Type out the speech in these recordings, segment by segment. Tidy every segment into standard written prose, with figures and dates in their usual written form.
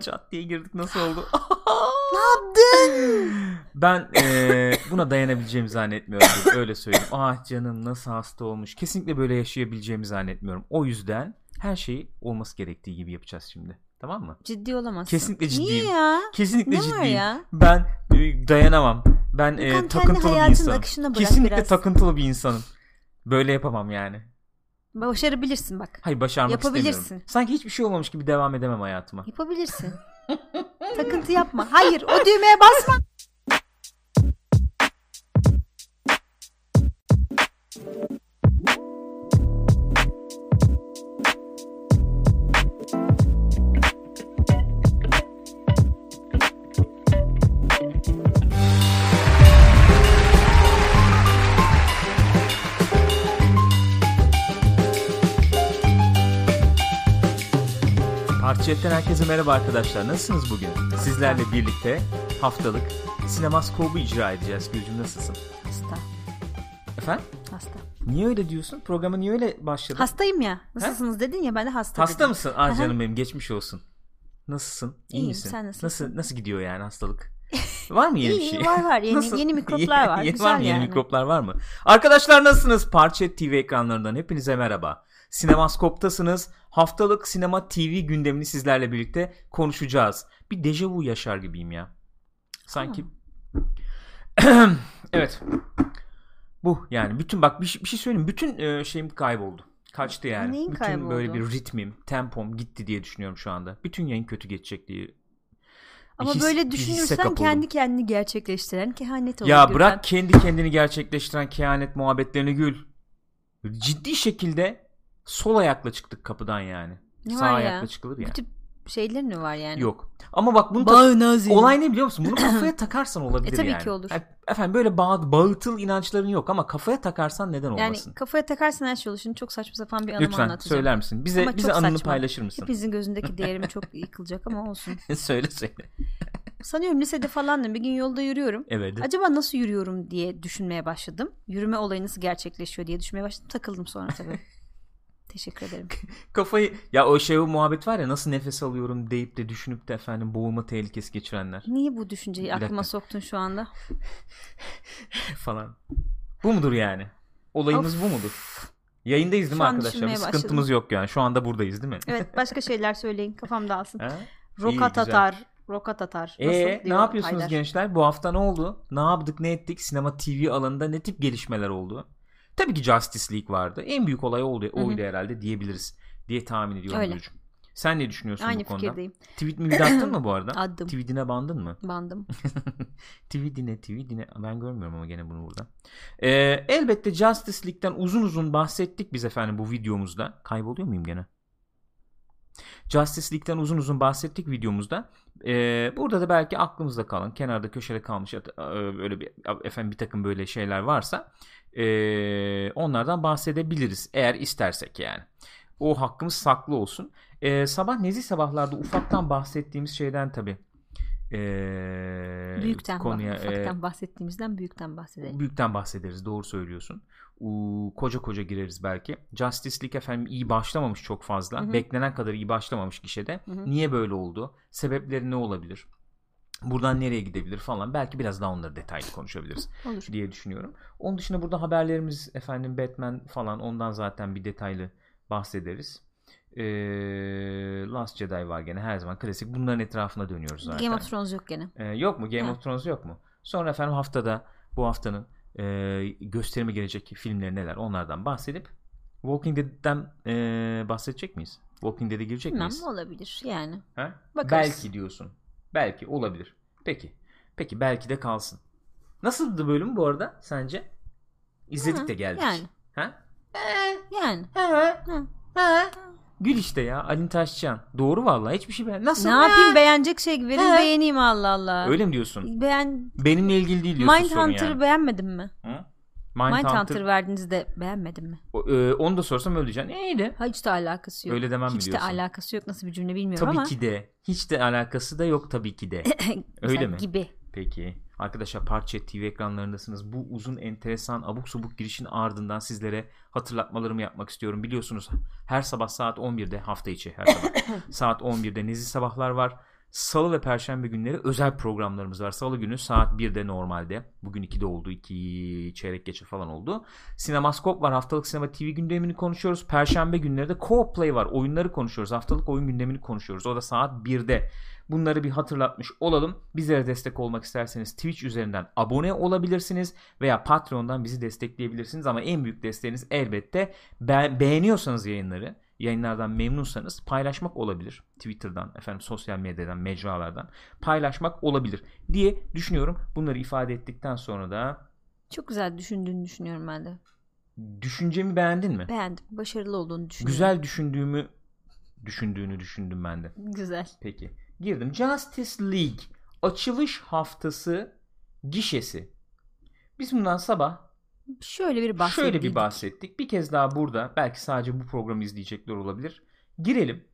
Çat diye girdik, nasıl oldu? Ne yaptın? Ben buna dayanabileceğimi zannetmiyorum. Öyle söyleyeyim. Ah canım nasıl hasta olmuş. Kesinlikle böyle yaşayabileceğimi zannetmiyorum. O yüzden her şeyi olması gerektiği gibi yapacağız şimdi. Tamam mı? Ciddi olamazsın. Kesinlikle ciddiyim. Niye ya? Kesinlikle ne ciddiyim. Ben dayanamam. Ben takıntılı bir insanım. Kesinlikle biraz takıntılı bir insanım. Böyle yapamam yani. Başarabilirsin bak. Hayır, başarmak istemiyorum. Sanki hiçbir şey olmamış gibi devam edemem hayatıma. Yapabilirsin. Takıntı yapma. Hayır, o düğmeye basma. Parçetten herkese merhaba arkadaşlar. Nasılsınız bugün? Sizlerle birlikte haftalık sinemaskobu icra edeceğiz. Gülcüm nasılsın? Hasta. Efendim? Hasta. Niye öyle diyorsun? Programa niye öyle başladın? Hastayım ya. Nasılsınız dedin ya, ben de hasta. Hasta dedim. Mısın? Ah canım benim, geçmiş olsun. Nasılsın? İyi İyiyim, misin? Sen nasılsın? Nasıl gidiyor yani hastalık? Var mı yeni bir şey? Var. Yeni mikroplar var. Güzel var mı? Yani. Yeni mikroplar var mı? Arkadaşlar nasılsınız? Parçet TV ekranlarından hepinize merhaba. Sinemaskop'tasınız. Haftalık sinema TV gündemini sizlerle birlikte konuşacağız. Bir dejavu yaşar gibiyim ya. Sanki. Evet. Bu yani bütün, bak bir şey söyleyeyim. Bütün şeyim kayboldu. Kaçtı yani. Neyin bütün kayboldu? Böyle bir ritmim, tempom gitti diye düşünüyorum şu anda. Bütün yayın kötü geçecek diye. Ama böyle düşünürsen kendi kendini gerçekleştiren kehanet olur. Ya bırak kendi kendini gerçekleştiren kehanet muhabbetlerini Gül. Ciddi şekilde sol ayakla çıktık kapıdan yani. Ne sağ ayakla ya? Çıkılır yani. Bu tip şeyler mi var yani? Yok. Ama bak bunu olay ne biliyor musun? Bunu kafaya takarsan olabilir tabii yani. Tabii ki olur. Efendim böyle bağıtıl inançların yok ama kafaya takarsan neden olmasın? Yani kafaya takarsan her şey olur. Şimdi çok saçma sapan bir anımı lütfen anlatacağım. Lütfen söyler misin? Bize anını paylaşır mısın? Hepinizin gözündeki değerimi çok yıkılacak ama olsun. söyle. Sanıyorum lisede falandım. Bir gün yolda yürüyorum. Evet. Acaba nasıl yürüyorum diye düşünmeye başladım. Yürüme olayı nasıl gerçekleşiyor diye düşünmeye başladım. Takıldım sonra tabii. Teşekkür ederim. Kafayı ya o muhabbet var ya, nasıl nefes alıyorum deyip de düşünüp de efendim boğulma tehlikesi geçirenler. Niye bu düşünceyi aklıma soktun şu anda? falan. Bu mudur yani? Olayımız bu mudur? Yayındayız değil mi arkadaşlar? Bir sıkıntımız yok yani. Şu anda buradayız değil mi? Evet, başka şeyler söyleyin. Kafam dağılsın. Rokat atar. Ne yapıyorsunuz paylar. Gençler? Bu hafta ne oldu? Ne yaptık? Ne ettik? Sinema TV alanında ne tip gelişmeler oldu? Tabii ki Justice League vardı. En büyük olay oydu herhalde diyebiliriz diye tahmin ediyorum Gülcüm. Sen ne düşünüyorsun aynı bu konuda? Aynı fikirdeyim. Tweet mi attın mı bu arada? Attım. Tweetine bandın mı? Bandım. Tweetine. Ben görmüyorum ama gene bunu burada. Elbette Justice League'den uzun uzun bahsettik biz efendim bu videomuzda. Kayboluyor muyum gene? Justice League'den uzun uzun bahsettik videomuzda. Burada da belki aklımızda kalan, kenarda köşede kalmış öyle bir efendim bir takım böyle şeyler varsa onlardan bahsedebiliriz eğer istersek yani. O hakkımız saklı olsun. Nezih sabahlarda ufaktan bahsettiğimiz şeyden tabii. Ufaktan bahsettiğimizden büyükten bahsedelim. Büyükten bahsederiz, doğru söylüyorsun. Koca gireriz belki. Justice League efendim iyi başlamamış çok fazla. Hı-hı. Beklenen kadar iyi başlamamış gişede. Hı-hı. Niye böyle oldu? Sebepleri ne olabilir? Buradan nereye gidebilir falan. Belki biraz daha onları detaylı konuşabiliriz diye düşünüyorum. Onun dışında burada haberlerimiz efendim Batman falan, ondan zaten bir detaylı bahsederiz. Last Jedi var gene, her zaman klasik. Bunların etrafına dönüyoruz zaten. Game of Thrones yok gene. Yok mu? Game of Thrones yok mu? Sonra efendim bu haftanın gösterime gelecek filmleri neler? Onlardan bahsedip Walking Dead'den bahsedecek miyiz? Walking Dead'e girecek miyiz? Olabilir yani. Belki diyorsun. Belki olabilir. Peki belki de kalsın. Nasıldı bölüm bu arada sence? İzledik de geldik. Yani. Yani. Gül işte ya, Ali Taşcan. Doğru vallahi, hiçbir şey nasıl? Ne yapayım, beğenecek şey verin beğeneyim, Allah Allah. Öyle mi diyorsun? Benimle ilgili değil diyorsun. Mindhunter'ı yani beğenmedin mi? Mindhunter verdiniz de beğenmedin mi? Onu da sorsam öyle diyeceksin. İyiydi. Hiç de alakası yok. Öyle demem mi diyorsun? Hiç de alakası yok, nasıl bir cümle bilmiyorum tabii ama. Tabii ki de. Hiç de alakası da yok tabii ki de. Öyle mi? Gibi. Peki. Arkadaşlar Parkchat TV ekranlarındasınız. Bu uzun enteresan abuk subuk girişin ardından sizlere hatırlatmalarımı yapmak istiyorum. Biliyorsunuz her sabah saat 11'de, hafta içi her sabah saat 11'de Nezih Sabahlar var. Salı ve Perşembe günleri özel programlarımız var. Salı günü saat 1'de normalde. Bugün 2'de oldu. 2 çeyrek geçe falan oldu. Sinemaskop var. Haftalık sinema TV gündemini konuşuyoruz. Perşembe günleri de Co-Play var. Oyunları konuşuyoruz. Haftalık oyun gündemini konuşuyoruz. O da saat 1'de. Bunları bir hatırlatmış olalım. Bizlere destek olmak isterseniz Twitch üzerinden abone olabilirsiniz veya Patreon'dan bizi destekleyebilirsiniz. Ama en büyük desteğiniz elbette beğeniyorsanız yayınları, yayınlardan memnunsanız paylaşmak olabilir. Twitter'dan, sosyal medyadan, mecralardan paylaşmak olabilir diye düşünüyorum. Bunları ifade ettikten sonra da... Çok güzel düşündüğünü düşünüyorum ben de. Düşüncemi beğendin mi? Beğendim. Başarılı olduğunu düşünüyorum. Güzel düşündüğünü düşündüm ben de. Güzel. Peki. Girdim. Justice League açılış haftası gişesi. Biz bundan sabah şöyle bir bahsettik. Bir kez daha burada belki sadece bu programı izleyecekler olabilir. Girelim.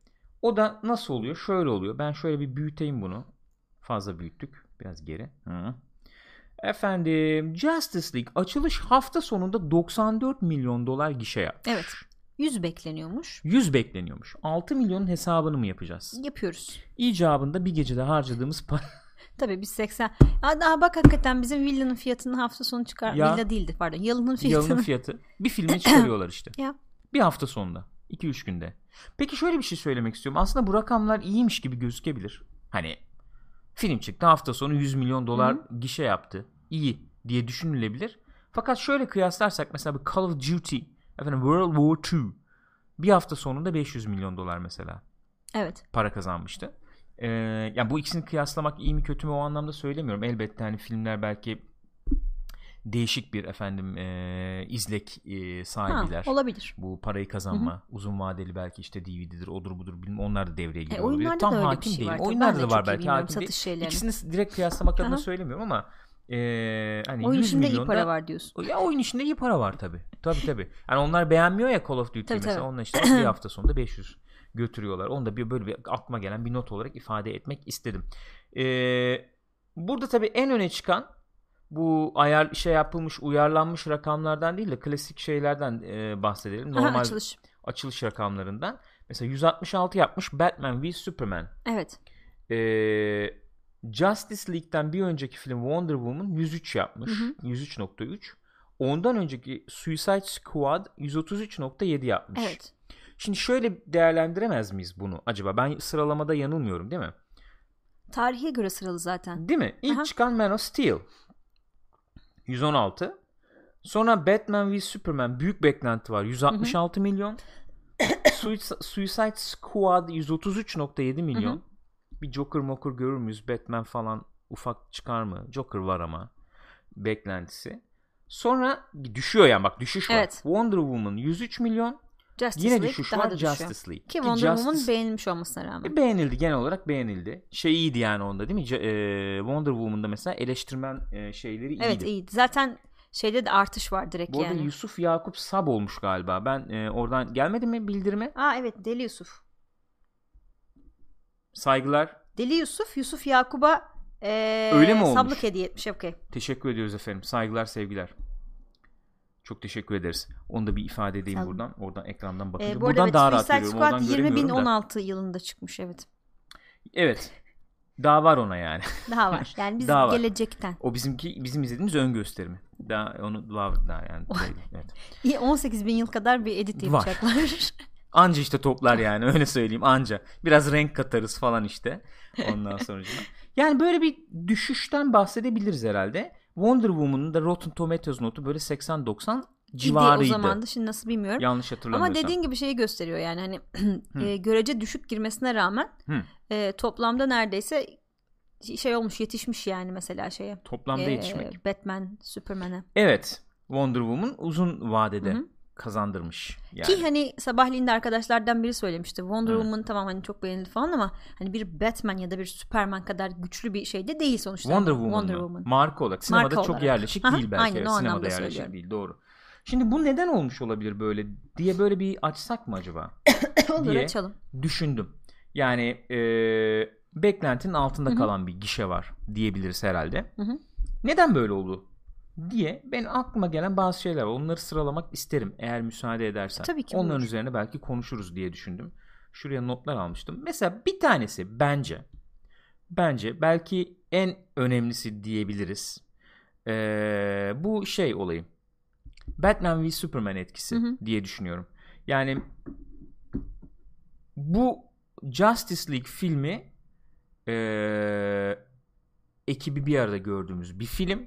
O da nasıl oluyor? Şöyle oluyor. Ben şöyle bir büyüteyim bunu. Fazla büyüttük. Biraz geri. Efendim, Justice League açılış hafta sonunda 94 milyon dolar gişe yapmış. Evet. 100 bekleniyormuş. 100 bekleniyormuş. 6 milyonun hesabını mı yapacağız? Yapıyoruz. İcabında bir gecede harcadığımız para. Tabii biz 80. Daha bak hakikaten bizim villanın fiyatını hafta sonu çıkar. Ya, villa değildi pardon. Yalının fiyatı. Bir filmi çıkarıyorlar işte. Ya. Bir hafta sonunda. 2-3 günde. Peki şöyle bir şey söylemek istiyorum. Aslında bu rakamlar iyiymiş gibi gözükebilir. Hani film çıktı hafta sonu 100 milyon dolar gişe yaptı. İyi diye düşünülebilir. Fakat şöyle kıyaslarsak mesela bir Call of Duty, World War II bir hafta sonunda 500 milyon dolar mesela. Evet. Para kazanmıştı. Yani bu ikisini kıyaslamak iyi mi kötü mü o anlamda söylemiyorum. Elbette hani filmler belki değişik bir izlek sahibiler. Ha, olabilir. Bu parayı kazanma, uzun vadeli belki işte DVD'dir, odur budur bilmem onlar da devreye giriyor. Oyunlarda tam da öyle bir şey var. Oyunlarda da var belki hakim değil. İkisini direkt kıyaslamak adına söylemiyorum ama hani oyun içinde iyi para var diyorsun. Ya oyun içinde iyi para var tabii. Tabii. Yani onlar beğenmiyor ya Call of Duty mesela. Onlar işte bir hafta sonunda 500 götürüyorlar. Onu da böyle bir aklıma gelen bir not olarak ifade etmek istedim. Burada tabii en öne çıkan bu uyarlanmış rakamlardan değil de klasik şeylerden bahsedelim. Normal açılış rakamlarından. Mesela 166 yapmış Batman v Superman. Evet. Justice League'den bir önceki film Wonder Woman 103 yapmış. 103.3. Ondan önceki Suicide Squad 133.7 yapmış. Evet. Şimdi şöyle değerlendiremez miyiz bunu acaba? Ben sıralamada yanılmıyorum değil mi? Tarihe göre sıralı zaten. Değil mi? İlk çıkan Man of Steel 116. Sonra Batman v Superman büyük beklenti var 166 milyon. Suicide Squad 133.7 milyon. Bir Joker görür müyüz? Batman falan ufak çıkar mı? Joker var ama beklentisi. Sonra düşüyor yani bak düşüş var. Evet. Wonder Woman 103 milyon. Justice Yine League düşüş var Justice League. Ki Wonder Woman beğenilmiş olmasına rağmen. Beğenildi genel olarak beğenildi. İyiydi yani onda değil mi? Wonder Woman'da mesela eleştirmen şeyleri iyiydi. Evet iyiydi. Zaten şeyde de artış var direkt Bu arada Yusuf Yakup Sab olmuş galiba. Ben oradan gelmedi mi bildirime? Aa evet Deli Yusuf. Saygılar. Deli Yusuf, Yusuf Yakup'a öyle mi olmuş? Sablık hediye etmiş. Okay. Teşekkür ediyoruz efendim. Saygılar sevgiler. Çok teşekkür ederiz. Onu da bir ifade edeyim buradan. Oradan ekrandan bakınca. Buradan evet, daha rahat görüyorum. Oradan göremiyorum da. 2016 yılında çıkmış evet. Evet. Daha var ona yani. Daha var. Yani biz gelecekten. O bizim izlediğimiz ön gösterimi. Daha onu daha yani. Evet. 18 bin yıl kadar bir edit yapacaklar. Anca işte toplar yani öyle söyleyeyim anca. Biraz renk katarız falan işte. Ondan sonra. Yani böyle bir düşüşten bahsedebiliriz herhalde. Wonder Woman'ın da Rotten Tomatoes notu böyle 80-90 civarıydı. O zaman da şimdi nasıl bilmiyorum. Yanlış hatırlamıyorsam. Ama dediğin gibi şeyi gösteriyor yani hani görece düşük girmesine rağmen toplamda neredeyse şey olmuş yetişmiş yani mesela şeye. Toplamda yetişmek. Batman, Superman'e. Evet Wonder Woman uzun vadede kazandırmış. Yani. Ki hani sabahleyin de arkadaşlardan biri söylemişti Wonder Woman tamam hani çok beğenildi falan ama hani bir Batman ya da bir Superman kadar güçlü bir şey de değil sonuçta. Wonder Woman. Marka olarak sinemada çok yerleşik değil belki. Aynen, sinemada yerleşik değil doğru. Şimdi bu neden olmuş olabilir böyle diye böyle bir açsak mı acaba? diye açalım. Düşündüm. Yani beklentinin altında kalan bir gişe var diyebiliriz herhalde. Neden böyle oldu diye ben aklıma gelen bazı şeyler var. Onları sıralamak isterim eğer müsaade edersen. Tabii ki. Onların üzerine belki konuşuruz diye düşündüm. Şuraya notlar almıştım. Mesela bir tanesi bence belki en önemlisi diyebiliriz. Bu şey olayı. Batman v Superman etkisi, hı hı, diye düşünüyorum. Yani bu Justice League filmi ekibi bir arada gördüğümüz bir film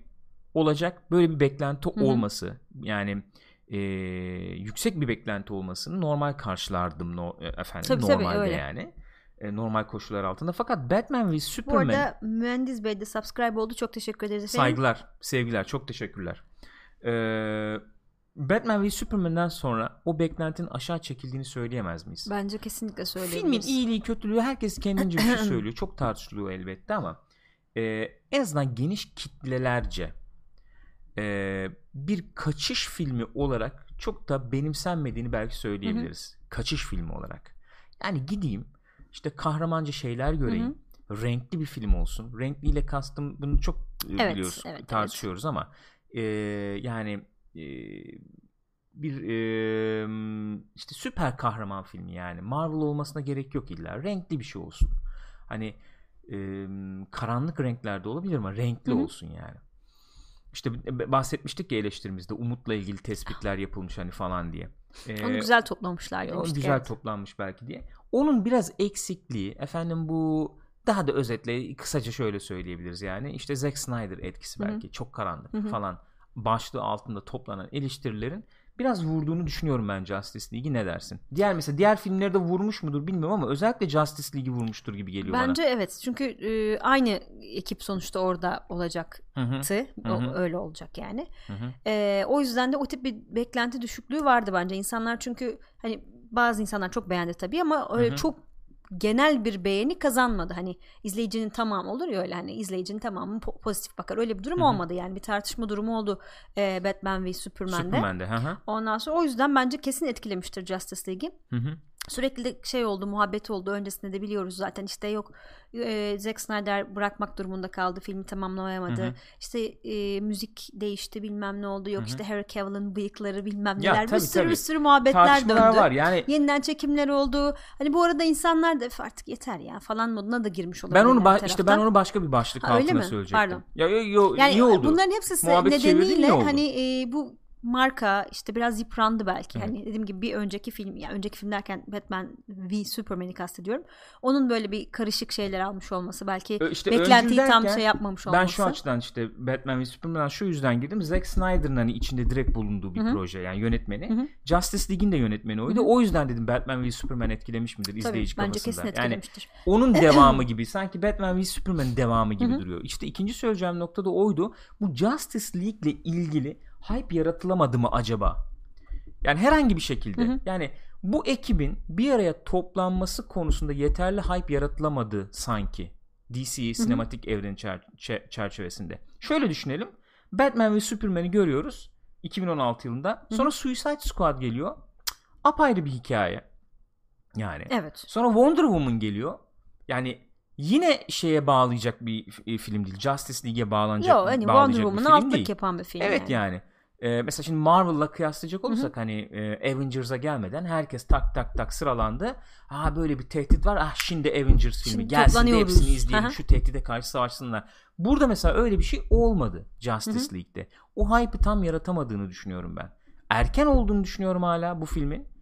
olacak. Böyle bir beklenti, hı hı, olması, yani yüksek bir beklenti olmasını normal karşılardım normalde yani. Normal koşullar altında. Fakat Batman ve Superman... Bu arada Mühendiz Bey de subscribe oldu. Çok teşekkür ederiz efendim. Saygılar, sevgiler. Çok teşekkürler. Batman ve Superman'den sonra o beklentinin aşağı çekildiğini söyleyemez miyiz? Bence kesinlikle söyleyebiliriz. Filmin iyiliği, kötülüğü herkes kendince bir şey söylüyor. Çok tartışılıyor elbette ama en azından geniş kitlelerce bir kaçış filmi olarak çok da benimsenmediğini belki söyleyebiliriz. Hı-hı. Kaçış filmi olarak. Yani gideyim İşte kahramanca şeyler göreyim. Hı hı. Renkli bir film olsun. Renkliyle kastım, bunu çok biliyoruz, tartışıyoruz ama yani bir işte süper kahraman filmi, yani Marvel olmasına gerek yok illa. Renkli bir şey olsun. Hani karanlık renklerde olabilir ama renkli, hı hı, olsun yani. İşte bahsetmiştik ya eleştirimizde Umut'la ilgili tespitler yapılmış hani falan diye. Onu güzel toplamışlar demiştik. Güzel toplanmış belki diye. Onun biraz eksikliği, efendim, bu daha da özetle kısaca şöyle söyleyebiliriz yani. İşte Zack Snyder etkisi belki, hı-hı, çok karanlık, hı-hı, falan başlığı altında toplanan eleştirilerin biraz vurduğunu düşünüyorum ben Justice League'i. Ne dersin? Diğer filmleri de vurmuş mudur bilmiyorum ama özellikle Justice League'i vurmuştur gibi geliyor bana. Bence evet. Çünkü aynı ekip sonuçta orada olacaktı. Hı hı. Öyle olacak yani. Hı hı. O yüzden de o tip bir beklenti düşüklüğü vardı bence. İnsanlar, çünkü hani bazı insanlar çok beğendi tabii ama öyle, hı hı, çok genel bir beğeni kazanmadı. Hani izleyicinin tamamı olur ya öyle, hani izleyicinin tamamı pozitif bakar. Öyle bir durum, hı hı, olmadı yani. Bir tartışma durumu oldu Batman ve Superman'de. Hı hı. Ondan sonra o yüzden bence kesin etkilemiştir Justice League'i. Hı hı. Sürekli de şey oldu, muhabbet oldu. Öncesinde de biliyoruz zaten, işte yok Zack Snyder bırakmak durumunda kaldı, filmi tamamlayamadı. Hı hı. İşte müzik değişti, bilmem ne oldu. Yok, hı hı, işte Harry Cavill'ın bıyıkları bilmem neler. Ya, bir sürü muhabbetler tartışmalar döndü. Var, yani... Yeniden çekimler oldu. Hani bu arada insanlar da artık yeter ya falan moduna da girmiş olabilir. Ben onu başka bir başlık altına söyleyecektim. Ya, iyi oldu. Bunların hepsi nedeniyle hani bu marka işte biraz yıprandı belki. Evet. Hani dediğim gibi bir önceki film, yani önceki film derken Batman v Superman'i kastediyorum. Onun böyle bir karışık şeyler almış olması belki, işte beklentiyi derken, tam şey yapmamış olması. Ben şu açıdan işte Batman v Superman'dan şu yüzden girdim. Zack Snyder'ın hani içinde direkt bulunduğu bir, hı-hı, proje, yani yönetmeni. Hı-hı. Justice League'in de yönetmeni oydu. Hı-hı. O yüzden dedim Batman v Superman etkilemiş midir izleyici kafasında. Bence kesin etkilemiştir. Yani onun devamı gibi, sanki Batman v Superman'in devamı gibi, hı-hı, duruyor. İşte ikinci söyleyeceğim nokta da oydu. Bu Justice League'le ilgili hype yaratılamadı mı acaba? Yani herhangi bir şekilde. Hı hı. Yani bu ekibin bir araya toplanması konusunda yeterli hype yaratılamadı sanki. DC sinematik evreni çerçevesinde. Şöyle düşünelim. Batman ve Superman'i görüyoruz 2016 yılında. Sonra, hı hı, Suicide Squad geliyor. Apayrı bir hikaye. Yani. Evet. Sonra Wonder Woman geliyor. Yani yine şeye bağlayacak bir film değil. Justice League'e bağlayacak Wonder Woman'ı altlık yapan bir film. Evet yani. Mesela şimdi Marvel'la kıyaslayacak olursak, hı hı, hani Avengers'a gelmeden herkes tak sıralandı. Böyle bir tehdit var. Şimdi Avengers filmi şimdi gelsin de hepsini izleyelim. Hı hı. Şu tehdide karşı savaşsınlar. Burada mesela öyle bir şey olmadı Justice, hı hı, League'de. O hype'ı tam yaratamadığını düşünüyorum ben. Erken olduğunu düşünüyorum hala bu filmin.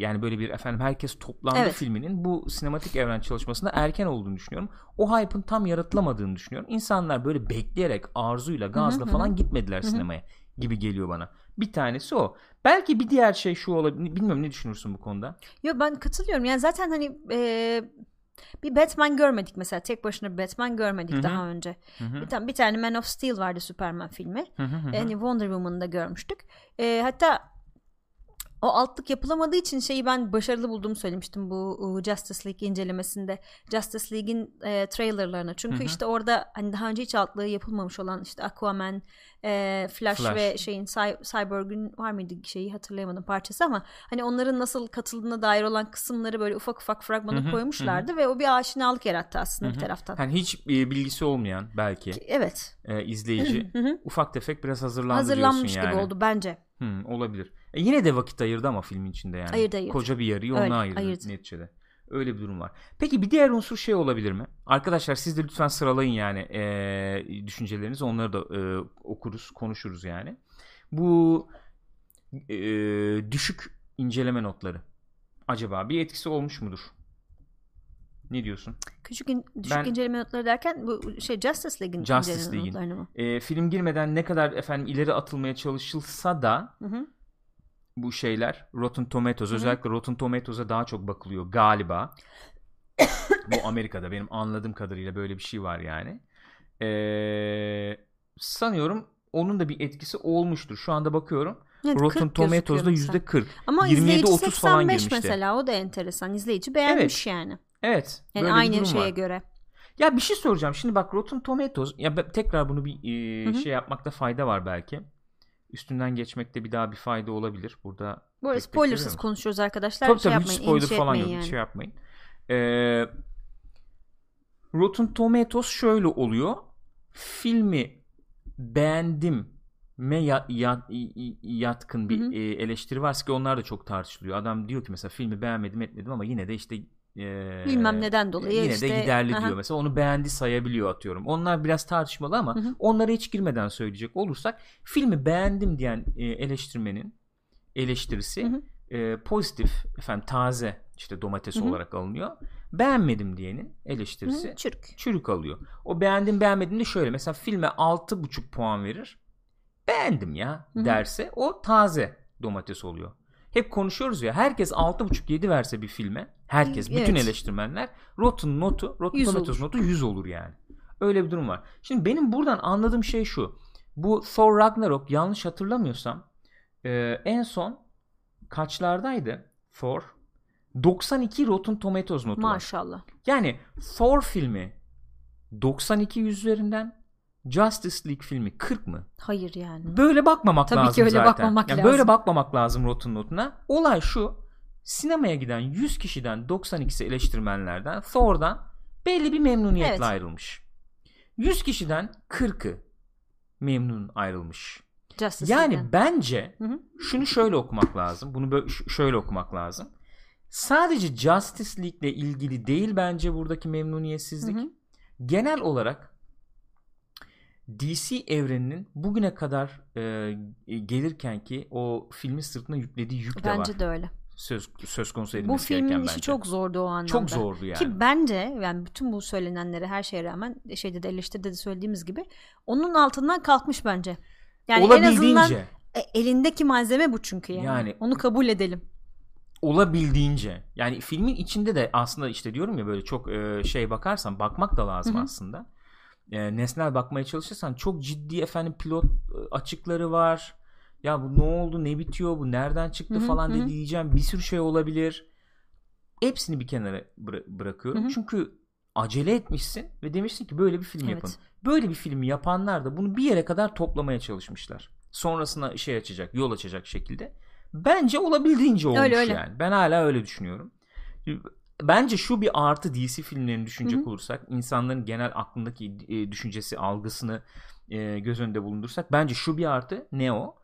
Yani böyle bir herkes toplandı, evet, filminin bu sinematik evren çalışmasında erken olduğunu düşünüyorum. O hype'ın tam yaratılamadığını düşünüyorum. İnsanlar böyle bekleyerek, arzuyla, gazla, hı hı, falan gitmediler, hı hı, sinemaya gibi geliyor bana. Bir tanesi o. Belki bir diğer şey şu olabilir. Bilmiyorum, ne düşünürsün bu konuda? Yok, ben katılıyorum. Yani zaten hani bir Batman görmedik mesela. Tek başına bir Batman görmedik, hı-hı, daha önce. Bir tane Man of Steel vardı, Superman filmi. Hani Wonder Woman'ı da görmüştük. Hatta O altlık yapılamadığı için şeyi ben başarılı bulduğumu söylemiştim bu Justice League incelemesinde. Justice League'in trailerlarına. Çünkü işte orada hani daha önce hiç altlığı yapılmamış olan işte Aquaman, Flash ve şeyin Cyborg'un var mıydı şeyi hatırlayamadım parçası ama hani onların nasıl katıldığına dair olan kısımları böyle ufak ufak fragmana koymuşlardı ve o bir aşinalık yarattı aslında bir taraftan. Yani hiç bilgisi olmayan belki. Evet. İzleyici ufak tefek biraz hazırlanmış yani. Gibi oldu bence. Olabilir. Yine de vakit ayırdı ama filmin içinde yani. Ayırdı. Koca bir yarıyı ona ayırdı neticede. Öyle bir durum var. Peki bir diğer unsur şey olabilir mi? Arkadaşlar siz de lütfen sıralayın yani düşüncelerinizi. Onları da okuruz, konuşuruz yani. Bu düşük inceleme notları acaba bir etkisi olmuş mudur? Ne diyorsun? Düşük inceleme notları derken bu şey Justice League'in notlarını mı? Film girmeden ne kadar ileri atılmaya çalışılsa da bu şeyler Rotten Tomatoes özellikle Rotten Tomatoes'a daha çok bakılıyor galiba. Bu Amerika'da benim anladığım kadarıyla böyle bir şey var yani. Sanıyorum onun da bir etkisi olmuştur. Şu anda bakıyorum. Evet, Rotten Tomatoes'da %40. Ama izleyici 27-30 falan girmişti. Mesela o da enteresan. İzleyici beğenmiş yani. Evet. Yani aynı şeye göre. Ya bir şey soracağım. Şimdi bak Rotten Tomatoes ya tekrar bunu bir şey yapmakta fayda var belki. Üstünden geçmekte bir fayda olabilir. Burada spoilersız konuşuyoruz arkadaşlar. Tabii yapmayın. Hiç spoiler falan yok. Yani. Şey yapmayın. Rotten Tomatoes şöyle oluyor. Filmi beğendim'e yatkın bir eleştiri varsa ki onlar da çok tartışılıyor. Adam diyor ki mesela filmi beğenmedim etmedim ama yine de işte bilmem neden dolayı yine de giderli diyor mesela onu beğendi sayabiliyor atıyorum onlar biraz tartışmalı ama onlara hiç girmeden söyleyecek olursak filmi beğendim diyen eleştirmenin eleştirisi pozitif taze işte domates olarak alınıyor beğenmedim diyenin eleştirisi çürük alıyor o beğenmedim de şöyle mesela filme 6.5 puan verir beğendim ya derse o taze domates oluyor. Hep konuşuyoruz ya herkes 6.5-7 verse bir filme herkes bütün eleştirmenler Rotten Tomatoes notu 100 olur yani. Öyle bir durum var. Şimdi benim buradan anladığım şey şu. Bu Thor Ragnarok yanlış hatırlamıyorsam en son kaçlardaydı Thor? 92 Rotten Tomatoes notu maşallah. Var. Yani Thor filmi 92 üzerinden Justice League filmi 40 mı? Hayır yani. Böyle bakmamak tabii lazım zaten. Tabii ki öyle bakmamak lazım. Böyle bakmamak lazım Rotten notuna. Olay şu. Sinemaya giden 100 kişiden 92'si eleştirmenlerden Thor'dan belli bir memnuniyetle ayrılmış. 100 kişiden 40'ı memnun ayrılmış. Justice yani League'den. Bence şunu şöyle okumak lazım. Bunu böyle şöyle okumak lazım. Sadece Justice League ile ilgili değil bence buradaki memnuniyetsizlik. Genel olarak DC evreninin bugüne kadar gelirken ki o filmin sırtına yüklediği yük de var. Bence de öyle. Söz konusu edilmesi gereken bence. Bu filmin işi çok zordu o anlamda. Çok zordu yani. Ki bence yani bütün bu söylenenlere her şeye rağmen şeyde de eleştiride de söylediğimiz gibi onun altından kalkmış bence. Yani en azından elindeki malzeme bu çünkü yani. Onu kabul edelim. Olabildiğince. Yani filmin içinde de aslında işte diyorum ya böyle çok bakarsan bakmak da lazım aslında. Nesnel bakmaya çalışırsan çok ciddi pilot açıkları var. Ya bu ne oldu, ne bitiyor, bu nereden çıktı falan de diyeceğim. Bir sürü şey olabilir. Hepsini bir kenara bırakıyorum. Çünkü acele etmişsin ve demişsin ki böyle bir film yapın. Böyle bir filmi yapanlar da bunu bir yere kadar toplamaya çalışmışlar. Sonrasına yol açacak şekilde. Bence olabildiğince olmuş öyle. Yani. Ben hala öyle düşünüyorum. Bence şu bir artı DC filmlerini düşünecek olursak insanların genel aklındaki düşüncesi algısını göz önünde bulundursak bence şu bir artı Neo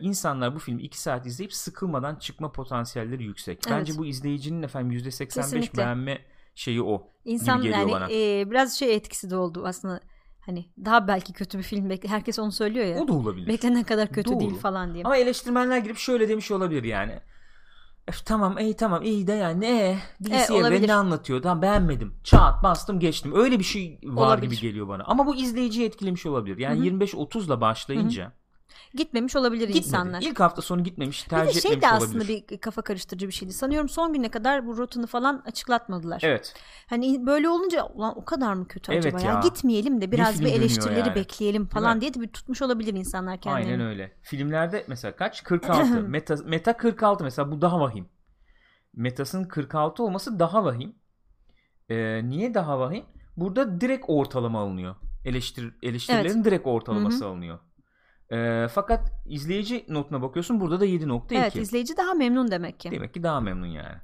insanlar bu filmi 2 saat izleyip sıkılmadan çıkma potansiyelleri yüksek. Evet. Bence bu izleyicinin %85 kesinlikle. Beğenme şeyi o. İnsan gibi geliyor bana. Biraz etkisi de oldu aslında daha belki kötü bir film herkes onu söylüyor ya. O da olabilir. Beklenen kadar kötü değil falan diye. Ama eleştirmenler girip şöyle demiş olabilir yani. Tamam iyi de yani DC'ye ne anlatıyor tamam beğenmedim çat bastım geçtim öyle bir şey var olabilir. Gibi geliyor bana ama bu izleyiciyi etkilemiş olabilir yani 25-30'la başlayınca Gitmemiş olabilir. Gitmedi. İnsanlar. İlk hafta sonu gitmemiş, tercih etmemiş olabilir. Bir de şey de aslında olabilir. Bir kafa karıştırıcı bir şeydi. Sanıyorum son güne kadar bu rotunu falan açıklatmadılar. Evet. Hani böyle olunca ulan o kadar mı kötü evet acaba ya? Gitmeyelim de biraz bir eleştirileri yani bekleyelim falan diye de bir tutmuş olabilir insanlar kendilerini. Aynen öyle. Filmlerde mesela kaç? 46. Meta 46 mesela, bu daha vahim. Metas'ın 46 olması daha vahim. Niye daha vahim? Burada direkt ortalama alınıyor. Eleştirilerin direkt ortalaması alınıyor. Fakat izleyici notuna bakıyorsun, burada da 7.2. Evet, izleyici daha memnun demek ki. Demek ki daha memnun yani.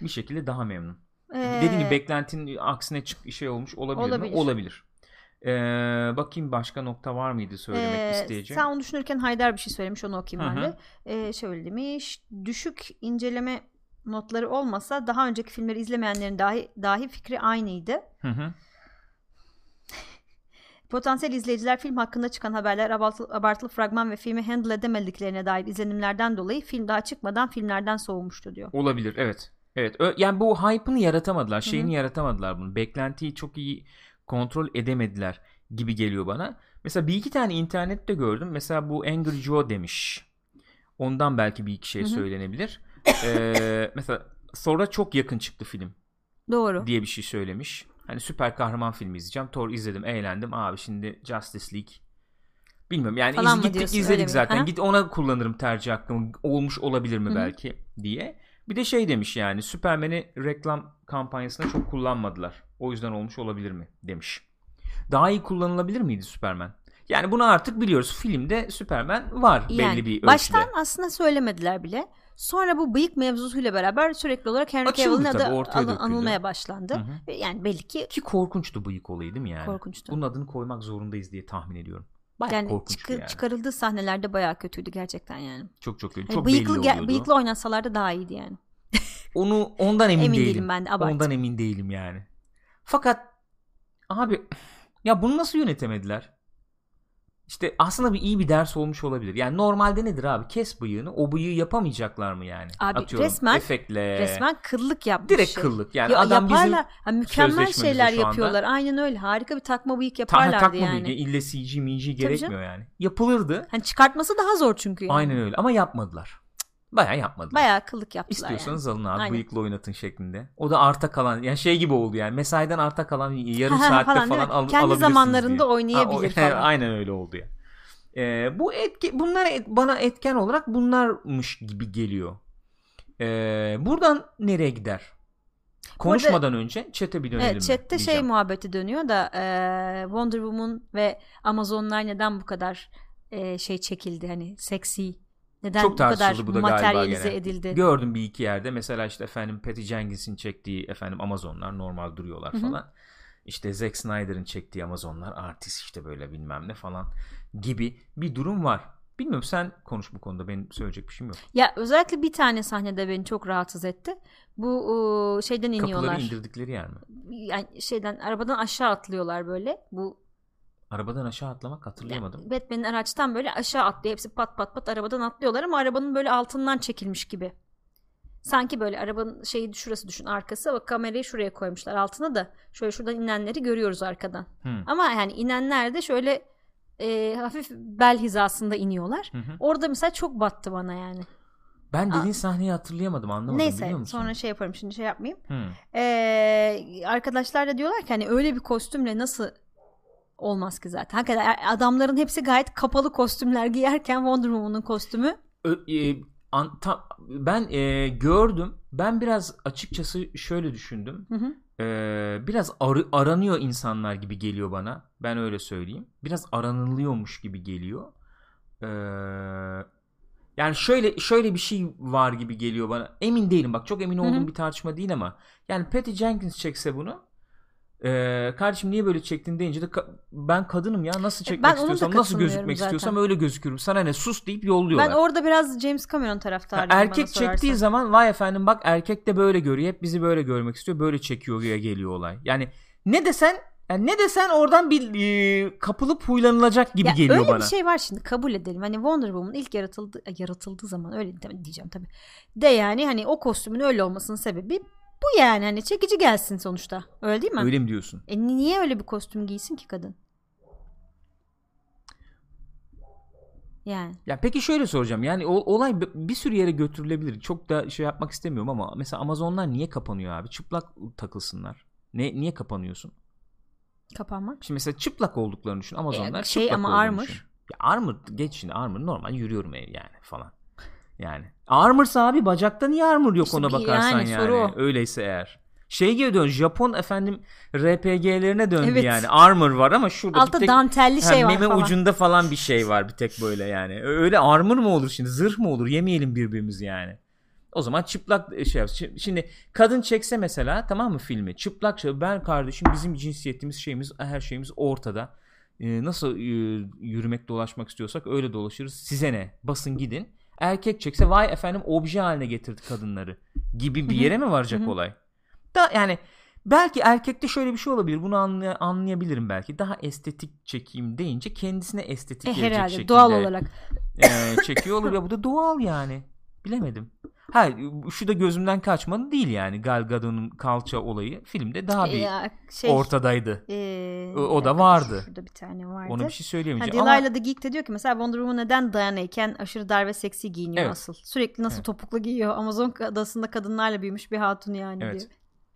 Bir şekilde daha memnun. Dediğim gibi beklentinin aksine şey olmuş olabilir. Olabilir. Bakayım başka nokta var mıydı söylemek isteyeceğim. Sen onu düşünürken Haydar bir şey söylemiş, onu okuyayım ben de. Şöyle demiş: düşük inceleme notları olmasa daha önceki filmleri izlemeyenlerin dahi fikri aynıydı. Potansiyel izleyiciler film hakkında çıkan haberler, abartılı fragman ve filmi handle edemediklerine dair izlenimlerden dolayı film daha çıkmadan filmlerden soğumuştu diyor. Olabilir, evet. Evet. Yani bu hype'ını yaratamadılar, şeyini yaratamadılar bunu. Beklentiyi çok iyi kontrol edemediler gibi geliyor bana. Mesela bir iki tane internette gördüm. Mesela bu Angry Joe demiş. Ondan belki bir iki şey söylenebilir. Mesela sonra çok yakın çıktı film. Doğru. Diye bir şey söylemiş. Hani süper kahraman filmi izleyeceğim. Thor izledim, eğlendim. Abi şimdi Justice League. Bilmiyorum yani gittik izledik zaten. Git ona kullanırım tercih hakkımı. Olmuş olabilir mi belki diye. Bir de şey demiş yani, Superman'i reklam kampanyasında çok kullanmadılar. O yüzden olmuş olabilir mi demiş. Daha iyi kullanılabilir miydi Superman? Yani bunu artık biliyoruz. Filmde Superman var yani, belli bir ölçüde. Baştan aslında söylemediler bile. Sonra bu bıyık mevzusuyla beraber sürekli olarak Henry Cavill'ın adı anılmaya başlandı. Yani belli ki korkunçtu bıyık olayı değil mi yani? Korkunçtu. Bunun adını koymak zorundayız diye tahmin ediyorum. Bayağı yani korkunçtu yani. Çıkarıldığı sahnelerde bayağı kötüydü gerçekten yani. Çok kötü. Yani çok belli oluyordu. Bıyıklı oynasalar da daha iyiydi yani. Ondan emin değilim ben de, abartı. Ondan emin değilim yani. Fakat abi ya bunu nasıl yönetemediler? İşte aslında iyi bir ders olmuş olabilir. Yani normalde nedir abi? Kes bıyığını. O bıyığı yapamayacaklar mı yani? Abi atıyorum, resmen kıllık yapmış. Direkt kıllık. Yani ya, adam yaparlar. Bizim mükemmel şeyler yapıyorlar. Aynen öyle. Harika bir takma bıyık yaparlardı takma yani. Bıyığı. İlle CG, minci gerekmiyor yani. Yapılırdı. Hani çıkartması daha zor çünkü. Yani. Aynen öyle. Ama yapmadılar. Bayağı yapmadılar. Bayağı kıllık yaptılar. İstiyorsanız yani. Alın abi. Aynen. Bıyıkla oynatın şeklinde. O da arta kalan yani şey gibi oldu yani. Mesaiden arta kalan yarım saatte falan alabilirsiniz. Kendi zamanlarında diye. Oynayabilir falan. Aynen öyle oldu ya. Bana etken olarak bunlarmış gibi geliyor. Buradan nereye gider? Konuşmadan önce chat'e bir dönelim. Evet, chat'te şey muhabbeti dönüyor da Wonder Woman ve Amazonlar neden bu kadar şey çekildi hani seksi? Neden çok tartışıldı bu da galiba edildi. Gördüm bir iki yerde. Mesela işte efendim Patty Jenkins'in çektiği efendim Amazonlar normal duruyorlar falan. İşte Zack Snyder'ın çektiği Amazonlar artist işte böyle bilmem ne falan gibi bir durum var. Bilmiyorum, sen konuş bu konuda, benim söyleyecek bir şeyim yok. Ya özellikle bir tane sahnede beni çok rahatsız etti. Bu şeyden iniyorlar. Kapıları indirdikleri yer mi? Yani şeyden, arabadan aşağı atlıyorlar böyle. Bu arabadan aşağı atlamak hatırlayamadım. Yani Batman'in araçtan böyle aşağı atlıyor. Hepsi pat arabadan atlıyorlar ama arabanın böyle altından çekilmiş gibi. Sanki böyle arabanın şeyi şurası düşün, arkası. Bak, kamerayı şuraya koymuşlar altına da. Şöyle şuradan inenleri görüyoruz arkadan. Ama yani inenler de şöyle hafif bel hizasında iniyorlar. Orada mesela çok battı bana yani. Ben dediğin sahneyi hatırlayamadım, anlamadım. Neyse, biliyor musun? Sonra şey yaparım, şimdi şey yapmayayım. Arkadaşlar da diyorlar ki hani öyle bir kostümle nasıl olmaz ki zaten. Hakikaten adamların hepsi gayet kapalı kostümler giyerken Wonder Woman'ın kostümü. Ben gördüm. Ben biraz açıkçası şöyle düşündüm. Biraz aranıyor insanlar gibi geliyor bana. Ben öyle söyleyeyim. Biraz aranılıyormuş gibi geliyor. Yani şöyle bir şey var gibi geliyor bana. Emin değilim. Bak, çok emin olduğum bir tartışma değil ama. Yani Patty Jenkins çekse bunu. Kardeşim niye böyle çektin deyince de ben kadınım ya, nasıl çekmek istiyorsam, nasıl gözükmek zaten istiyorsam öyle gözükürüm, sana ne, sus deyip yolluyorlar. Ben orada biraz James Cameron taraftarıyım. Erkek çektiği zaman vay efendim bak erkek de böyle görüyor, hep bizi böyle görmek istiyor, böyle çekiyor ya geliyor olay. Yani ne desen oradan bir kapılıp huylanılacak gibi ya geliyor öyle bana. Öyle bir şey var, şimdi kabul edelim. Hani Wonder Woman ilk yaratıldığı zaman öyle diyeceğim tabii. De yani hani o kostümün öyle olmasının sebebi bu yani, hani çekici gelsin sonuçta. Öyle değil mi? Öyle mi diyorsun? Niye öyle bir kostüm giysin ki kadın? Yani. Ya peki şöyle soracağım. Yani olay bir sürü yere götürülebilir. Çok da şey yapmak istemiyorum ama mesela Amazonlar niye kapanıyor abi? Çıplak takılsınlar. Niye kapanıyorsun? Kapanmak. Şimdi mesela çıplak olduklarını düşün. Amazonlar çıplak ama Armor. Düşün. Ya Armor geç şimdi. Armor normal yürüyorum yani falan. Yani Armor'sa abi bacakta niye Armor yok işte ona bakarsan yani. Öyleyse eğer. Şey gibi dön. Japon RPG'lerine döndü evet. Yani. Armor var ama şurada altta bir tek dantelli şey var meme falan. Ucunda falan bir şey var bir tek böyle yani. Öyle Armor mu olur şimdi? Zırh mı olur? Yemeyelim birbirimizi yani. O zaman çıplak şey yapsın. Şimdi kadın çekse mesela tamam mı filmi? Çıplak şey. Ben kardeşim bizim cinsiyetimiz şeyimiz her şeyimiz ortada. Nasıl yürümek dolaşmak istiyorsak öyle dolaşırız. Size ne? Basın gidin. Erkek çekse vay efendim obje haline getirdi kadınları gibi bir yere mi varacak olay? Da yani belki erkekte şöyle bir şey olabilir. Bunu anlayabilirim belki. Daha estetik çekeyim deyince kendisine estetik gelecek herhalde, şekilde. Doğal olarak. Çekiyor olur ya bu da doğal yani. Bilemedim. Ha şu da gözümden kaçmadı değil yani. Gal Gadot'un kalça olayı filmde daha bir ortadaydı. O da vardı. Şurada bir tane vardı. Ona bir şey söyleyemeyeceğim. Delilah'la da Geek'te diyor ki mesela Wonder Woman neden Diana'yken aşırı dar ve seksi giyiniyor evet. Asıl? Sürekli nasıl topuklu giyiyor? Amazon adasında kadınlarla büyümüş bir hatun yani evet.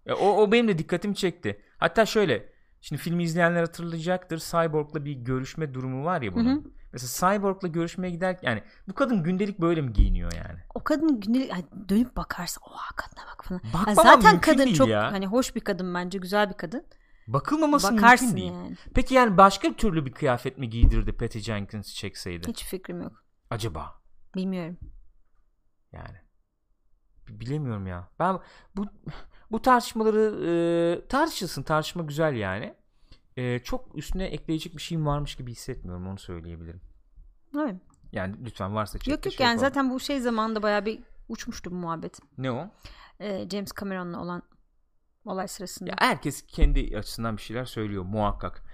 Diyor. O benim de dikkatimi çekti. Hatta şöyle. Şimdi filmi izleyenler hatırlayacaktır. Cyborg'la bir görüşme durumu var ya bunun. Hı hı. Mesela Cyborg'la görüşmeye giderken yani bu kadın gündelik böyle mi giyiniyor yani? O kadın gündelik dönüp bakarsa oha kadına bak falan. Yani zaten kadın çok hani hoş bir kadın bence güzel bir kadın. Bakılmaması bakarsın mümkün yani. Değil. Peki yani başka türlü bir kıyafet mi giydirdi Patty Jenkins'i çekseydi? Hiç fikrim yok. Acaba? Bilmiyorum. Yani. Bilemiyorum ya. Ben bu tartışmaları tartışılsın. Tartışma güzel yani. Çok üstüne ekleyecek bir şeyim varmış gibi hissetmiyorum. Onu söyleyebilirim. Evet. Yani lütfen varsa çek. Yok yani yapalım. Zaten bu şey zamanında bayağı bir uçmuştu bu muhabbet. Ne o? James Cameron'la olan olay sırasında. Ya herkes kendi açısından bir şeyler söylüyor muhakkak.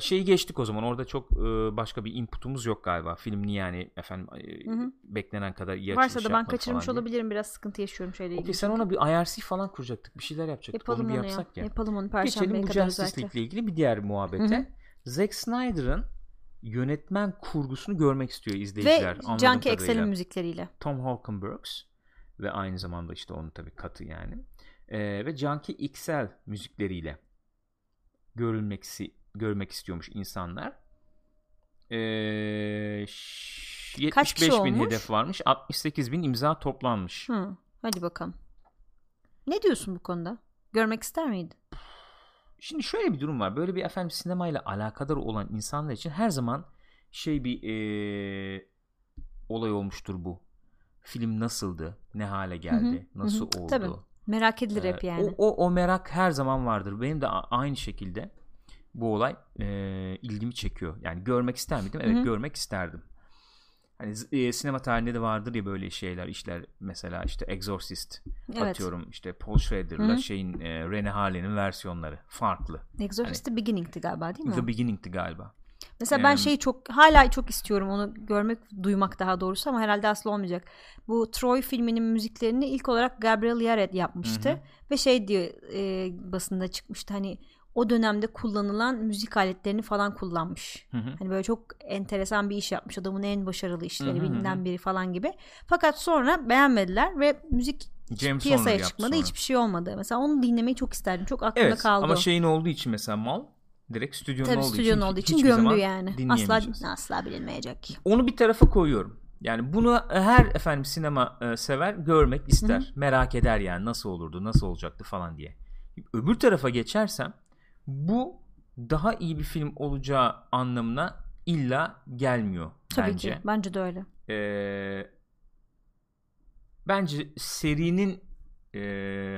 Şeyi geçtik o zaman. Orada çok başka bir inputumuz yok galiba. Film niye yani efendim beklenen kadar iyi açılış varsa da ben kaçırmış olabilirim. Biraz sıkıntı yaşıyorum şeyle ilgili. Sen ona bir IRC falan kuracaktık. Bir şeyler yapacaktık. Yapalım onu yapsak ya. Yapalım onu perşembeye kadar. Geçelim bu Justice League'le ilgili bir diğer muhabbete. Zack Snyder'ın yönetmen kurgusunu görmek istiyor izleyiciler. Ve Junkie Excel'in müzikleriyle. Tom Holkenbergs ve aynı zamanda işte onun tabii katı yani. Ve Junkie XL müzikleriyle görmek istiyormuş insanlar. 75 bin hedef varmış. 68 bin imza toplanmış. Hadi bakalım. Ne diyorsun bu konuda? Görmek ister miydin? Şimdi şöyle bir durum var. Böyle bir efendim sinemayla alakadar olan insanlar için her zaman bir olay olmuştur bu. Film nasıldı? Ne hale geldi? Nasıl oldu? Tabii. Merak edilir hep yani. O merak her zaman vardır. Benim de aynı şekilde bu olay ilgimi çekiyor. Yani görmek ister miydim? Evet görmek isterdim. Hani sinema tarihinde de vardır ya böyle şeyler, işler. Mesela işte Exorcist atıyorum. İşte Paul Schrader'la Renée Harlin'in versiyonları farklı. Exorcist hani, The Beginning'ti galiba değil mi? The Beginning'ti galiba. Mesela ben hala çok istiyorum onu görmek, duymak daha doğrusu ama herhalde asla olmayacak. Bu Troy filminin müziklerini ilk olarak Gabriel Yared yapmıştı ve diye basında çıkmıştı hani o dönemde kullanılan müzik aletlerini falan kullanmış. Hani böyle çok enteresan bir iş yapmış. Adamın en başarılı işleri bilinen biri falan gibi. Fakat sonra beğenmediler ve müzik piyasaya çıkmadı. Sonra. Hiçbir şey olmadı. Mesela onu dinlemeyi çok isterdim. Çok aklımda kaldı. Ama olduğu için mesela direkt stüdyonun olduğu için gömdü yani. Asla bilinmeyecek. Onu bir tarafa koyuyorum. Yani bunu her efendim sinema sever görmek ister. Merak eder yani nasıl olurdu, nasıl olacaktı falan diye. Öbür tarafa geçersem bu daha iyi bir film olacağı anlamına illa gelmiyor tabii bence. Tabii ki. Bence de öyle. Bence serinin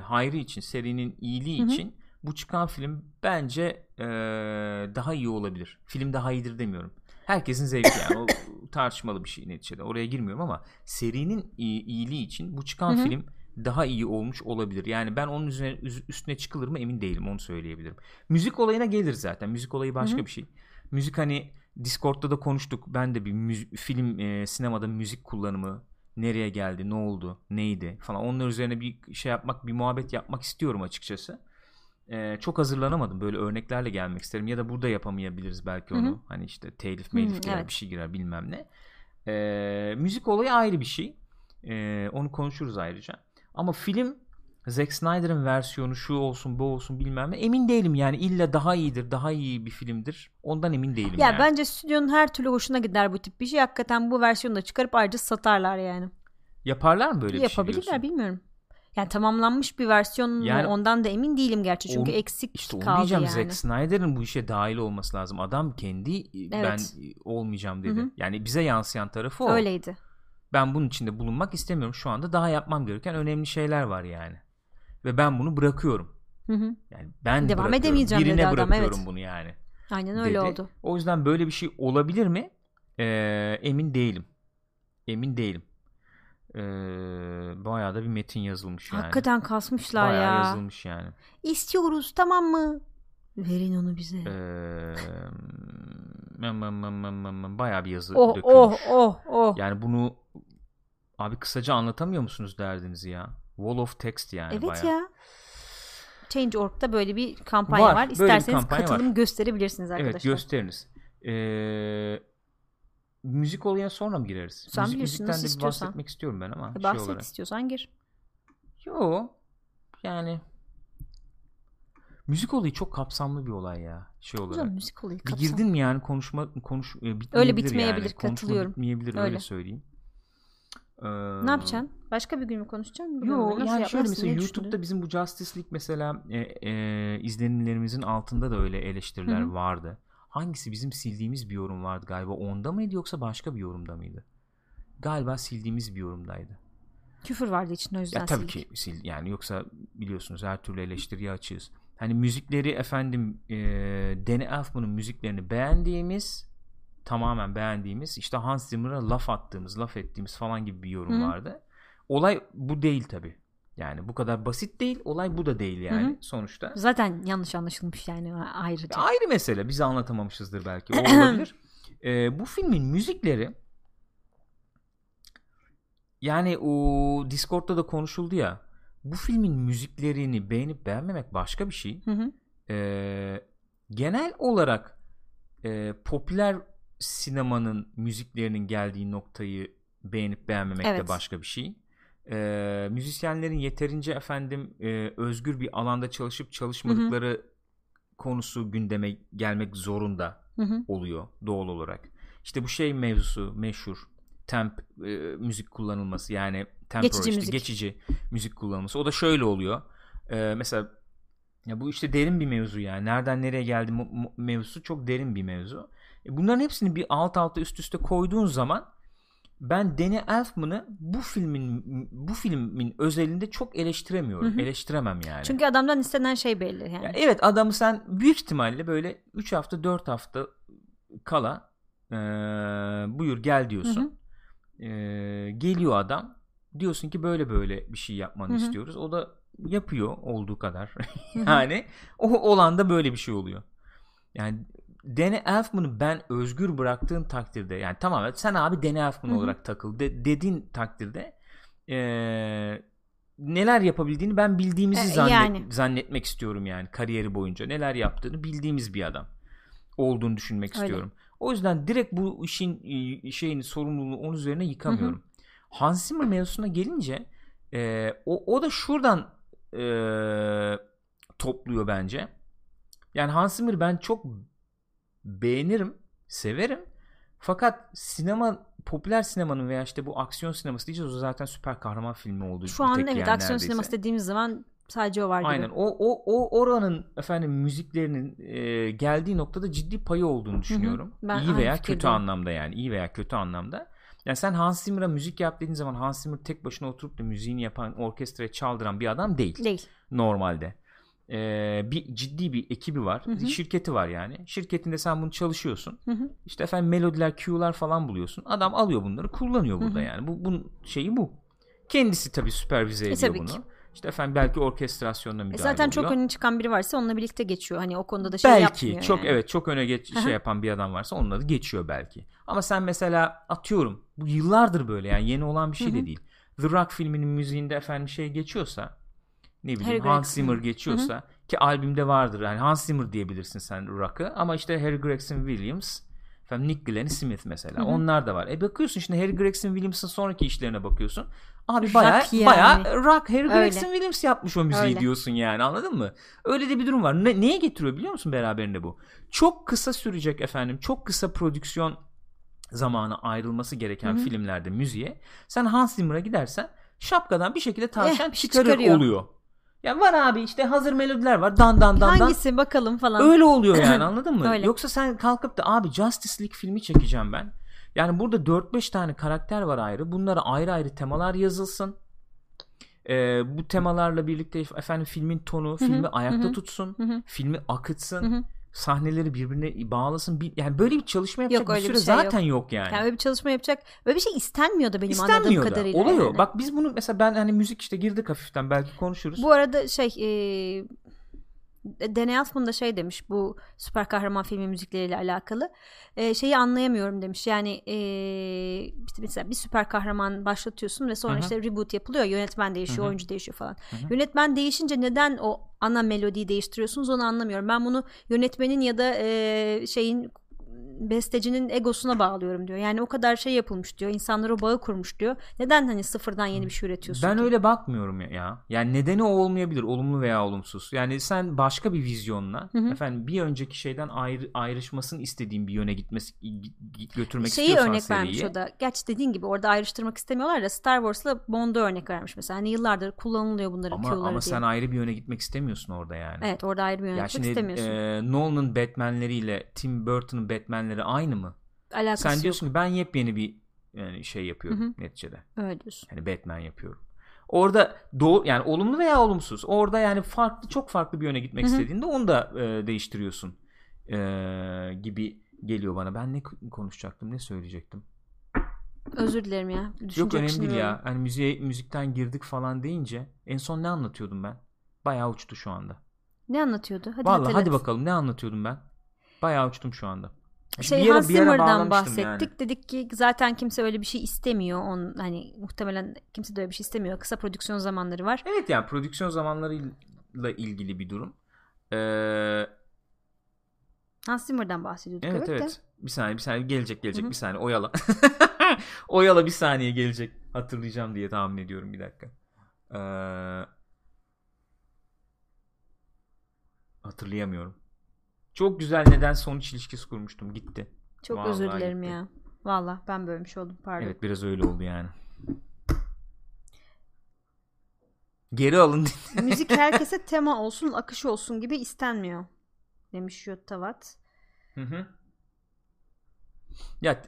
hayrı için, serinin iyiliği için bu çıkan film bence daha iyi olabilir. Film daha iyidir demiyorum. Herkesin zevki yani. O tartışmalı bir şey neticede. Oraya girmiyorum ama serinin iyiliği için bu çıkan film daha iyi olmuş olabilir. Yani ben onun üstüne çıkılır mı emin değilim. Onu söyleyebilirim. Müzik olayına gelir zaten. Müzik olayı başka bir şey. Müzik hani Discord'da da konuştuk. Ben de bir film sinemada müzik kullanımı nereye geldi, ne oldu, neydi falan. Onlar üzerine bir şey yapmak, bir muhabbet yapmak istiyorum açıkçası. Çok hazırlanamadım. Böyle örneklerle gelmek isterim. Ya da burada yapamayabiliriz belki onu. Hani işte telif meylif girer, bir şey girer bilmem ne. Müzik olayı ayrı bir şey. Onu konuşuruz ayrıca. Ama film, Zack Snyder'ın versiyonu şu olsun bu olsun bilmem ne, emin değilim yani. İlla daha iyidir, daha iyi bir filmdir, ondan emin değilim. Ya yani bence stüdyonun her türlü hoşuna gider bu tip bir şey. Hakikaten bu versiyonu da çıkarıp ayrıca satarlar yani. Yaparlar mı böyle yapabilirler, bir şey? Yapabilirler, bilmiyorum. Yani tamamlanmış bir versiyon yani, ondan da emin değilim gerçi. Çünkü eksik işte kaldı yani. İşte onu diyeceğim, Zack Snyder'ın bu işe dahil olması lazım. Adam kendi evet, ben olmayacağım dedi. Hı-hı. Yani bize yansıyan tarafı o. Öyleydi. Ben bunun içinde bulunmak istemiyorum. Şu anda daha yapmam gereken önemli şeyler var yani. Ve ben bunu bırakıyorum. Hı-hı. Yani ben devam edemeyeceğim birine dedi adam. Bırakıyorum evet, bunu yani. Aynen öyle dedi, oldu. O yüzden böyle bir şey olabilir mi? Emin değilim. Emin değilim. Bayağı da bir metin yazılmış yani. Hakikaten kasmışlar bayağı ya. Bayağı yazılmış yani. İstiyoruz, tamam mı? Verin onu bize. Bayağı bir yazı dökülmüş. Oh. Yani bunu abi kısaca anlatamıyor musunuz derdinizi ya? Wall of text yani evet bayağı. Evet ya. Change.org'da böyle bir kampanya var. İsterseniz kampanya katılım var, gösterebilirsiniz arkadaşlar. Evet, gösteriniz. Müzik olayına sonra mı gireriz? Sen bilirsin, nasıl istiyorsan. Bahsetmek istiyorum ben ama. Bahset şey istiyorsan gir. Yo yani müzik olayı çok kapsamlı bir olay ya. Şey olarak. Hocam, müzik olayı kapsamlı. Girdin mi yani konuşma öyle bitmeyebilir yani. Katılıyorum. Bitmeyebilir, öyle söyleyeyim. Ne yapacaksın? Başka bir gün mü konuşacaksın? Yo yani şöyle mesela YouTube'da bizim bu Justice League mesela izlenimlerimizin altında da öyle eleştiriler Hı-hı. vardı. Hangisi bizim sildiğimiz bir yorum vardı galiba. Onda mıydı yoksa başka bir yorumda mıydı? Galiba sildiğimiz bir yorumdaydı. Küfür vardı içinde, o yüzden ya tabii sildik. Ki yani yoksa biliyorsunuz her türlü eleştiriye açığız. Hani müzikleri efendim Danny Elfman'ın müziklerini beğendiğimiz, tamamen beğendiğimiz, işte Hans Zimmer'a laf ettiğimiz falan gibi bir yorum Hı-hı. vardı. Olay bu değil tabii. Yani bu kadar basit değil. Olay bu da değil yani Hı-hı. sonuçta. Zaten yanlış anlaşılmış yani ayrıca. Ayrı mesele. Biz anlatamamışızdır belki. O olabilir. Bu filmin müzikleri yani o Discord'da da konuşuldu ya. Bu filmin müziklerini beğenip beğenmemek başka bir şey. Genel olarak popüler sinemanın müziklerinin geldiği noktayı beğenip beğenmemek evet. de başka bir şey. Müzisyenlerin yeterince efendim özgür bir alanda çalışıp çalışmadıkları Hı-hı. konusu gündeme gelmek zorunda Hı-hı. oluyor doğal olarak. İşte bu şey mevzusu meşhur, temp müzik kullanılması yani geçici müzik kullanılması. O da şöyle oluyor. Mesela ya bu işte derin bir mevzu yani. Nereden nereye geldi mevzusu çok derin bir mevzu. Bunların hepsini bir alta üst üste koyduğun zaman ben Danny Elfman'ı bu filmin özelinde çok eleştiremiyorum. Hı hı. Eleştiremem yani. Çünkü adamdan istenen şey belli yani. Ya evet, adamı sen büyük ihtimalle böyle 3 hafta 4 hafta kala buyur gel diyorsun. Hı hı. Geliyor adam. Diyorsun ki böyle bir şey yapmanı hı hı. istiyoruz. O da yapıyor olduğu kadar. Yani o olan da böyle bir şey oluyor. Yani Danny Elfman'ı ben özgür bıraktığın takdirde, yani tamamen sen abi Danny Elfman Hı-hı. olarak takıl dediğin takdirde neler yapabildiğini ben bildiğimizi zannetmek istiyorum yani kariyeri boyunca. Neler yaptığını bildiğimiz bir adam olduğunu düşünmek Öyle. istiyorum. O yüzden direkt bu işin sorumluluğunu onun üzerine yıkamıyorum. Hı-hı. Hans Zimmer mevzusuna gelince o da şuradan topluyor bence. Yani Hans Zimmer ben çok beğenirim, severim. Fakat popüler sinemanın veya işte bu aksiyon sineması diyeceğiz, o zaten süper kahraman filmi olduğu. Şu an evet yani aksiyon neredeyse. Sineması dediğimiz zaman sadece o var gibi. Aynen. O oranın efendim müziklerinin geldiği noktada ciddi payı olduğunu düşünüyorum. Hı hı. Ben iyi veya kötü anlamda yani. İyi veya kötü anlamda. Yani sen Hans Zimmer'a müzik yap dediğin zaman Hans Zimmer tek başına oturup da müziğini yapan, orkestraya çaldıran bir adam değil. Değil. Normalde. Bir ciddi bir ekibi var, hı hı. şirketi var yani. Şirketinde sen bunu çalışıyorsun. Hı hı. İşte efendim melodiler, cue'lar falan buluyorsun. Adam alıyor bunları, kullanıyor burada hı hı. yani. Bunun şeyi bu. Kendisi tabii süpervize ediyor bunu. Ki. İşte efendim belki orkestrasyonla müdahale zaten oluyor. Zaten çok öne çıkan biri varsa onunla birlikte geçiyor. Hani o konuda da şey belki, yapmıyor. Belki çok yani. Evet çok öne şey yapan bir adam varsa onunla da geçiyor belki. Ama sen mesela atıyorum bu yıllardır böyle yani yeni olan bir şey de değil. The Rock filminin müziğinde efendim şey geçiyorsa, ne bileyim Harry Hans Zimmer geçiyorsa Hı-hı. ki albümde vardır yani Hans Zimmer diyebilirsin sen Rock'ı ama işte Harry Gregson Williams Efendim Nick Glenn Smith mesela. Hı hı. Onlar da var. Bakıyorsun şimdi Harry Gregson Williams'ın sonraki işlerine bakıyorsun. Abi bayağı rock. Harry Gregson Williams yapmış o müziği öyle diyorsun yani, anladın mı? Öyle de bir durum var. Neye getiriyor biliyor musun beraberinde bu? Çok kısa sürecek efendim. Çok kısa prodüksiyon zamanı ayrılması gereken hı hı filmlerde müziğe. Sen Hans Zimmer'a gidersen şapkadan bir şekilde tavşan çıkarıyor oluyor. Ya var abi işte hazır melodiler var. Dan dan dan. Hangisi dan bakalım falan. Öyle oluyor yani, anladın mı? Öyle. Yoksa sen kalkıp da abi Justice League filmi çekeceğim ben. Yani burada 4-5 tane karakter var ayrı. Bunlara ayrı ayrı temalar yazılsın. Bu temalarla birlikte efendim filmin tonu, hı-hı, filmi ayakta hı-hı tutsun. Hı-hı. Filmi akıtsın. Hı-hı. Sahneleri birbirine bağlasın. Yani böyle bir çalışma yapacak yok, bir süre bir şey zaten yok yani. Yani öyle bir çalışma yapacak. Böyle bir şey istenmiyordu benim anladığım kadarıyla. Oluyor. Yani. Bak biz bunu mesela ben hani müzik işte girdik hafiften, belki konuşuruz. Bu arada Dene Asman'da demiş bu süper kahraman filmi müzikleriyle alakalı. Şeyi anlayamıyorum demiş. Yani işte mesela bir süper kahraman başlatıyorsun ve sonra hı-hı işte reboot yapılıyor. Yönetmen değişiyor, hı-hı, oyuncu değişiyor falan. Hı-hı. Yönetmen değişince neden o ana melodiyi değiştiriyorsunuz onu anlamıyorum. Ben bunu yönetmenin ya da bestecinin egosuna bağlıyorum diyor. Yani o kadar yapılmış diyor. İnsanlar o bağı kurmuş diyor. Neden hani sıfırdan yeni bir şey üretiyorsun? Ben diyor öyle bakmıyorum ya. Yani nedeni o olmayabilir. Olumlu veya olumsuz. Yani sen başka bir vizyonla hı hı efendim bir önceki şeyden ayrışmasını istediğin bir yöne götürmek istiyorsan örnek seriyi. Vermiş o da. Gerçi dediğin gibi orada ayrıştırmak istemiyorlar da Star Wars'la Bond'a örnek vermiş mesela. Yani yıllardır kullanılıyor bunların Q'ları diye. Ama sen ayrı bir yöne gitmek istemiyorsun orada yani. Evet, orada ayrı bir yöne gitmek istemiyorsun. Nolan'ın Batman'leriyle Tim Burton'ın Batman'leri aynı mı? Alakası sen diyorsun yok ki ben yepyeni bir yani şey yapıyorum hı hı neticede. Öyle diyorsun. Yani Batman yapıyorum. Orada yani olumlu veya olumsuz. Orada yani farklı, çok farklı bir yöne gitmek hı hı istediğinde onu da değiştiriyorsun gibi geliyor bana. Ben ne konuşacaktım, ne söyleyecektim? Özür dilerim ya. Yok, önemli değil ya. Hani müzikten girdik falan deyince en son ne anlatıyordum ben? Bayağı uçtu şu anda. Ne anlatıyordu? Hadi bakalım ne anlatıyordum ben? Bayağı uçtum şu anda. Hans Zimmer'dan bahsettik yani. Dedik ki zaten kimse öyle bir şey istemiyor. Hani muhtemelen kimse de öyle bir şey istemiyor. Kısa prodüksiyon zamanları var. Evet yani prodüksiyon zamanlarıyla ilgili bir durum. Hans Zimmer'dan bahsediyorduk. Evet. Bir saniye gelecek hı-hı bir saniye oyala bir saniye gelecek, hatırlayacağım diye tahmin ediyorum, bir dakika. Hatırlayamıyorum. Çok güzel neden sonuç ilişkisi kurmuştum. Gitti. Çok vallahi özür dilerim gitti ya. Vallahi ben bölmüş oldum, pardon. Evet, biraz öyle oldu yani. Geri alın. Müzik herkese tema olsun, akış olsun gibi istenmiyor demiş Yottavat. Hı hı. Ya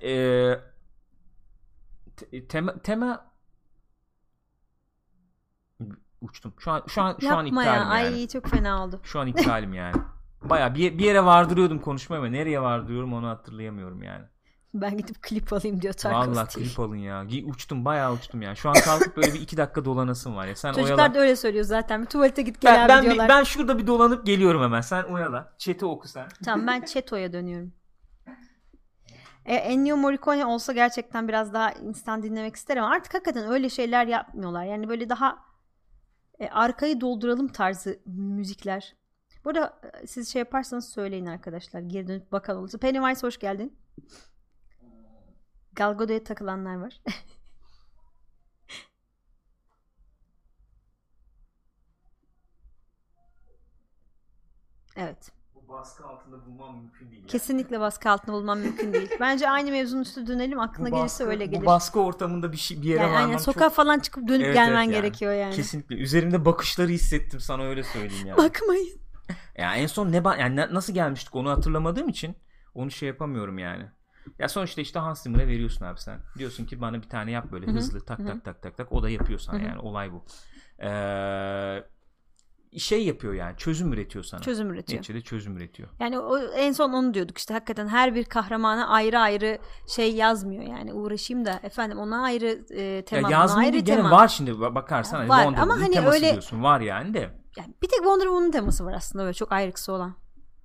tema uçtum. Şu an iptalim yani. Ay çok fena oldu. Şu an iptalim yani. Baya bir yere vardırıyordum konuşmayı ama nereye vardırıyorum onu hatırlayamıyorum yani. Ben gidip klip alayım diyor Tarkan. Valla klip alın ya. Uçtum, bayağı uçtum yani. Şu an kalkıp böyle bir 2 dakika dolanasın var ya. Sen çocuklar da öyle söylüyor zaten. Bir tuvalete git gel abi diyorlar. Ben şurada bir dolanıp geliyorum hemen. Sen oyala. Çete oku sen. Tamam, ben Çeto'ya dönüyorum. Ennio Morricone olsa gerçekten biraz daha insan dinlemek ister ama artık hakikaten öyle şeyler yapmıyorlar. Yani böyle daha arkayı dolduralım tarzı müzikler. Burada siz yaparsanız söyleyin arkadaşlar. Geri dönüp bakalım olursa. Pennywise hoş geldin. Gal Gadot'a takılanlar var. Evet. Bu baskı altında bulmam mümkün değil. Kesinlikle yani. Baskı altında bulmam mümkün değil. Bence aynı mevzunun üstüne dönelim. Aklına gelirse öyle gelir. Bu baskı ortamında bir yere yani varmam çok... Sokağa falan çıkıp dönüp gelmen yani gerekiyor yani. Kesinlikle. Üzerimde bakışları hissettim, sana öyle söyleyeyim yani. Bakmayın. Ya en son yani nasıl gelmiştik onu hatırlamadığım için onu yapamıyorum yani. Ya sonuçta işte Hans Zimmer'a veriyorsun abi sen. Diyorsun ki bana bir tane yap böyle hı-hı hızlı tak tak tak tak tak. O da yapıyor sana yani, olay bu. Yapıyor yani, çözüm üretiyor sana. Çözüm üretiyor. Neticede çözüm üretiyor. Yani en son onu diyorduk işte, hakikaten her bir kahramana ayrı ayrı yazmıyor yani, uğraşayım da efendim ona ayrı tema, ya ona ayrı tema. Var şimdi bakarsan ya, var. Hani ama hani teması öyle... diyorsun var yani de. Yani bir tek Wonder Woman'ın teması var aslında böyle çok ayrıksı olan.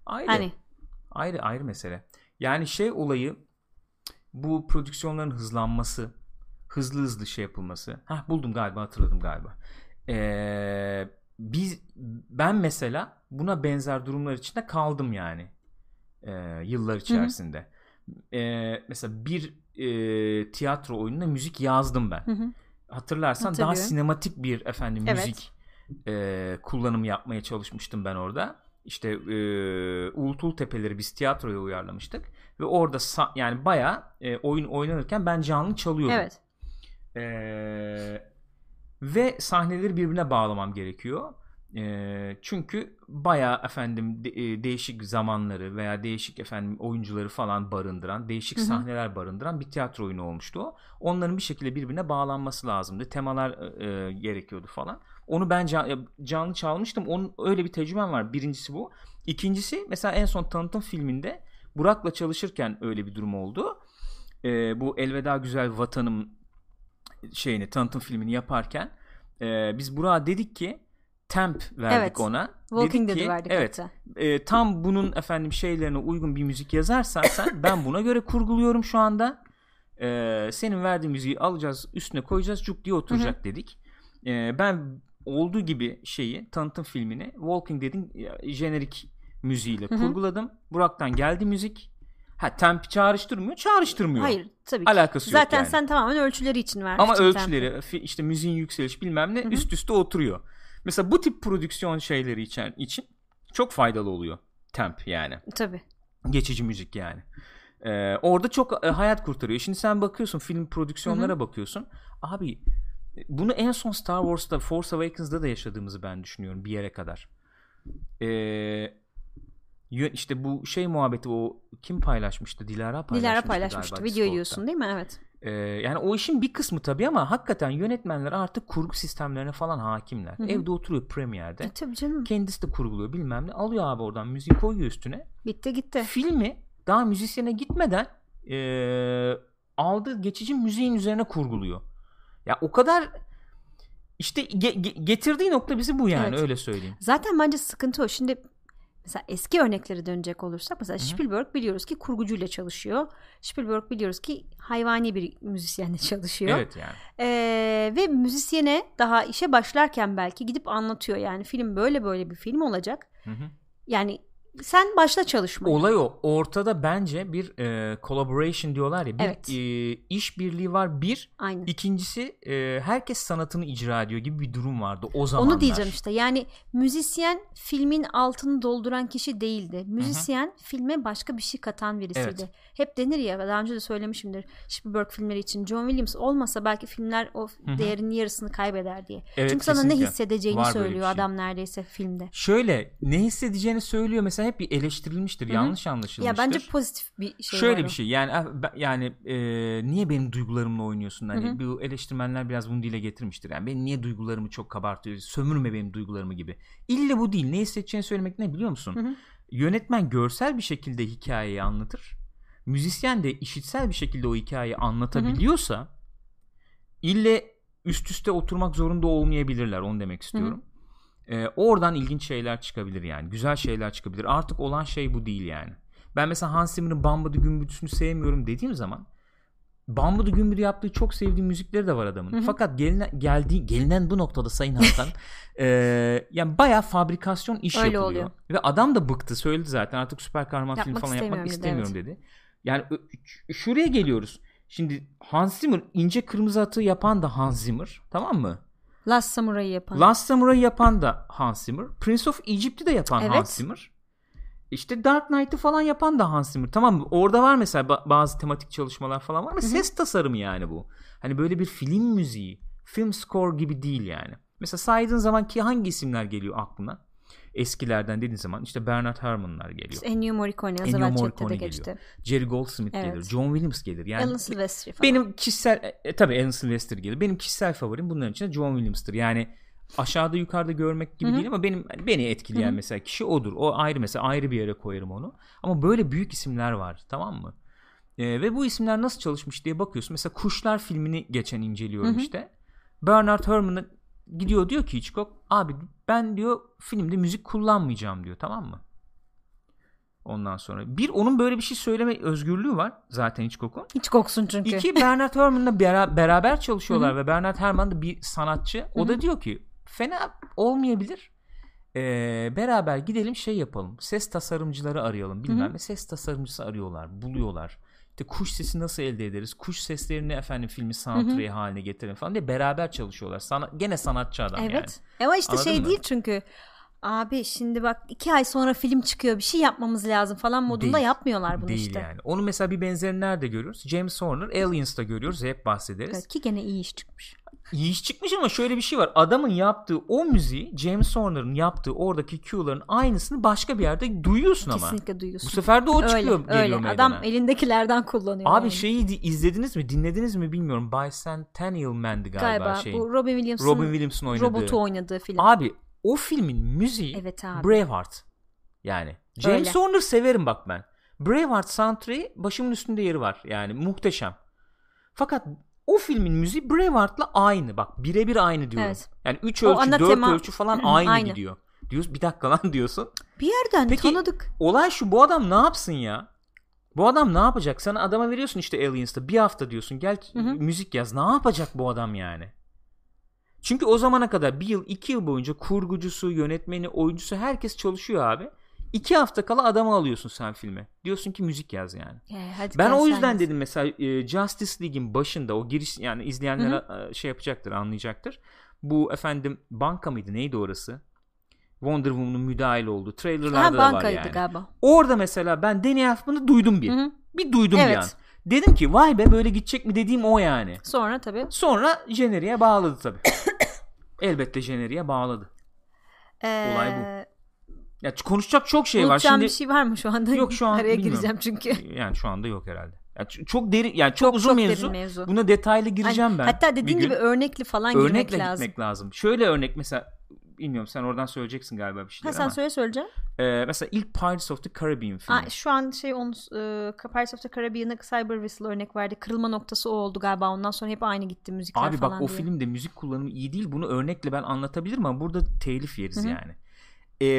Ayrı mesele. Yani olayı bu prodüksiyonların hızlanması, hızlı yapılması. Buldum galiba, hatırladım galiba. Ben mesela buna benzer durumlar içinde kaldım yani yıllar içerisinde. Hı hı. mesela bir tiyatro oyununa müzik yazdım ben. Hı hı. Hatırlarsan daha sinematik bir müzik kullanımı yapmaya çalışmıştım ben orada. İşte Uğultul Tepeleri biz tiyatroya uyarlamıştık ve orada yani bayağı oyun oynanırken ben canlı çalıyordum. Evet. Ve sahneleri birbirine bağlamam gerekiyor. Çünkü bayağı değişik zamanları veya değişik oyuncuları falan barındıran, değişik sahneler barındıran bir tiyatro oyunu olmuştu o. Onların bir şekilde birbirine bağlanması lazımdı. Temalar gerekiyordu falan. Onu ben canlı çalmıştım. Onun öyle bir tecrübem var. Birincisi bu. İkincisi, mesela en son tanıtım filminde Burak'la çalışırken öyle bir durum oldu. Bu Elveda Güzel Vatanım tanıtım filmini yaparken biz Burak'a dedik ki temp verdik ona. Walking dedi verdik hatta. Tam bunun şeylerine uygun bir müzik yazarsan sen, ben buna göre kurguluyorum şu anda. Senin verdiğin müziği alacağız, üstüne koyacağız, cuk diye oturacak dedik. Ben olduğu gibi tanıtım filmini Walking Dead'in jenerik müziğiyle kurguladım. Burak'tan geldi müzik. Tempi çağrıştırmıyor, çağrıştırmıyor. Hayır, tabii ki. Alakası yok. Zaten sen tamamen ölçüleri için vermiştin. Ama ölçüleri, müziğin yükseliş bilmem ne üst üste oturuyor. Mesela bu tip prodüksiyon şeyleri için çok faydalı oluyor temp yani. Tabii. Geçici müzik yani. Orada çok hayat kurtarıyor. Şimdi sen bakıyorsun, film prodüksiyonlara bakıyorsun. Abi bunu en son Star Wars'ta, Force Awakens'da da yaşadığımızı ben düşünüyorum bir yere kadar. İşte bu muhabbeti o kim paylaşmıştı? Dilara paylaşmıştı. Videoyu diyorsun değil mi? Evet. Yani o işin bir kısmı tabii ama hakikaten yönetmenler artık kurgu sistemlerine falan hakimler. Hı-hı. Evde oturuyor Premiere'de. Tabii canım. Kendisi de kurguluyor bilmem ne. Alıyor abi oradan müziği koyuyor üstüne. Bitti gitti. Filmi daha müzisyene gitmeden aldığı geçici müziğin üzerine kurguluyor. Ya o kadar getirdiği nokta bizi bu yani, öyle söyleyeyim. Zaten bence sıkıntı o. Şimdi mesela eski örneklere dönecek olursak, mesela Spielberg biliyoruz ki kurgucuyla çalışıyor. Spielberg biliyoruz ki hayvani bir müzisyenle çalışıyor. Evet yani. Ve müzisyene daha işe başlarken belki gidip anlatıyor yani, film böyle bir film olacak. Hı-hı. Yani sen başla çalışma. Olay o. Ortada bence bir collaboration diyorlar ya. Bir iş birliği var bir. Aynen. İkincisi herkes sanatını icra ediyor gibi bir durum vardı o zamanlar. Onu diyeceğim işte. Yani müzisyen filmin altını dolduran kişi değildi. Müzisyen filme başka bir şey katan birisiydi. Evet. Hep denir ya, daha önce de söylemişimdir. Spielberg filmleri için John Williams olmasa belki filmler o değerinin yarısını kaybeder diye. Evet, çünkü sana ne hissedeceğini söylüyor adam neredeyse filmde. Şöyle ne hissedeceğini söylüyor mesela. Hep bir eleştirilmiştir, yanlış anlaşılmıştır. Ya bence pozitif bir şey. Şöyle bir şey yani niye benim duygularımla oynuyorsun? Hani bu eleştirmenler biraz bunu dile getirmiştir. Yani ben niye duygularımı çok kabartıyor? Sömürme benim duygularımı gibi. İlle bu değil. Ne hissedeceğini söylemek ne biliyor musun? Yönetmen görsel bir şekilde hikayeyi anlatır. Müzisyen de işitsel bir şekilde o hikayeyi anlatabiliyorsa ille üst üste oturmak zorunda olmayabilirler. Onu demek istiyorum. Oradan ilginç şeyler çıkabilir yani. Güzel şeyler çıkabilir. Artık olan şey bu değil yani. Ben mesela Hans Zimmer'ın Bambu'da Gümbüdüsünü sevmiyorum dediğim zaman, Bambu'da Gümbüdü yaptığı çok sevdiğim müzikleri de var adamın. Fakat gelinen bu noktada Sayın Hasan yani bayağı fabrikasyon iş öyle yapılıyor. Oluyor. Ve adam da bıktı, söyledi zaten, artık süper kahraman filmi falan yapmak istemiyorum dedi. Yani şuraya geliyoruz. Şimdi Hans Zimmer ince kırmızı atı yapan da Hans Zimmer, tamam mı? Last Samurai'ı yapan da Hans Zimmer. Prince of Egypt'i de yapan Hans Zimmer. İşte Dark Knight'ı falan yapan da Hans Zimmer. Tamam mı? Orada var mesela bazı tematik çalışmalar falan var ama ses tasarımı yani bu. Hani böyle bir film müziği, film score gibi değil yani. Mesela saydığın zaman ki hangi isimler geliyor aklına? Eskilerden dediğin zaman işte Bernard Herrmann'lar geliyor. Ennio Morricone geliyor. Jerry Goldsmith gelir. John Williams gelir. Yani Alan Silvestri falan. Benim kişisel tabii Alan Silvestri gelir. Benim kişisel favorim bunların içinde John Williams'tır. Yani aşağıda yukarıda görmek gibi değil ama beni etkileyen mesela kişi odur. O ayrı, mesela ayrı bir yere koyarım onu. Ama böyle büyük isimler var, tamam mı? Ve bu isimler nasıl çalışmış diye bakıyorsun. Mesela Kuşlar filmini geçen inceliyorum işte. Bernard Herrmann'ın gidiyor diyor ki Hitchcock, abi ben diyor filmde müzik kullanmayacağım diyor, tamam mı? Ondan sonra bir onun böyle bir şey söyleme özgürlüğü var zaten Hitchcock'un. Hitchcock'sun çünkü. İki, Bernard Herrmann'la beraber çalışıyorlar ve Bernard Herrmann da bir sanatçı. O da diyor ki fena olmayabilir. Beraber gidelim yapalım. Ses tasarımcıları arayalım bilmem ne. Ses tasarımcısı arıyorlar, buluyorlar. İşte kuş sesi nasıl elde ederiz? Kuş seslerini efendim filmi soundtrack haline getirin falan diye beraber çalışıyorlar. Gene sanatçı adam yani. Evet. Ama işte anladın mı? Değil çünkü. Abi şimdi bak 2 ay sonra film çıkıyor, bir şey yapmamız lazım falan modunda değil, yapmıyorlar bunu değil işte. Değil yani. Onu mesela bir benzerini nerede görüyoruz? James Horner Aliens'ta görüyoruz. Hep bahsederiz. Evet, ki gene iyi iş çıkmış. İyi iş çıkmış ama şöyle bir şey var. Adamın yaptığı o müziği, James Horner'ın yaptığı oradaki Q'ların aynısını başka bir yerde duyuyorsun ama. Kesinlikle duyuyorsun. Bu sefer de o çıkıyor, öyle, geliyor öyle. Meydana. Adam elindekilerden kullanıyor. Abi yani. Şeyi izlediniz mi, dinlediniz mi bilmiyorum. Bicentennial Man'di galiba şeyin. Bu Robin Williams'ın oynadığı. Robotu oynadığı film. Abi o filmin müziği, evet abi. Braveheart. Yani James Horner severim bak ben. Braveheart soundtrack'ı başımın üstünde yeri var. Yani muhteşem. Fakat o filmin müziği Braveheart'la aynı. Bak birebir aynı diyorum. Evet. Yani 3 ölçü, 4 ölçü falan aynı gidiyor. Diyorsun, bir dakika lan diyorsun. Bir yerden peki, tanıdık. Peki olay şu, bu adam ne yapsın ya? Bu adam ne yapacak? Sen adama veriyorsun işte Aliens'ta bir hafta diyorsun gel müzik yaz. Ne yapacak bu adam yani? Çünkü o zamana kadar 1 yıl 2 yıl boyunca kurgucusu, yönetmeni, oyuncusu herkes çalışıyor abi. 2 hafta kala adamı alıyorsun sen filme. Diyorsun ki müzik yaz yani. Ben o yüzden dedim mesela Justice League'in başında o giriş yani izleyenler şey yapacaktır, anlayacaktır. Bu efendim banka mıydı neydi orası? Wonder Woman'ın müdahil olduğu trailerlarda da var yani. Galiba. Orada mesela ben Danny Elfman'ı duydum bir. Hı-hı. Bir duydum evet. Yani. Dedim ki vay be böyle gidecek mi dediğim o yani. Sonra tabii. Sonra jeneriğe bağladı tabii. Elbette jeneriğe bağladı. Olay bu. Ya konuşacak çok şey var. Şimdi bir şey var mı şu anda? Yok şu an araya bilmiyorum. Gireceğim çünkü. Yani şu anda yok herhalde. Yani çok derin, yani çok uzun mevzu. Buna detaylı gireceğim yani, ben. Hatta dediğin gibi örnekli falan girmek lazım. Örnekle gitmek lazım. Şöyle örnek mesela bilmiyorum sen oradan söyleyeceksin galiba bir şey. Ha sen söyleyeceğim. Mesela ilk Pirates of the Caribbean filmi. Şu an Pirates of the Caribbean'a Cyber Whistle örnek verdi. Kırılma noktası o oldu galiba. Ondan sonra hep aynı gitti müzikler falan. Abi bak o filmde müzik kullanımı iyi değil. Bunu örnekle ben anlatabilirim ama burada telif yeriz yani.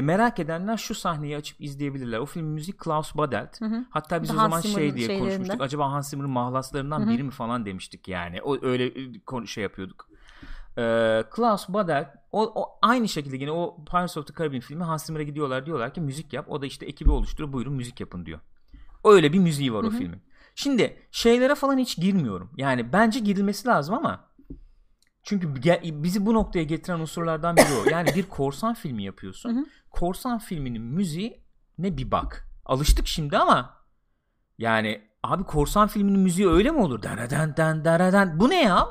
Merak edenler şu sahneyi açıp izleyebilirler. O film müzik Klaus Badelt. Hatta biz o zaman şey diye konuşmuştuk. Acaba Hans Zimmer'ın mahlaslarından biri mi falan demiştik yani. Öyle şey yapıyorduk. Klaus Badelt aynı şekilde yine o Pirates of the Caribbean filmi Hans Zimmer'a gidiyorlar, diyorlar ki müzik yap. O da işte ekibi oluşturuyor, buyurun müzik yapın diyor. Öyle bir müziği var o filmin. Şimdi şeylere falan hiç girmiyorum. Yani bence girilmesi lazım ama çünkü bizi bu noktaya getiren unsurlardan biri o. Yani bir korsan filmi yapıyorsun. Korsan filminin müziğine bir bak. Alıştık şimdi ama yani abi korsan filminin müziği öyle mi olur? Daradan daradan. Bu ne ya?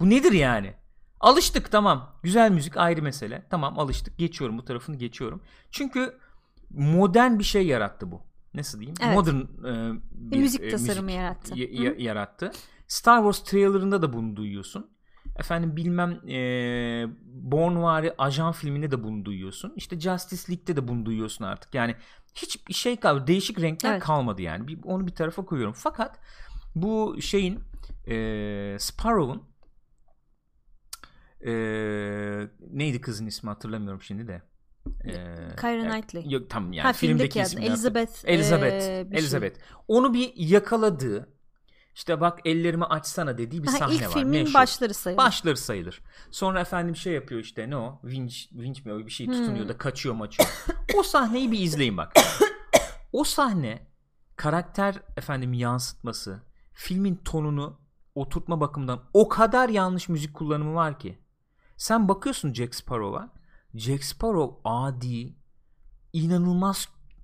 Bu nedir yani? Alıştık tamam. Güzel müzik ayrı mesele. Tamam alıştık. Geçiyorum bu tarafını geçiyorum. Çünkü modern bir şey yarattı bu. Nasıl diyeyim? Evet. Modern bir müzik tasarımı yarattı. Yarattı. Star Wars trailerında da bunu duyuyorsun. Efendim bilmem Bourne'vari ajan filminde de bunu duyuyorsun. İşte Justice League'de de bunu duyuyorsun artık. Yani hiçbir şey kalmadı. Değişik renkler kalmadı yani. Onu bir tarafa koyuyorum. Fakat bu şeyin Sparrow'un neydi kızın ismi hatırlamıyorum şimdi de. Keira Knightley. Yok tam yani filmdeki ismi. Elizabeth. Onu bir yakaladığı İşte bak ellerimi açsana dediği bir sahne var. İlk filmin meşhur. Başları sayılır. Sonra efendim şey yapıyor işte ne o? Vinç mi? Bir şey tutunuyor da kaçıyor. O sahneyi bir izleyin bak. O sahne karakter efendim yansıtması, filmin tonunu oturtma bakımından o kadar yanlış müzik kullanımı var ki. Sen bakıyorsun Jack Sparrow'a. Jack Sparrow adi,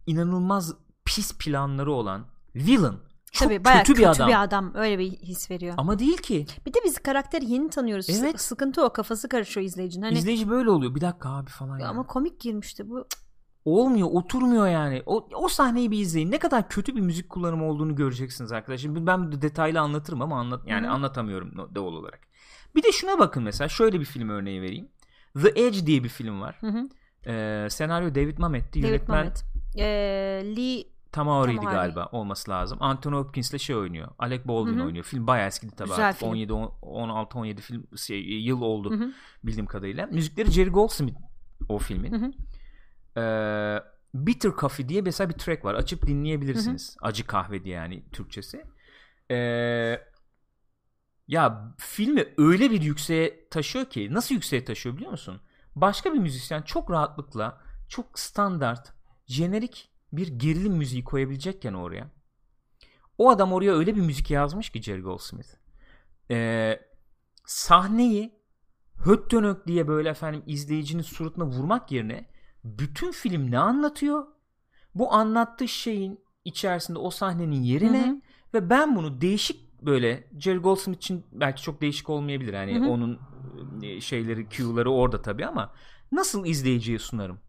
inanılmaz pis planları olan villain. Çok tabii, kötü bir adam. Öyle bir his veriyor. Ama değil ki. Bir de biz karakteri yeni tanıyoruz. Evet. Sıkıntı o, kafası karışıyor izleyicinin. Hani... İzleyici böyle oluyor. Bir dakika abi falan. Ya yani. Ama komik girmişti bu. Olmuyor, oturmuyor yani. O sahneyi bir izleyin. Ne kadar kötü bir müzik kullanımı olduğunu göreceksiniz arkadaşlar. Ben detaylı anlatırım ama anlatamıyorum doğal olarak. Bir de şuna bakın mesela. Şöyle bir film örneği vereyim. The Edge diye bir film var. Senaryo David Mamet'ti. Yönetmen Mamet. Tamam galiba olması lazım. Anthony Hopkins'le şey oynuyor. Alec Baldwin oynuyor. Film bayağı eskidi tabii. 16-17 film yıl oldu bildiğim kadarıyla. Müzikleri Jerry Goldsmith o filmin. Bitter Coffee diye mesela bir track var. Açıp dinleyebilirsiniz. Acı kahve diye yani Türkçesi. Ya filmi öyle bir yükseğe taşıyor ki. Nasıl yükseğe taşıyor biliyor musun? Başka bir müzisyen çok rahatlıkla çok standart, jenerik bir gerilim müziği koyabilecekken oraya O adam oraya öyle bir müzik yazmış ki Jerry Goldsmith. Sahneyi höt dönök diye böyle efendim izleyicinin suratına vurmak yerine bütün film ne anlatıyor? Bu anlattığı şeyin içerisinde o sahnenin yerine ve ben bunu değişik böyle Jerry Goldsmith için belki çok değişik olmayabilir. Yani onun şeyleri, cue'ları orada tabii ama nasıl izleyiciye sunarım?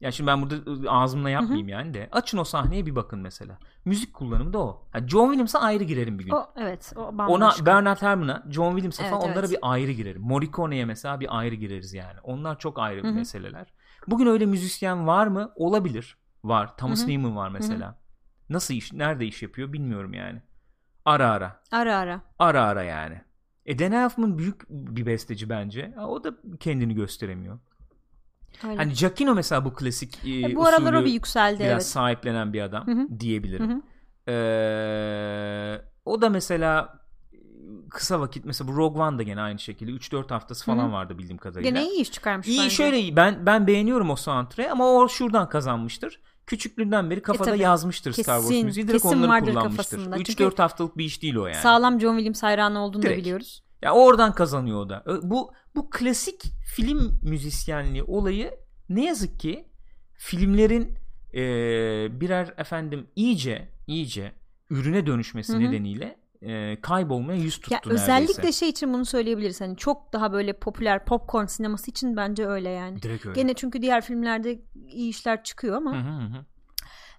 Yani şimdi ben burada ağzımla yapmayayım yani de. Açın o sahneye bir bakın mesela. Müzik kullanımı da o. Yani John Williams'a ayrı girerim bir gün. O ona, Bernard Herrmann'a, John Williams'a falan onlara bir ayrı girerim. Morricone'ye mesela bir ayrı gireriz yani. Onlar çok ayrı meseleler. Bugün öyle müzisyen var mı? Olabilir. Var. Thomas Newman var mesela. Nasıl iş, nerede iş yapıyor bilmiyorum yani. Ara ara yani. Dan Elfman büyük bir besteci bence. O da kendini gösteremiyor. Öyle. Hani Giacchino mesela bu klasik bu aralar o bir yükseldi, biraz sahiplenen bir adam diyebilirim. O da mesela kısa vakit, mesela bu Rogue One'da gene aynı şekilde 3-4 haftası falan vardı bildiğim kadarıyla. Gene iyi iş çıkarmış. İyi bence. Şöyle ben beğeniyorum o soundtrack'ı ama o şuradan kazanmıştır. Küçüklüğünden beri kafada yazmıştır kesin, Star Wars müziği. Direkt onları kullanmıştır. 3-4 haftalık bir iş değil o yani. Sağlam John Williams hayranı olduğunu da biliyoruz. Ya oradan kazanıyor o da. Bu klasik film müzisyenliği olayı ne yazık ki filmlerin birer efendim iyice ürüne dönüşmesi nedeniyle kaybolmaya yüz tuttu ya neredeyse. Özellikle şey için bunu söyleyebiliriz. Hani çok daha böyle popüler popcorn sineması için bence öyle yani. Direkt öyle. Gene çünkü diğer filmlerde iyi işler çıkıyor ama.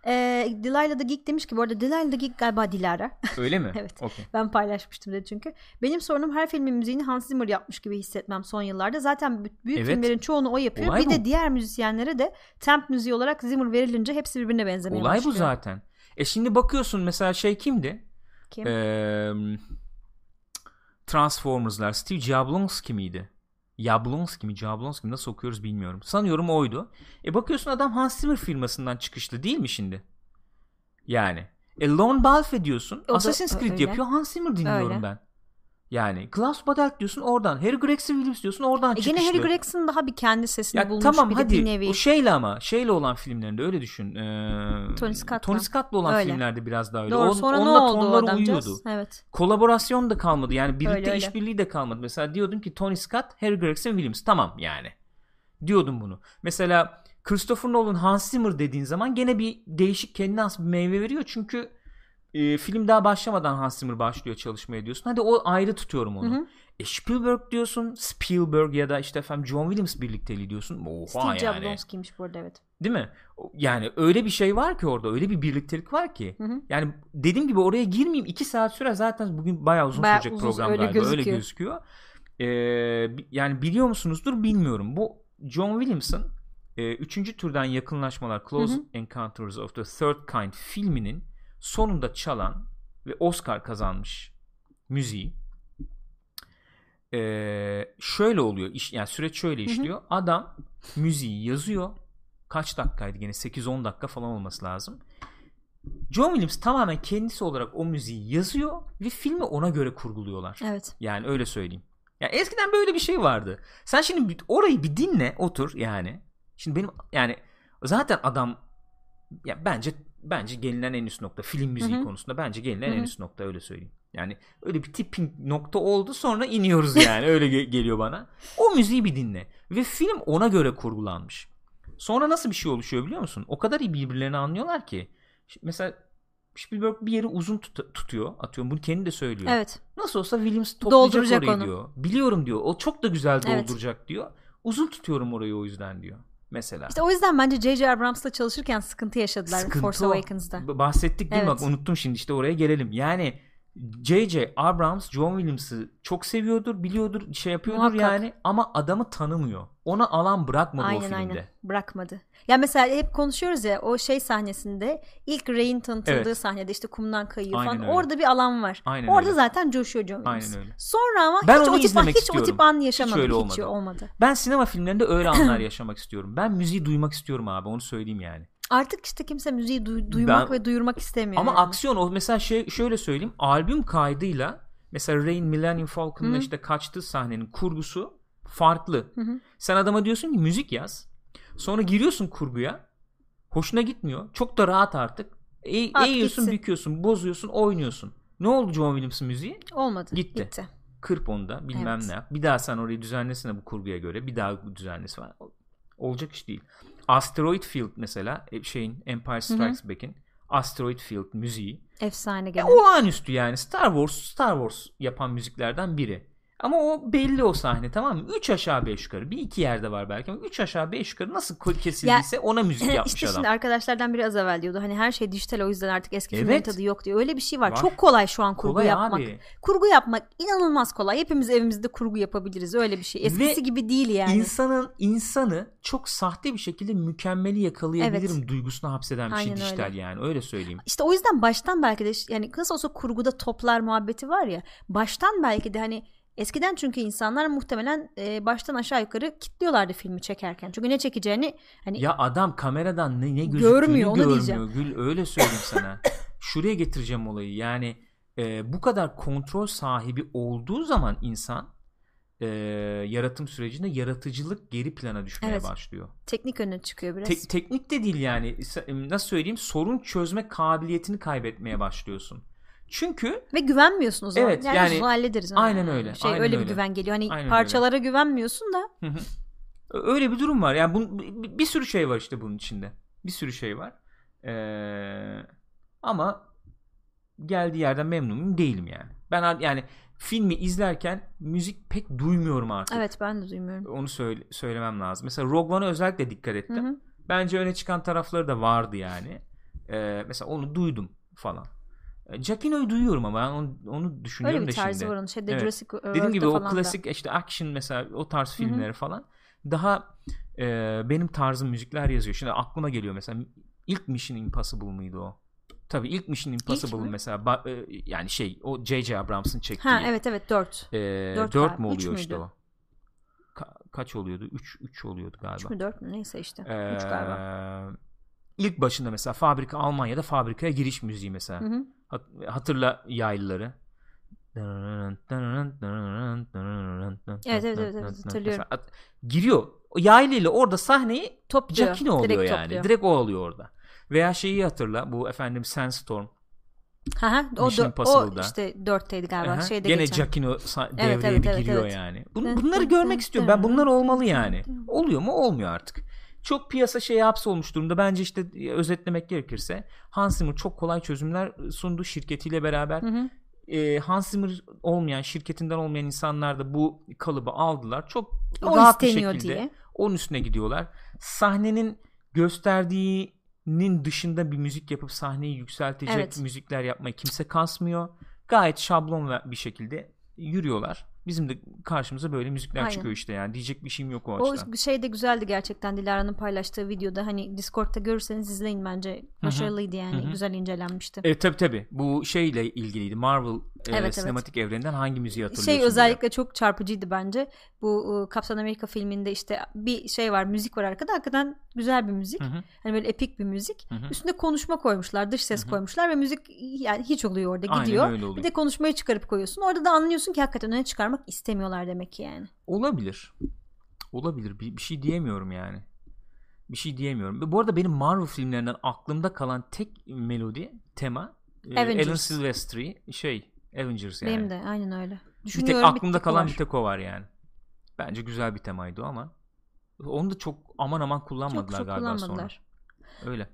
Delilah the Geek demiş ki, bu arada Delilah the Geek galiba Dilara. Öyle mi? Evet. Okay. Ben paylaşmıştım dedi çünkü. Benim sorunum her filmin müziğini Hans Zimmer yapmış gibi hissetmem son yıllarda. Zaten büyük filmlerin çoğunu o yapıyor. Olay bir bu. De diğer müzisyenlere de temp müziği olarak Zimmer verilince hepsi birbirine benzemeye başlıyor. Olay bu zaten. Şimdi bakıyorsun mesela şey kimdi? Kim? Transformers'lar Steve Jablonski miydi? Jablonski mi nasıl okuyoruz bilmiyorum. Sanıyorum oydu. Bakıyorsun adam Hans Zimmer firmasından çıkışlı değil mi şimdi? Yani. Lon Balfe diyorsun. Assassin's Creed yapıyor. Hans Zimmer dinliyorum öyle. Ben. Yani Klaus Badelt diyorsun oradan. Harry Gregson Williams diyorsun oradan çıkışlı. Gene Harry Gregson daha bir kendi sesini bulmuş tamam, bir de bir nevi. O şeyle olan filmlerinde öyle düşün. Tony Scott'la olan öyle. Filmlerde biraz daha öyle. Doğru, sonra onunla ne oldu o adamcağız? Evet. Kolaborasyon da kalmadı. Yani birlikte işbirliği de kalmadı. Mesela diyordum ki Tony Scott, Harry Gregson Williams. Tamam yani. Diyordum bunu. Mesela Christopher Nolan, Hans Zimmer dediğin zaman gene bir değişik kendine has bir meyve veriyor. Çünkü film daha başlamadan Hans Zimmer başlıyor çalışmaya diyorsun. Hadi o ayrı tutuyorum onu. Spielberg diyorsun. Spielberg ya da işte efendim John Williams birlikteliği diyorsun. Oha Steve yani. Steve Jablonski'ymiş bu arada evet. Değil mi? Yani öyle bir şey var ki orada. Öyle bir birliktelik var ki. Yani dediğim gibi oraya girmeyeyim. 2 saat süre zaten bugün bayağı uzun sürecek program öyle galiba. Öyle gözüküyor. Yani biliyor musunuzdur bilmiyorum. Bu John Williams'ın 3. türden yakınlaşmalar Close Encounters of the Third Kind filminin sonunda çalan ve Oscar kazanmış müziği şöyle oluyor yani süreç şöyle işliyor. Adam müziği yazıyor, kaç dakikaydı gene 8-10 dakika falan olması lazım. John Williams tamamen kendisi olarak o müziği yazıyor ve filmi ona göre kurguluyorlar. Evet. Yani öyle söyleyeyim. Yani eskiden böyle bir şey vardı. Sen şimdi orayı bir dinle otur yani. Şimdi benim yani zaten adam ya bence gelinen en üst nokta film müziği konusunda bence gelinen en üst nokta öyle söyleyeyim. Yani öyle bir tipping nokta oldu sonra iniyoruz yani öyle geliyor bana. O müziği bir dinle ve film ona göre kurgulanmış. Sonra nasıl bir şey oluşuyor biliyor musun? O kadar iyi birbirlerini anlıyorlar ki. Mesela Spielberg bir yeri uzun tutuyor atıyorum bunu kendi de söylüyor. Evet. Nasıl olsa Williams dolduracak orayı onu. Diyor. Biliyorum diyor o çok da güzel dolduracak diyor. Uzun tutuyorum orayı o yüzden diyor. Mesela. İşte o yüzden bence J.J. Abrams'la çalışırken sıkıntı yaşadılar Force Awakens'da. Bahsettik değil mi? Bak unuttum şimdi işte oraya gelelim. Yani J.J. Abrams John Williams'ı çok seviyordur, biliyordur, şey yapıyordur muhakkak. Yani ama adamı tanımıyor. Ona alan bırakmadı aynen, o filmde. Aynen. Bırakmadı. Ya mesela hep konuşuyoruz ya o şey sahnesinde ilk Rey'in tanıtıldığı sahnede işte kumdan kayıyor aynen falan. Öyle. Orada bir alan var. Aynen orada öyle. Zaten coşuyor John Williams. Aynen öyle. Sonra ama ben hiç o tip an yaşamadım. Hiç olmadı. Ben sinema filmlerinde öyle anlar yaşamak istiyorum. Ben müziği duymak istiyorum abi onu söyleyeyim yani. Artık işte kimse müziği duymak ve duyurmak istemiyor. Ama yani. Aksiyon o mesela şöyle söyleyeyim. Albüm kaydıyla mesela Rain Millennium Falcon'la işte kaçtığı sahnenin kurgusu farklı. Sen adama diyorsun ki müzik yaz. Sonra giriyorsun kurguya. Hoşuna gitmiyor. Çok da rahat artık. Eğiyorsun, büküyorsun, bozuyorsun, oynuyorsun. Ne oldu John Williams'ın müziği? Olmadı. Gitti. Kırp onu da, bilmem evet. Ne yap. Bir daha sen orayı düzenlesene bu kurguya göre. Bir daha düzenlesene. Olacak iş değil. Asteroid Field mesela, şeyin Empire Strikes Back'in Asteroid Field müziği. Efsane gene. Olağanüstü yani. Star Wars yapan müziklerden biri. Ama o belli o sahne, tamam mı? 3 aşağı 5 yukarı. Bir iki yerde var belki ama 3 aşağı 5 yukarı nasıl kesildiyse ya, ona müzik yapmış işte adam. İşte şimdi arkadaşlardan biri az evvel diyordu. Hani her şey dijital, o yüzden artık eski filmlerin tadı yok diyor. Öyle bir şey var. Çok kolay şu an kurgu yapmak. Abi. Kurgu yapmak inanılmaz kolay. Hepimiz evimizde kurgu yapabiliriz. Öyle bir şey. Eskisi gibi değil yani. İnsanı çok sahte bir şekilde mükemmeli yakalayabilirim duygusuna hapseden bir şey dijital öyle. Yani. Öyle söyleyeyim. İşte o yüzden baştan belki de yani nasıl olsa kurguda toplar muhabbeti var ya. Baştan belki de hani eskiden çünkü insanlar muhtemelen baştan aşağı yukarı kilitliyorlardı filmi çekerken. Çünkü ne çekeceğini hani ya adam kameradan ne gözüktüğünü görmüyor. Gül, öyle söyleyeyim sana. Şuraya getireceğim olayı. Yani bu kadar kontrol sahibi olduğu zaman insan yaratım sürecinde yaratıcılık geri plana düşmeye başlıyor. Teknik önüne çıkıyor biraz. Teknik de değil yani. Nasıl söyleyeyim? Sorun çözme kabiliyetini kaybetmeye başlıyorsun. Çünkü ve güvenmiyorsun o zaman. Evet, yani hallederiz. Aynen öyle. Şey aynen öyle bir güven geliyor. Hani aynen parçalara öyle. Güvenmiyorsun da. Hı. Öyle bir durum var. Yani bir sürü şey var işte bunun içinde. Bir sürü şey var. Ama geldiği yerden memnunum değilim yani. Ben yani filmi izlerken müzik pek duymuyorum artık. Evet, ben de duymuyorum. Onu söylemem lazım. Mesela Rogue One'a özellikle dikkat ettim. Hı. Bence öne çıkan tarafları da vardı yani. Mesela onu duydum falan. Giacchino'yu duyuyorum ama ben onu düşünüyorum da şimdi. Öyle bir tarzı var onun. Şeyde evet. Jurassic World'da falan. Dediğim gibi o klasik işte action mesela o tarz filmleri falan. Daha benim tarzım müzikler yazıyor. Şimdi aklıma geliyor mesela ilk Mission Impossible mıydı o? Tabii ilk Mission Impossible mesela yani şey o J.J. Abrams'ın çektiği. Ha evet 4. 4 mü oluyor işte o? Kaç oluyordu? 3 oluyordu galiba. 3 mü 4 mü neyse işte. 3 galiba. İlk başında mesela fabrika Almanya'da fabrikaya giriş müziği mesela. Hatırla yaylıları. Evet hatırlıyorum. Mesela giriyor. Yaylıyla orada sahneyi topluyor. Giacchino oluyor direkt yani. Topluyor. Direkt o oluyor orada. Veya şeyi hatırla. Bu efendim Sandstorm. O işte 4'teydi galiba. Aha. Şeyde gene Giacchino devreye giriyor yani. Bunları görmek istiyorum. Ben bunlar olmalı yani. Oluyor mu? Olmuyor artık. Çok piyasa şeye hapsolmuş durumda. Bence işte özetlemek gerekirse Hans Zimmer çok kolay çözümler sundu şirketiyle beraber. Hans Zimmer olmayan, şirketinden olmayan insanlar da bu kalıbı aldılar. Çok rahat bir şekilde diye. Onun üstüne gidiyorlar. Sahnenin gösterdiğinin dışında bir müzik yapıp sahneyi yükseltecek müzikler yapmaya kimse kasmıyor. Gayet şablon bir şekilde yürüyorlar. Bizim de karşımıza böyle müzikler çıkıyor işte yani. Diyecek bir şeyim yok o açıdan. O şey de güzeldi gerçekten, Dilara'nın paylaştığı videoda. Hani Discord'da görürseniz izleyin, bence başarılıydı yani. Güzel incelenmişti. Tabii. Bu şeyle ilgiliydi. Marvel sinematik evreninden hangi müziği hatırlıyorsun? Şey özellikle diye. Çok çarpıcıydı bence. Bu Captain America filminde işte bir şey var, müzik var arkada. Hakikaten güzel bir müzik. Hani böyle epik bir müzik. Üstüne konuşma koymuşlar, dış ses koymuşlar ve müzik yani hiç oluyor orada, gidiyor. Aynen öyle oluyor. Bir de konuşmayı çıkarıp koyuyorsun. Orada da anlıyorsun ki hakikaten öne çıkarmak istemiyorlar demek ki yani. Olabilir. Bir şey diyemiyorum yani. Bu arada benim Marvel filmlerinden aklımda kalan tek melodi, tema Alan Silvestri Avengers yani. Benim de aynen öyle. Düşünüyorum, bir tek aklımda kalan bir tek o var yani. Bence güzel bir temaydı ama onu da çok aman kullanmadılar kullanmadılar. Sonra. Öyle.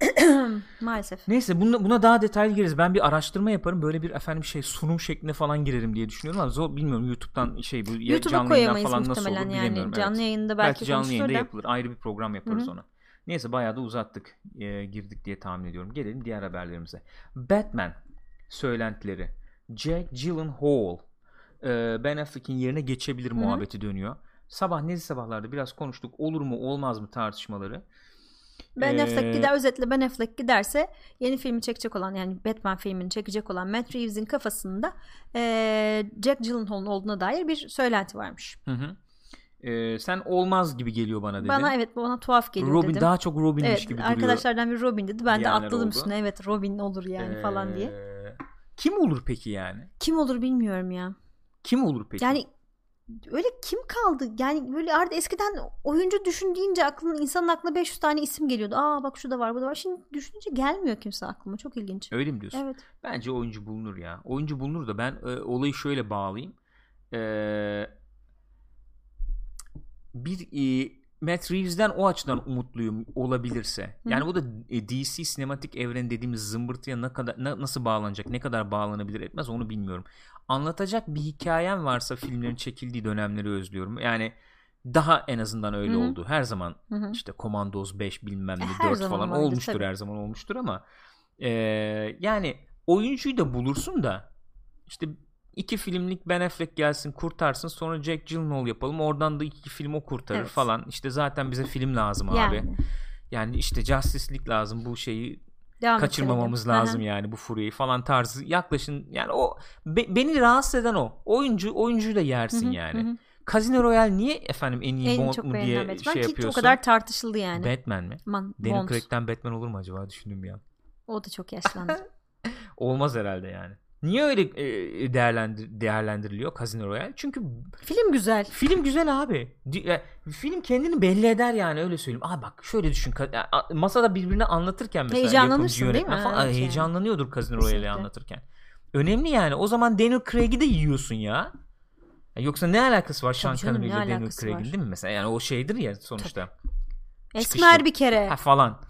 Maalesef. Neyse buna daha detaylı gireriz. Ben bir araştırma yaparım. Böyle bir sunum şeklinde falan girerim diye düşünüyorum ama bilmiyorum YouTube'dan bu canlı yayından falan nasıl olur yani. Bilemiyorum. Canlı yayında belki canlı yayında yapılır. Ayrı bir program yaparız ona. Neyse bayağı da uzattık. Girdik diye tahmin ediyorum. Gelelim diğer haberlerimize. Batman söylentileri. Jack Gyllenhaal Ben Affleck'in yerine geçebilir muhabbeti dönüyor. Sabahlarda biraz konuştuk. Olur mu olmaz mı tartışmaları. Ben Affleck gider, özetle Ben Affleck giderse yeni filmi çekecek olan yani Batman filmini çekecek olan Matt Reeves'in kafasında Jack Gyllenhaal'ın olduğuna dair bir söylenti varmış. Sen olmaz gibi geliyor bana dedin. Bana bana tuhaf geliyor Robin, dedim. Daha çok Robin'miş gibi duruyor. Arkadaşlardan bir Robin dedi, ben de atladım üstüne Robin olur yani falan diye. Kim olur peki yani? Kim olur bilmiyorum ya. Yani Öyle kim kaldı? Yani böyle artık eskiden oyuncu düşündüğünce aklına, insanın aklına 500 tane isim geliyordu. Aa bak şu da var, bu da var. Şimdi düşününce gelmiyor kimse aklıma. Çok ilginç. Öyle mi diyorsun? Evet. Bence oyuncu bulunur ya. Oyuncu bulunur da ben olayı şöyle bağlayayım. Matt Reeves'den o açıdan umutluyum olabilirse. Yani bu da DC sinematik evren dediğimiz zımbırtıya ne kadar nasıl bağlanacak, ne kadar bağlanabilir etmez onu bilmiyorum. Anlatacak bir hikayem varsa filmlerin çekildiği dönemleri özlüyorum. Yani daha en azından öyle oldu. Her zaman işte Commandos 5 bilmem ne 4 falan vardı, olmuştur tabii. Her zaman olmuştur ama yani oyuncuyu da bulursun da işte 2 filmlik Ben Affleck gelsin kurtarsın, sonra Jack Gyllenhaal yapalım, oradan da 2 film o kurtarır evet. Falan işte zaten bize film lazım yani. Abi yani işte Justice League lazım, bu şeyi devam kaçırmamamız edelim. Lazım aha. Yani bu furyayı falan tarzı yaklaşın yani o beni rahatsız eden o oyuncuyu da yersin yani. Hı-hı. Casino Royale niye efendim en iyi Bond mu diye Batman. Şey yapıyorsun ki o kadar tartışıldı yani. Batman mi? Daniel Craig'den Batman olur mu acaba düşündüm bir an. O da çok yaşlandı. Olmaz herhalde yani. Niye öyle değerlendiriliyor Casino Royale? Çünkü film güzel. Film güzel abi. Film kendini belli eder yani, öyle söyleyeyim. Aa bak şöyle düşün. Masada birbirine anlatırken mesela heyecanlanırsın değil mi? Falan, evet, heyecanlanıyordur Casino Royale'i kesinlikle. Anlatırken. Önemli yani. O zaman Daniel Craig'i de yiyorsun ya. Yoksa ne alakası var Sean Connery ile Daniel Craig'in değil mi mesela? Yani o şeydir ya sonuçta. Esmer bir kere. Ha, falan.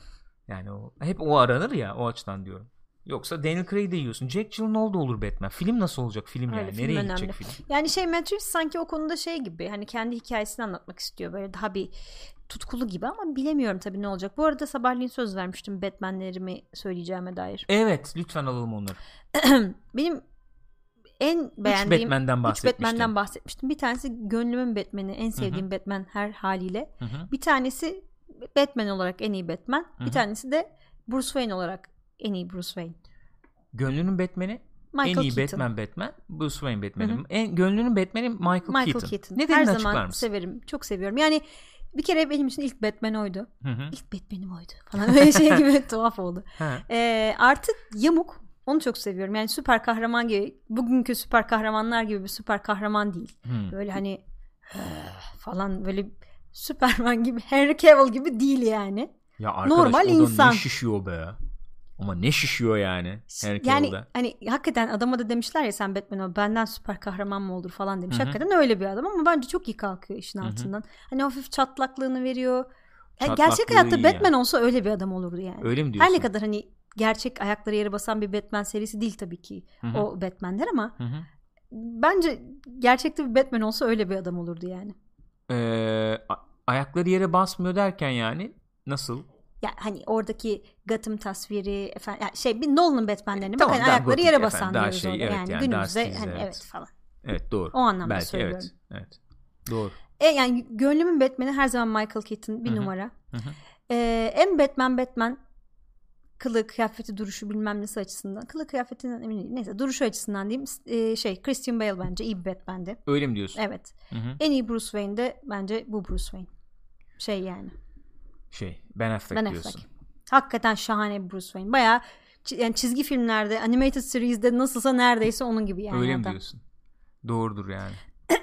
Yani o, hep o aranır ya, o açıdan diyorum. Yoksa Daniel Craig'de yiyorsun. Jack Gyllenhaal da olur Batman. Film nasıl olacak? Film yani. Öyle, nereye film gidecek önemli. Film? Yani Matt Reeves sanki o konuda şey gibi. Hani kendi hikayesini anlatmak istiyor. Böyle daha bir tutkulu gibi ama bilemiyorum tabii ne olacak. Bu arada sabahleyin söz vermiştim Batman'lerimi söyleyeceğime dair. Evet. Lütfen alalım onları. Benim en beğendiğim 3 Batman'den bahsetmiştim. Bir tanesi gönlümün Batman'i. En sevdiğim Hı-hı. Batman her haliyle. Hı-hı. Bir tanesi Batman olarak en iyi Batman. Hı-hı. Bir tanesi de Bruce Wayne olarak en iyi Bruce Wayne. Gönlünün Batman'i Michael en iyi Keaton. Batman Bruce Wayne Batman'im. Gönlünün Batman'i Michael Keaton. Neden her zaman severim. Çok seviyorum. Yani bir kere benim için ilk Batman oydu. Hı-hı. İlk Batman'im oydu. Falan böyle şey gibi tuhaf oldu. Artı Yamuk. Onu çok seviyorum. Yani süper kahraman gibi, bugünkü süper kahramanlar gibi bir süper kahraman değil. Böyle hani falan böyle Superman gibi, Henry Cavill gibi değil yani. Ya arkadaş, normal insan. Ne şişiyor be? Ama ne şişiyor yani Henry Cavill'da. Yani hani hakikaten adama da demişler ya sen Batman ol, benden süper kahraman mı olur falan demiş. Hı-hı. Hakikaten öyle bir adam ama bence çok iyi kalkıyor işin Hı-hı. altından. Hani hafif çatlaklığını veriyor. Yani gerçek hayatta Batman yani. Olsa öyle bir adam olurdu yani. Öyle mi diyorsun? Her ne kadar hani gerçek ayakları yere basan bir Batman serisi değil tabii ki. Hı-hı. O Batman'ler ama Hı-hı. bence gerçekte bir Batman olsa öyle bir adam olurdu yani. Ayakları yere basmıyor derken yani nasıl? Ya hani oradaki Gotham tasviri efendim yani şey bir Nolan'ın Batman'lerini bakın tamam, ayakları yere basan diyoruz şey, evet, yani günümüzde hani evet. Evet falan. Evet doğru. O anlamda belki, söylüyorum. Evet. Doğru. Yani gönlümün Batman'i her zaman Michael Keaton bir Hı-hı. numara. Hı-hı. En Batman kılık kıyafeti duruşu bilmem nesi açısından kılık kıyafetinden emin değilim neyse duruşu açısından diyeyim Christian Bale bence iyi bir Batman'di. Öyle mi diyorsun? Evet. Hı-hı. En iyi Bruce Wayne de bence bu Bruce Wayne. Şey yani. Ben Affleck diyorsun. Hakikaten şahane Bruce Wayne. Bayağı yani çizgi filmlerde, animated series'de nasılsa neredeyse onun gibi yani. Öyle mi diyorsun? Doğrudur yani.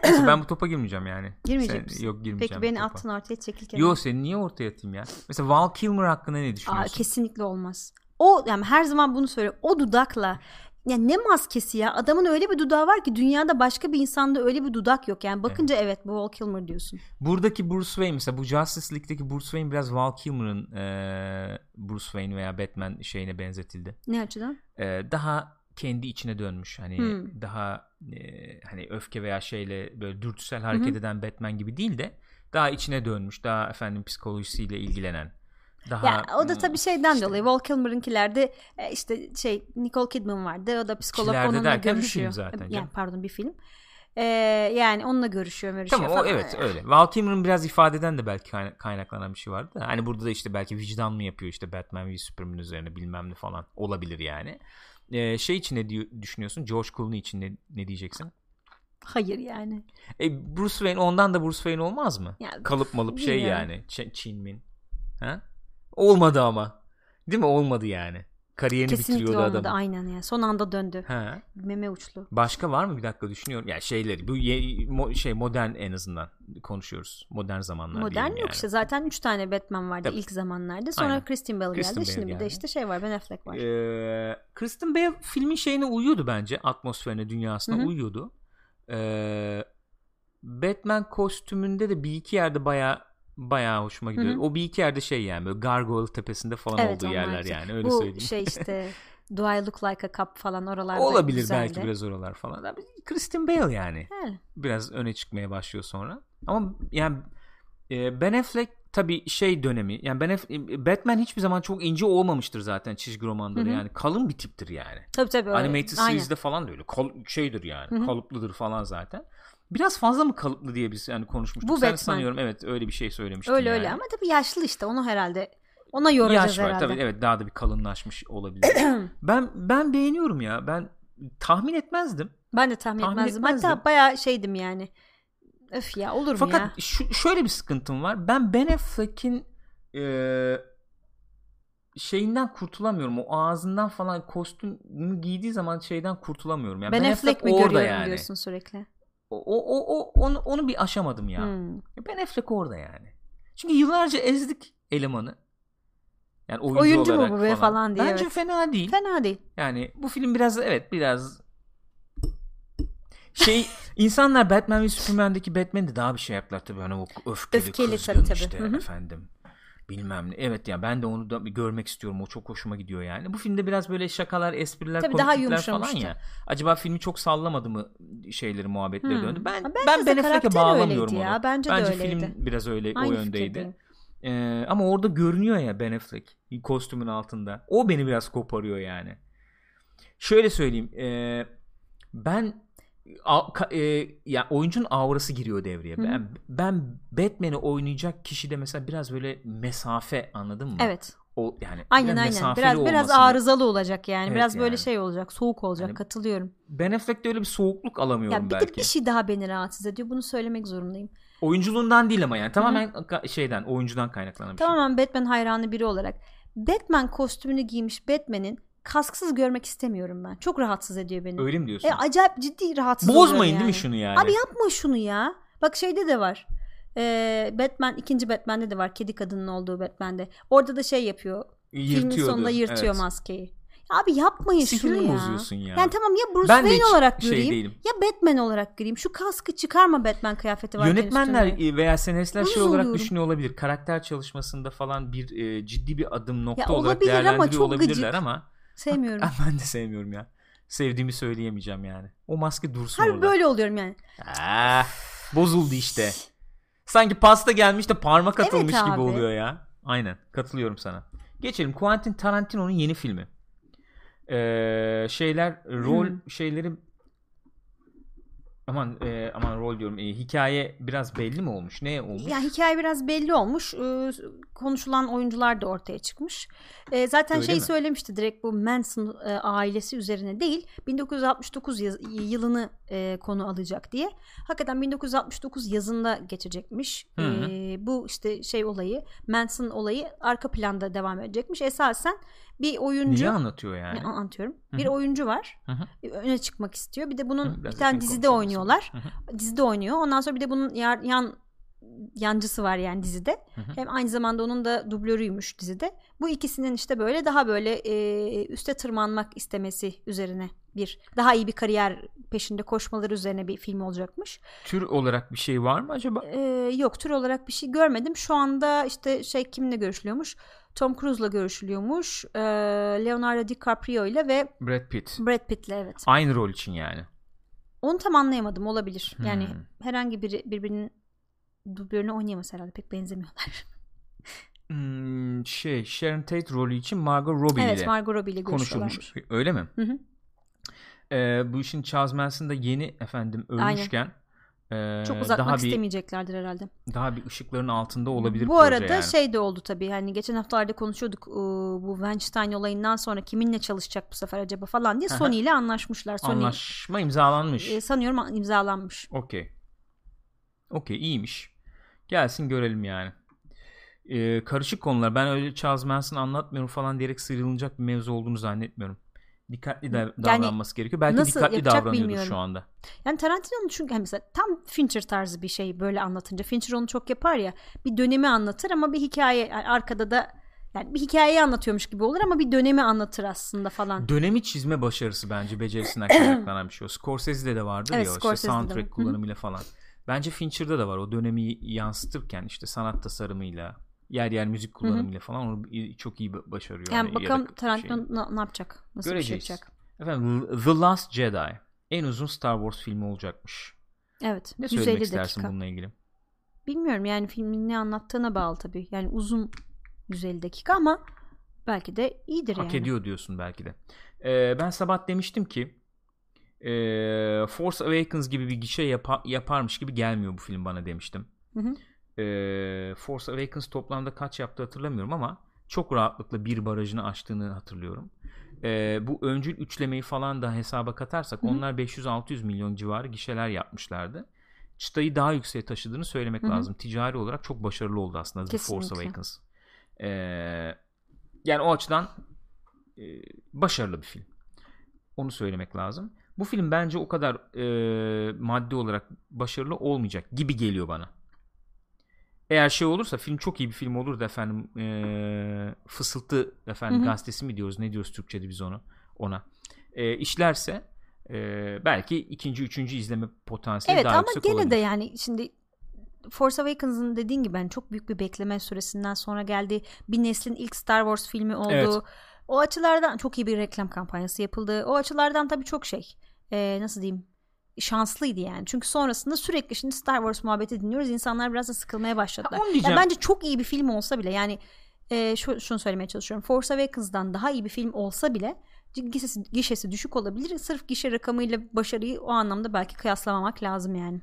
Neyse, ben bu topa girmeyeceğim yani. Girmeyecek misin? Yok, girmeyeceğim. Peki beni attın ortaya çekilken. Yok seni niye ortaya atayım ya? Mesela Val Kilmer hakkında ne düşünüyorsun? Kesinlikle olmaz. O yani her zaman bunu söylüyorum. O dudakla yani ne maskesi ya? Adamın öyle bir dudağı var ki dünyada başka bir insanda öyle bir dudak yok. Yani bakınca evet bu Val Kilmer diyorsun. Buradaki Bruce Wayne mesela bu Justice League'deki Bruce Wayne biraz Val Kilmer'ın Bruce Wayne veya Batman şeyine benzetildi. Ne açıdan? Daha kendi içine dönmüş. Hani daha hani öfke veya şeyle böyle dürtüsel hareket Hı-hı. eden Batman gibi değil de daha içine dönmüş. Daha efendim psikolojisiyle ilgilenen. Daha, ya, o da tabii şeyden işte, dolayı Val Kilmer'ınkilerde işte şey Nicole Kidman vardı, o da psikolog onunla görüşüyor zaten, yani pardon bir film yani onunla görüşüyor tamam o evet öyle Val Kilmer'ın biraz ifadeden de belki kaynaklanan bir şey vardı da. Hani burada da işte belki vicdan mı yapıyor işte Batman ve Superman üzerine bilmem ne falan olabilir yani şey için ne düşünüyorsun George Clooney için ne diyeceksin? Hayır yani Bruce Wayne ondan da Bruce Wayne olmaz mı? Yani, kalıp malıp şey yani Çin Min olmadı ama. Değil mi? Olmadı yani. kariyerini kesinlikle bitiriyordu olmadı, adam. Aynen ya. Son anda döndü. He. Meme uçlu. Başka var mı? Bir dakika düşünüyorum. Yani şeyleri bu modern en azından konuşuyoruz. Modern zamanlar. Modern yok yani. İşte zaten 3 tane Batman vardı tabii, ilk zamanlarda. Sonra aynen. Kristen Bale geldi. Bale şimdi bir de işte şey var, Ben Affleck var. Kristen Bale filmin şeyine uyuyordu bence. Atmosferine, dünyasına Hı-hı. uyuyordu. Batman kostümünde de bir iki yerde bayağı hoşuma gidiyor. Hı-hı. O bir iki yerde şey yani böyle gargoyle tepesinde falan evet, olduğu yerler için. Yani öyle bu söyleyeyim. Bu şey işte Do I Look Like a Cup falan oralarda olabilir güzeldi. Belki biraz oralar falan. Kristen Bale yani. He. Biraz öne çıkmaya başlıyor sonra. Ama yani Ben Affleck tabii şey dönemi yani Batman hiçbir zaman çok ince olmamıştır zaten çizgi romanları Hı-hı. yani kalın bir tiptir yani. Tabii öyle. Animated Aynen. Series'de falan da öyle şeydir yani Hı-hı. kalıplıdır falan zaten. Biraz fazla mı kalıplı diye biz yani konuşmuştuk. Bu Batman. Sanıyorum evet öyle bir şey söylemiştim. Öyle yani. Öyle ama tabii yaşlı işte onu herhalde ona yoracağız Yaş var, herhalde. Tabii evet daha da bir kalınlaşmış olabilir. ben beğeniyorum ya. Ben tahmin etmezdim. Ben de tahmin etmezdim. Hatta bayağı şeydim yani. Öf ya olur mu Fakat ya? Fakat şöyle bir sıkıntım var. Ben Ben Affleck'in şeyinden kurtulamıyorum. O ağzından falan kostümü giydiği zaman şeyden kurtulamıyorum. Yani Ben Affleck mi görüyorum yani. Diyorsun sürekli? Onu bir aşamadım ya. Ben Affleck orada yani. Çünkü yıllarca ezdik elemanı. Yani oyuncu olarak mu bu falan diye. Bence evet. Fena değil. Fena değil. Yani bu film biraz şey insanlar Batman ve Superman'deki Batman'de daha bir şey yaptılar tabii. Hani o öfkeli kızgın işte Hı-hı. efendim. Bilmem ne. Evet ya yani ben de onu da görmek istiyorum. O çok hoşuma gidiyor yani. Bu filmde biraz böyle şakalar, espriler, tabii komiklikler falan ya. Acaba filmi çok sallamadı mı şeyleri, muhabbetleri döndü? Ben Ben Affleck'e bağlamıyorum onu. Ya, bence film biraz öyle aynı o yöndeydi. Ama orada görünüyor ya Ben Affleck kostümün altında. O beni biraz koparıyor yani. Şöyle söyleyeyim. Ya oyuncunun aurası giriyor devreye. Ben Batman'i oynayacak kişide mesela biraz böyle mesafe, anladın mı? Evet. O yani aynen. Biraz arızalı olacak yani. Evet, biraz böyle yani. Şey olacak, soğuk olacak. Yani, katılıyorum. Ben Affleck'te öyle bir soğukluk alamıyorum ya, belki. Bir şey daha beni rahatsız ediyor. Bunu söylemek zorundayım. Oyunculuğundan değil ama yani tamamen oyuncudan kaynaklanan bir şey. Tamamen Batman hayranı biri olarak Batman kostümünü giymiş Batman'in kasksız görmek istemiyorum ben. Çok rahatsız ediyor beni. Öyle mi diyorsun? Acayip ciddi rahatsız ediyor. Bozmayın yani. Değil mi şunu yani? Abi yapma şunu ya. Bak şeyde de var. Batman, ikinci Batman'de de var. Kedi kadının olduğu Batman'de. Orada da şey yapıyor. Filmin sonunda yırtıyor maskeyi. Abi yapmayın şunu ya. Bozuyorsun ya. Yani tamam ya Bruce Wayne olarak göreyim ya Batman olarak göreyim. Şu kaskı çıkarma, Batman kıyafeti var. Yönetmenler veya senaristler şey olarak düşünüyor olabilir. Karakter çalışmasında falan bir ciddi bir adım nokta olarak değerlendiriyor olabilirler ama sevmiyorum. Ben de sevmiyorum ya. Sevdiğimi söyleyemeyeceğim yani. O maske dursun orada. Hayır böyle oluyorum yani. Bozuldu işte. Sanki pasta gelmiş de parmak atılmış gibi oluyor ya. Aynen, katılıyorum sana. Geçelim Quentin Tarantino'nun yeni filmi. Rol diyorum. Hikaye biraz belli mi olmuş? Ne olmuş? Ya hikaye biraz belli olmuş. Konuşulan oyuncular da ortaya çıkmış. Zaten öyle şey mi? Söylemişti direkt bu Manson ailesi üzerine değil. 1969 yılını konu alacak diye. Hakikaten 1969 yazında geçecekmiş. Bu işte şey olayı, Manson olayı arka planda devam edecekmiş. Esasen bir oyuncu. Niye anlatıyor yani? Anlatıyorum. Hı-hı. Bir oyuncu var. Hı-hı. Öne çıkmak istiyor. Bir de bunun bir tane dizide oynuyorlar. Hı-hı. Dizide oynuyor. Ondan sonra bir de bunun yancısı var yani dizide. Hı-hı. Hem aynı zamanda onun da dublörüymüş dizide. Bu ikisinin işte böyle daha böyle üste tırmanmak istemesi üzerine bir daha iyi bir kariyer peşinde koşmaları üzerine bir film olacakmış. Tür olarak bir şey var mı acaba? Yok, tür olarak bir şey görmedim. Şu anda işte şey kimle görüşülüyormuş? Tom Cruise'la görüşülüyormuş. Leonardo DiCaprio ile ve Brad Pitt'le evet. Aynı rol için yani. Onu tam anlayamadım, olabilir. Yani herhangi biri birbirinin dublörünü oynayamaz herhalde. Pek benzemiyorlar. Sharon Tate rolü için Margot Robbie ile konuşulmuş. Öyle mi? Hı hı. Bu işin Charles Manson da yeni ölmüşken çok uzatmak istemeyeceklerdir herhalde. Daha bir ışıkların altında olabilir. Bu arada yani. Şey de oldu tabii. Hani geçen haftalarda konuşuyorduk bu Weinstein olayından sonra kiminle çalışacak bu sefer acaba falan diye Sony ile anlaşmışlar. Anlaşma imzalanmış. Sanıyorum imzalanmış. Okey. İyiymiş. Gelsin görelim yani. karışık konular. Ben öyle Charles Manson anlatmıyorum falan diyerek sıyrılacak bir mevzu olduğunu zannetmiyorum. Dikkatli davranması gerekiyor. Belki dikkatli davranıyordur bilmiyorum şu anda. Yani Tarantino'nun çünkü mesela tam Fincher tarzı bir şey böyle anlatınca. Fincher onu çok yapar ya. Bir dönemi anlatır ama bir hikaye yani arkada da yani bir hikayeyi anlatıyormuş gibi olur ama bir dönemi anlatır aslında falan. Dönemi çizme başarısı bence becerisinden kaynaklanan bir şey. Scorsese'de de vardır evet, ya işte soundtrack kullanımıyla falan. Bence Fincher'da da var. O dönemi yansıtırken işte sanat tasarımıyla, yer yer müzik kullanımıyla falan onu çok iyi başarıyor. Yani bakalım Tarantino ne yapacak? Nasıl göreceğiz. Bir şey yapacak? Efendim The Last Jedi en uzun Star Wars filmi olacakmış. Evet. Ne söylemek istersin bununla ilgili? Bilmiyorum yani filmin ne anlattığına bağlı tabii. Yani uzun 150 dakika ama belki de iyidir yani. Hak ediyor diyorsun belki de. Ben sabah demiştim ki Force Awakens gibi bir gişe yaparmış gibi gelmiyor bu film bana demiştim. Force Awakens toplamda kaç yaptı hatırlamıyorum ama çok rahatlıkla bir barajını aştığını hatırlıyorum. Bu öncül üçlemeyi falan da hesaba katarsak onlar 500-600 milyon civarı gişeler yapmışlardı. Çıtayı daha yükseğe taşıdığını söylemek lazım. Ticari olarak çok başarılı oldu aslında kesinlikle. Force Awakens. Yani o açıdan başarılı bir film. Onu söylemek lazım. Bu film bence o kadar maddi olarak başarılı olmayacak gibi geliyor bana. Eğer şey olursa film çok iyi bir film olur da efendim fısıltı efendim gazetesi mi diyoruz ne diyoruz Türkçe'de biz ona işlerse belki ikinci üçüncü izleme potansiyeli evet, daha yüksek olabilir. Evet ama gene de yani şimdi Force Awakens'ın dediğin gibi ben yani çok büyük bir bekleme süresinden sonra geldi. Bir neslin ilk Star Wars filmi oldu. Evet. O açılardan çok iyi bir reklam kampanyası yapıldı. O açılardan tabii çok şey nasıl diyeyim şanslıydı yani. Çünkü sonrasında sürekli şimdi Star Wars muhabbeti dinliyoruz. İnsanlar biraz da sıkılmaya başladılar. Yani bence çok iyi bir film olsa bile yani şunu söylemeye çalışıyorum. Force Awakens'dan daha iyi bir film olsa bile gişesi düşük olabilir. Sırf gişe rakamıyla başarıyı o anlamda belki kıyaslamamak lazım yani.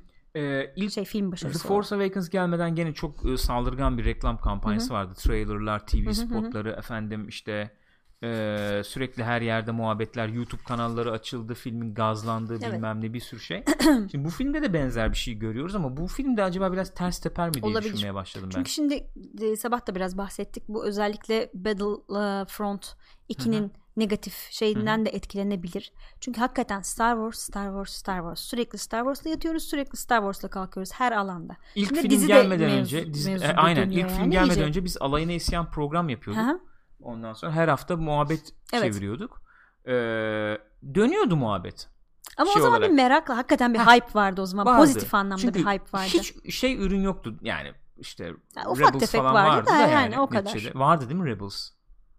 İlk film başarısı The Force Awakens gelmeden gene çok saldırgan bir reklam kampanyası vardı. Trailerlar, TV spotları efendim işte sürekli her yerde muhabbetler, YouTube kanalları açıldı, filmin gazlandığı bilmem ne bir sürü şey. Şimdi bu filmde de benzer bir şey görüyoruz ama bu filmde acaba biraz ters teper mi diye düşünmeye başladım ben. Çünkü şimdi sabah da biraz bahsettik. Bu özellikle Battlefront 2'nin negatif şeyinden de etkilenebilir. Çünkü hakikaten Star Wars. Sürekli Star Wars'la yatıyoruz, sürekli Star Wars'la kalkıyoruz her alanda. İlk film gelmeden önce biz alayına isyan program yapıyorduk. Ondan sonra her hafta muhabbet çeviriyorduk. Dönüyordu muhabbet. Ama o zaman olarak bir merakla hakikaten bir hype vardı o zaman. Vardı. Pozitif anlamda çünkü bir hype vardı. Hiç şey ürün yoktu. Yani işte ya, Rebels falan vardı da yani o kadar. Neticede. Vardı değil mi Rebels?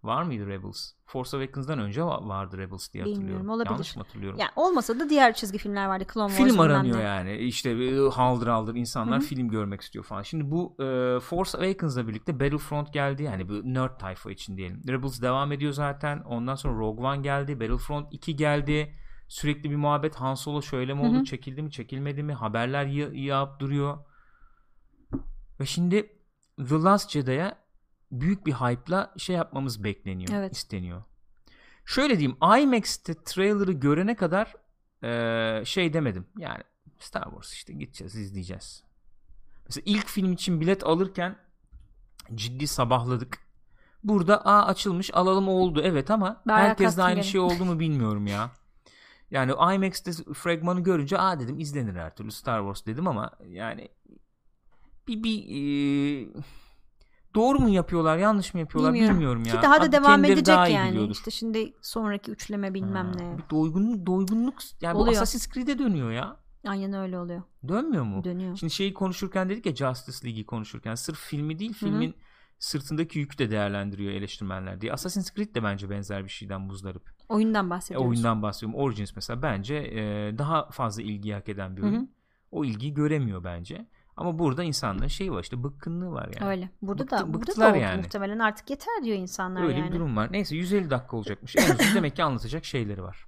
Var mıydı Rebels? Force Awakens'dan önce vardı Rebels diye hatırlıyorum. Bilmiyorum, olabilir. Yanlış mı hatırlıyorum? Yani olmasa da diğer çizgi filmler vardı. Clone Wars film aranıyor da yani. İşte haldır insanlar film görmek istiyor falan. Şimdi bu Force Awakens'la birlikte Battlefront geldi. Yani bu nerd tayfa için diyelim. Rebels devam ediyor zaten. Ondan sonra Rogue One geldi. Battlefront 2 geldi. Sürekli bir muhabbet. Han Solo şöyle mi oldu? Çekildi mi? Çekilmedi mi? Haberler yağıp duruyor. Ve şimdi The Last Jedi'ya büyük bir hype'la şey yapmamız bekleniyor, isteniyor. Şöyle diyeyim, IMAX'te trailer'ı görene kadar şey demedim. Yani Star Wars işte gideceğiz, izleyeceğiz. Mesela ilk film için bilet alırken ciddi sabahladık. Burada açılmış, alalım oldu evet ama herkes de aynı şey oldu mu bilmiyorum ya. Yani IMAX'te fragmanı görünce dedim izlenir her türlü Star Wars dedim ama yani bir doğru mu yapıyorlar, yanlış mı yapıyorlar bilmiyorum ya. Ki daha da devam edecek yani. İşte şimdi sonraki üçleme bilmem ne. Bir doygunluk yani oluyor. Bu Assassin's Creed'e dönüyor ya. Aynen öyle oluyor. Dönmüyor mu? Dönüyor. Şimdi şeyi konuşurken dedik ya Justice League'i konuşurken sırf filmi değil filmin sırtındaki yükü de değerlendiriyor eleştirmenler diye. Assassin's Creed de bence benzer bir şeyden muzdarip. Oyundan bahsediyoruz. Oyundan bahsediyorum. Origins mesela bence daha fazla ilgi hak eden bir oyun. O ilgiyi göremiyor bence. Ama burada insanların şeyi var işte bıkkınlığı var yani. Öyle. Burada da oldu yani. Muhtemelen artık yeter diyor insanlar öyle yani. Öyle bir durum var. Neyse 150 dakika olacakmış. En uzun demek ki anlatacak şeyleri var.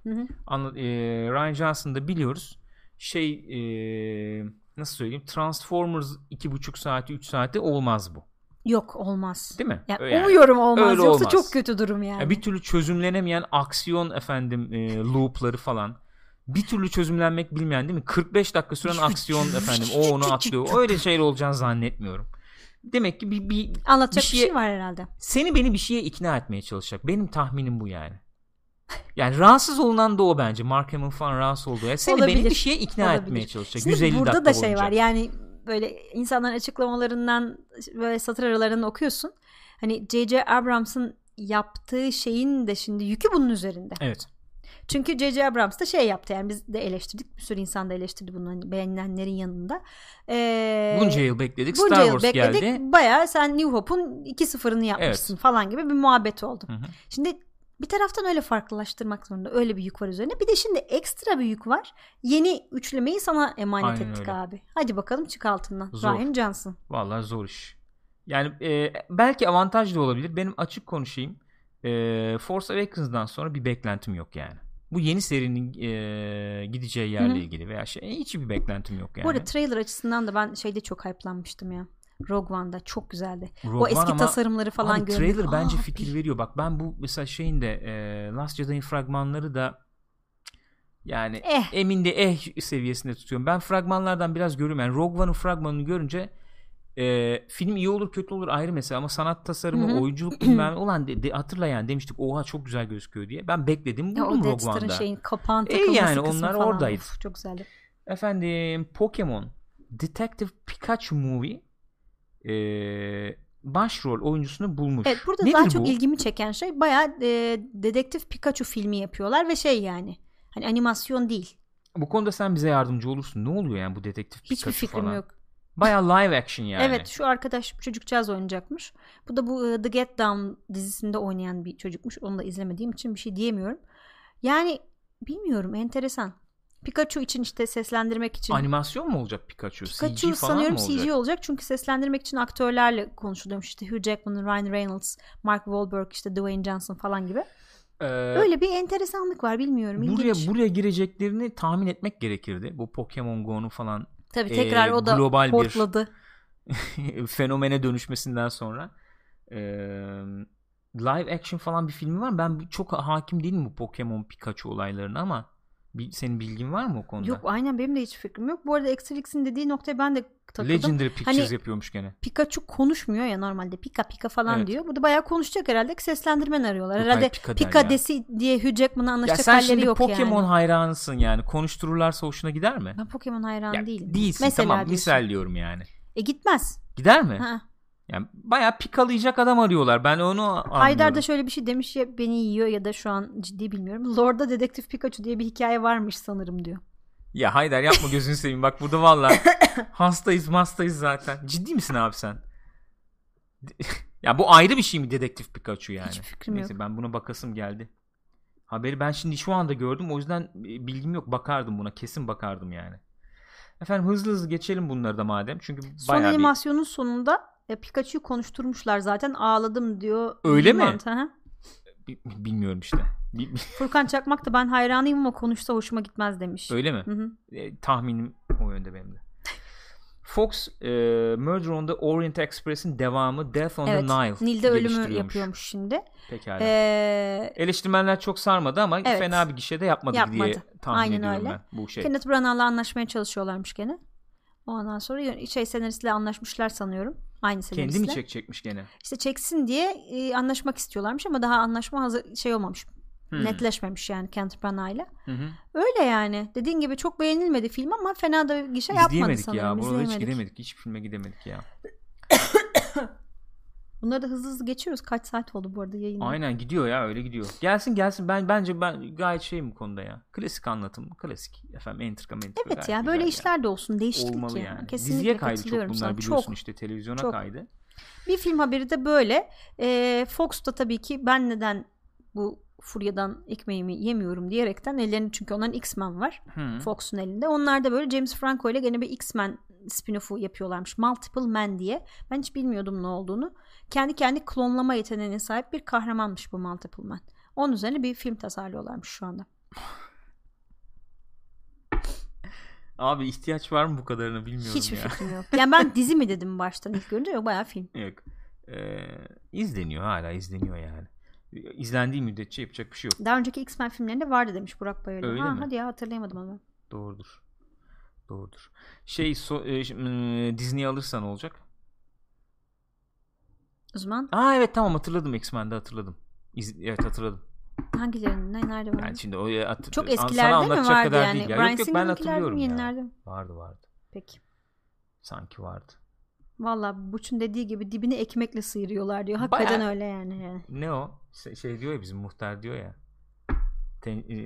Ryan Johnson'da biliyoruz nasıl söyleyeyim Transformers 2,5 saati 3 saati olmaz bu. Yok olmaz. Değil mi? Yani. Umuyorum olmaz. Öyle yoksa olmaz. Çok kötü durum yani. Bir türlü çözümlenemeyen aksiyon efendim loop'ları falan. Bir türlü çözümlenmek bilmeyen değil mi? 45 dakika süren aksiyon efendim. O onu atlıyor. Öyle şeyler olacağını zannetmiyorum. demek ki bir anlatacak bir şey var herhalde. Seni beni bir şeye ikna etmeye çalışacak. Benim tahminim bu yani. Yani rahatsız olunan da o bence. Mark Hamill falan rahatsız oldu. Yani seni beni bir şeye ikna etmeye çalışacak. Şimdi 150 burada dakika da şey olacak. Var yani böyle insanların açıklamalarından böyle satır aralarını okuyorsun. Hani J.J. Abrams'ın yaptığı şeyin de şimdi yükü bunun üzerinde. Evet. Çünkü J.J. Abrams da şey yaptı yani biz de eleştirdik. Bir sürü insan da eleştirdi bunu hani beğenilenlerin yanında. Bunca yıl bekledik. Bunca Star Wars bekledik, geldi. Bayağı sen New Hope'un 2.0'ını yapmışsın falan gibi bir muhabbet oldu. Hı-hı. Şimdi bir taraftan öyle farklılaştırmak zorunda. Öyle bir yük var üzerine. Bir de şimdi ekstra bir yük var. Yeni üçlemeyi sana emanet aynen ettik öyle abi. Hadi bakalım çık altından. Zor. Ryan Johnson. Vallahi zor iş. Yani belki avantaj da olabilir. Benim açık konuşayım. Force Awakens'dan sonra bir beklentim yok yani. Bu yeni serinin gideceği yerle Hı-hı. ilgili veya şey hiç bir beklentim yok yani. Bu arada trailer açısından da ben şeyde çok hype'lanmıştım ya. Rogue One'da çok güzeldi. Rogue o eski ama, tasarımları falan gördüm. Trailer bence fikir veriyor. Bak ben bu mesela şeyin de Last Jedi'in fragmanları da yani emin de seviyesinde tutuyorum. Ben fragmanlardan biraz görüyorum. Yani Rogue One'ın fragmanını görünce film iyi olur kötü olur ayrı mesela ama sanat tasarımı Hı-hı. oyunculuk bilmem ulan hatırla yani demiştik oha çok güzel gözüküyor diye ben bekledim buldum Rogue One'da. O Dexter'ın şeyin kapağın takılması yani onlar falan oradaydı. Çok güzeldi. Efendim Pokemon Detective Pikachu Movie başrol oyuncusunu bulmuş. Evet burada nedir daha bu? Çok ilgimi çeken şey bayağı Dedektif Pikachu filmi yapıyorlar ve şey yani hani animasyon değil. Bu konuda sen bize yardımcı olursun. Ne oluyor yani bu Dedektif Pikachu falan? Hiçbir fikrim yok. Bayağı live action yani. Evet şu arkadaş çocukcağız oynayacakmış. Bu da bu The Get Down dizisinde oynayan bir çocukmuş. Onu da izlemediğim için bir şey diyemiyorum. Yani bilmiyorum enteresan. Pikachu için işte seslendirmek için. Animasyon mu olacak Pikachu? Pikachu CG sanıyorum falan mı olacak? CG olacak çünkü seslendirmek için aktörlerle konuşuluyormuş. İşte Hugh Jackman, Ryan Reynolds, Mark Wahlberg, işte Dwayne Johnson falan gibi. Öyle bir enteresanlık var bilmiyorum. Buraya gireceklerini tahmin etmek gerekirdi. Bu Pokemon Go'nun falan. Tabii tekrar o da portladı. Fenomene dönüşmesinden sonra live action falan bir filmi var. Ben çok hakim değilim bu Pokemon Pikachu olaylarına ama senin bilgin var mı o konuda? Yok aynen benim de hiç fikrim yok. Bu arada Excelix'in dediği noktaya ben de takıldım. Legendary Pictures hani, yapıyormuş gene. Pikachu konuşmuyor ya normalde Pika Pika falan evet. diyor. Burada bayağı konuşacak herhalde. Seslendirmen arıyorlar. Yok, herhalde Pika desi diye Hugh Jackman'ı anlaşacak halleri yok yani. Ya sen şimdi Pokemon yani. Hayranısın yani. Konuştururlarsa hoşuna gider mi? Ben Pokemon hayranı değilim. Değilsin mesela tamam diyorsun. Misal diyorum yani. Gitmez. Gider mi? Ha. Yani bayağı pikalayacak adam arıyorlar. Ben onu anlıyorum. Haydar da şöyle bir şey demiş ya beni yiyor ya da şu an ciddi bilmiyorum. Lord'da Dedektif Pikachu diye bir hikaye varmış sanırım diyor. Ya Haydar yapma gözünü seveyim. Bak burada valla hastayız zaten. Ciddi misin abi sen? Ya bu ayrı bir şey mi Dedektif Pikachu yani? Hiç fikrim yok. Ben buna bakasım geldi. Haberi ben şimdi şu anda gördüm. O yüzden bilgim yok. Bakardım buna. Kesin bakardım yani. Efendim hızlı geçelim bunları da madem. Çünkü son animasyonun sonunda Pikachu'yu konuşturmuşlar zaten ağladım diyor. Öyle Limant, mi? Hı. Bilmiyorum işte. Furkan Çakmak da ben hayranıyım ama konuşsa hoşuma gitmez demiş. Öyle mi? Hı-hı. Tahminim o yönde benim de. Fox Murder on the Orient Express'in devamı Death on the Nile. Nil'de ölümü yapıyormuş şimdi. Pekala. Eleştirmenler çok sarmadı ama fena bir gişede yapmadı diye tahmin ediyorum öyle. Ben. Bu şey. Kenneth Branagh'la anlaşmaya çalışıyorlarmış gene. Ondan sonra senaristle anlaşmışlar sanıyorum. Aynı senaristle. Kendi mi çekecekmiş gene? İşte çeksin diye anlaşmak istiyorlarmış ama daha anlaşma hazır olmamış. Netleşmemiş yani Kenneth Branagh'la. Öyle yani. Dediğin gibi çok beğenilmedi film ama fena da gişe yapmadı sanırım. İzleyemedik ya. Burada hiç gidemedik. Hiç filme gidemedik ya. Bunları da hızlı geçiyoruz. Kaç saat oldu bu arada yayında? Aynen gidiyor ya öyle gidiyor. Gelsin ben gayet şeyim bu konuda ya. Klasik anlatım. Klasik efendim entrika. Evet ya böyle işler de olsun. Değişiklik olmalı yani. Kesinlikle diziye kaydı çok bunlar sana. Biliyorsun çok, işte televizyona çok. Kaydı. Bir film haberi de böyle. Fox'ta tabii ki ben neden bu furyadan ekmeğimi yemiyorum diyerekten ellerinde çünkü onların X-Men var. Fox'un elinde. Onlar da böyle James Franco ile gene bir X-Men spin-off'u yapıyorlarmış. Multiple Men diye. Ben hiç bilmiyordum ne olduğunu. Kendi klonlama yeteneğine sahip bir kahramanmış bu Multiple Man. Onun üzerine bir film tasarlıyorlarmış şu anda. Abi ihtiyaç var mı bu kadarını bilmiyorum hiç ya. Hiçbir fikrim yok. Yani ben dizi mi dedim baştan ilk görünce yok bayağı film. Yok. İzleniyor hala izleniyor yani. İzlendiği müddetçe yapacak bir şey yok. Daha önceki X-Men filmlerinde vardı demiş Burak Bayırlı. Öyle mi? Hadi ya hatırlayamadım onu. Doğrudur. Disney alırsan olacak. O zaman. Aa evet tamam hatırladım, X-Men'de hatırladım. Evet hatırladım. Hangilerinde? Nerede var? Yani şimdi o çok eskilerde mi vardı yani? Değil. Bryan Singer'ınkiler ben hatırlıyorum mi yenilerde mi? Vardı. Peki. Sanki vardı. Valla Buç'un dediği gibi dibini ekmekle sıyırıyorlar diyor. Hakikaten bayağı, öyle yani. Ne o? Şey diyor ya, bizim muhtar diyor ya.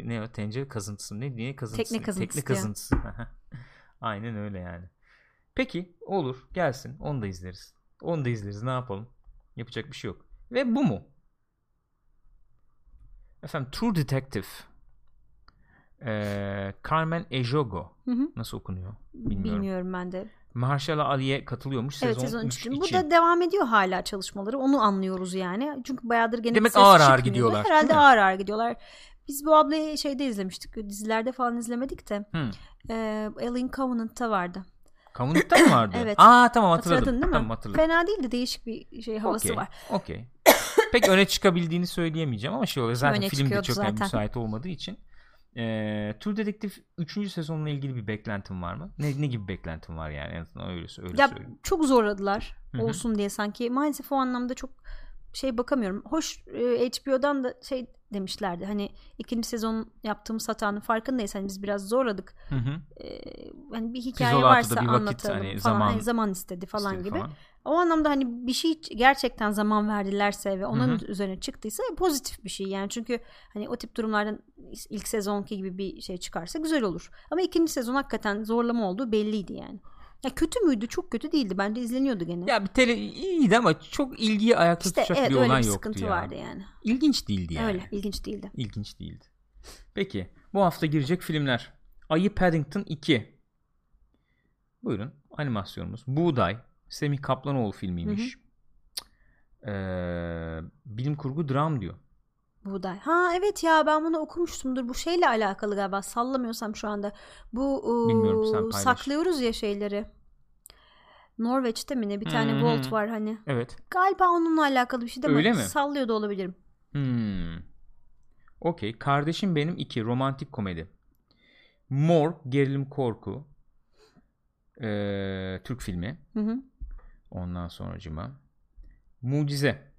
Ne o? Tencere kazıntısı. Ne? Niye kazıntısı? Tekne kazıntısı. Aynen öyle yani. Peki olur. Gelsin. Onu da izleriz. Ne yapalım? Yapacak bir şey yok. Ve bu mu? Efendim True Detective. Carmen Ejogo. Nasıl okunuyor? Bilmiyorum ben de. Mahershala Ali'ye katılıyormuş. Evet, sezon 3 için. Bu da devam ediyor hala çalışmaları. Onu anlıyoruz yani. Çünkü bayağıdır gene demek ağır gidiyorlar. Herhalde ağır gidiyorlar. Biz bu ablayı şeyde izlemiştik. Dizilerde falan izlemedik de. Alien Covenant'ta vardı. Covenant'ta mı vardı? Evet. Aa tamam hatırladım. Hatırladın değil mi? Tamam, hatırladım. Fena değil de değişik bir şey havası var. Okey. Pek öne çıkabildiğini söyleyemeyeceğim ama şey oluyor. Zaten film de çok müsait olmadığı için. True Detective 3. sezonla ilgili bir beklentim var mı? Ne gibi beklentim var yani? En azından öyle ya, söyleyeyim. Çok zorladılar olsun diye sanki. Maalesef o anlamda çok şey bakamıyorum. Hoş HBO'dan da şey demişlerdi. Hani 2. sezon yaptığımız hatanın farkındayız. Hani biz biraz zorladık. Hani bir hikaye Fizolatı'da varsa bir vakit, anlatalım hani falan. Zaman istedi falan gibi. Falan. O anlamda hani bir şey gerçekten zaman verdilerse ve onun üzerine çıktıysa pozitif bir şey yani. Çünkü hani o tip durumlardan ilk sezonki gibi bir şey çıkarsa güzel olur. Ama 2. sezon hakikaten zorlama olduğu belliydi yani. Ya kötü müydü? Çok kötü değildi. Bence izleniyordu gene. Ya bir iyiydi ama çok ilgiyi ayakta tutacak bir olan yoktu. Evet, öyle bir sıkıntı vardı yani. İlginç değildi yani. Öyle ilginç değildi. Peki bu hafta girecek filmler. Ayı Paddington 2. Buyurun animasyonumuz. Buğday. Semih Kaplanoğlu filmiymiş. Bilim kurgu dram diyor. Buğday. Ha evet ya, ben bunu okumuştumdur. Bu şeyle alakalı galiba. Sallamıyorsam şu anda. Bu saklıyoruz ya şeyleri. Norveç'te mi ne? Bir tane Bolt var hani. Evet. Galiba onunla alakalı bir şey değil mi? Öyle mi? Sallıyor da olabilirim. Okey. Kardeşim Benim 2. Romantik komedi. Mor. Gerilim korku. Türk filmi. Ondan sonracıma Mucize.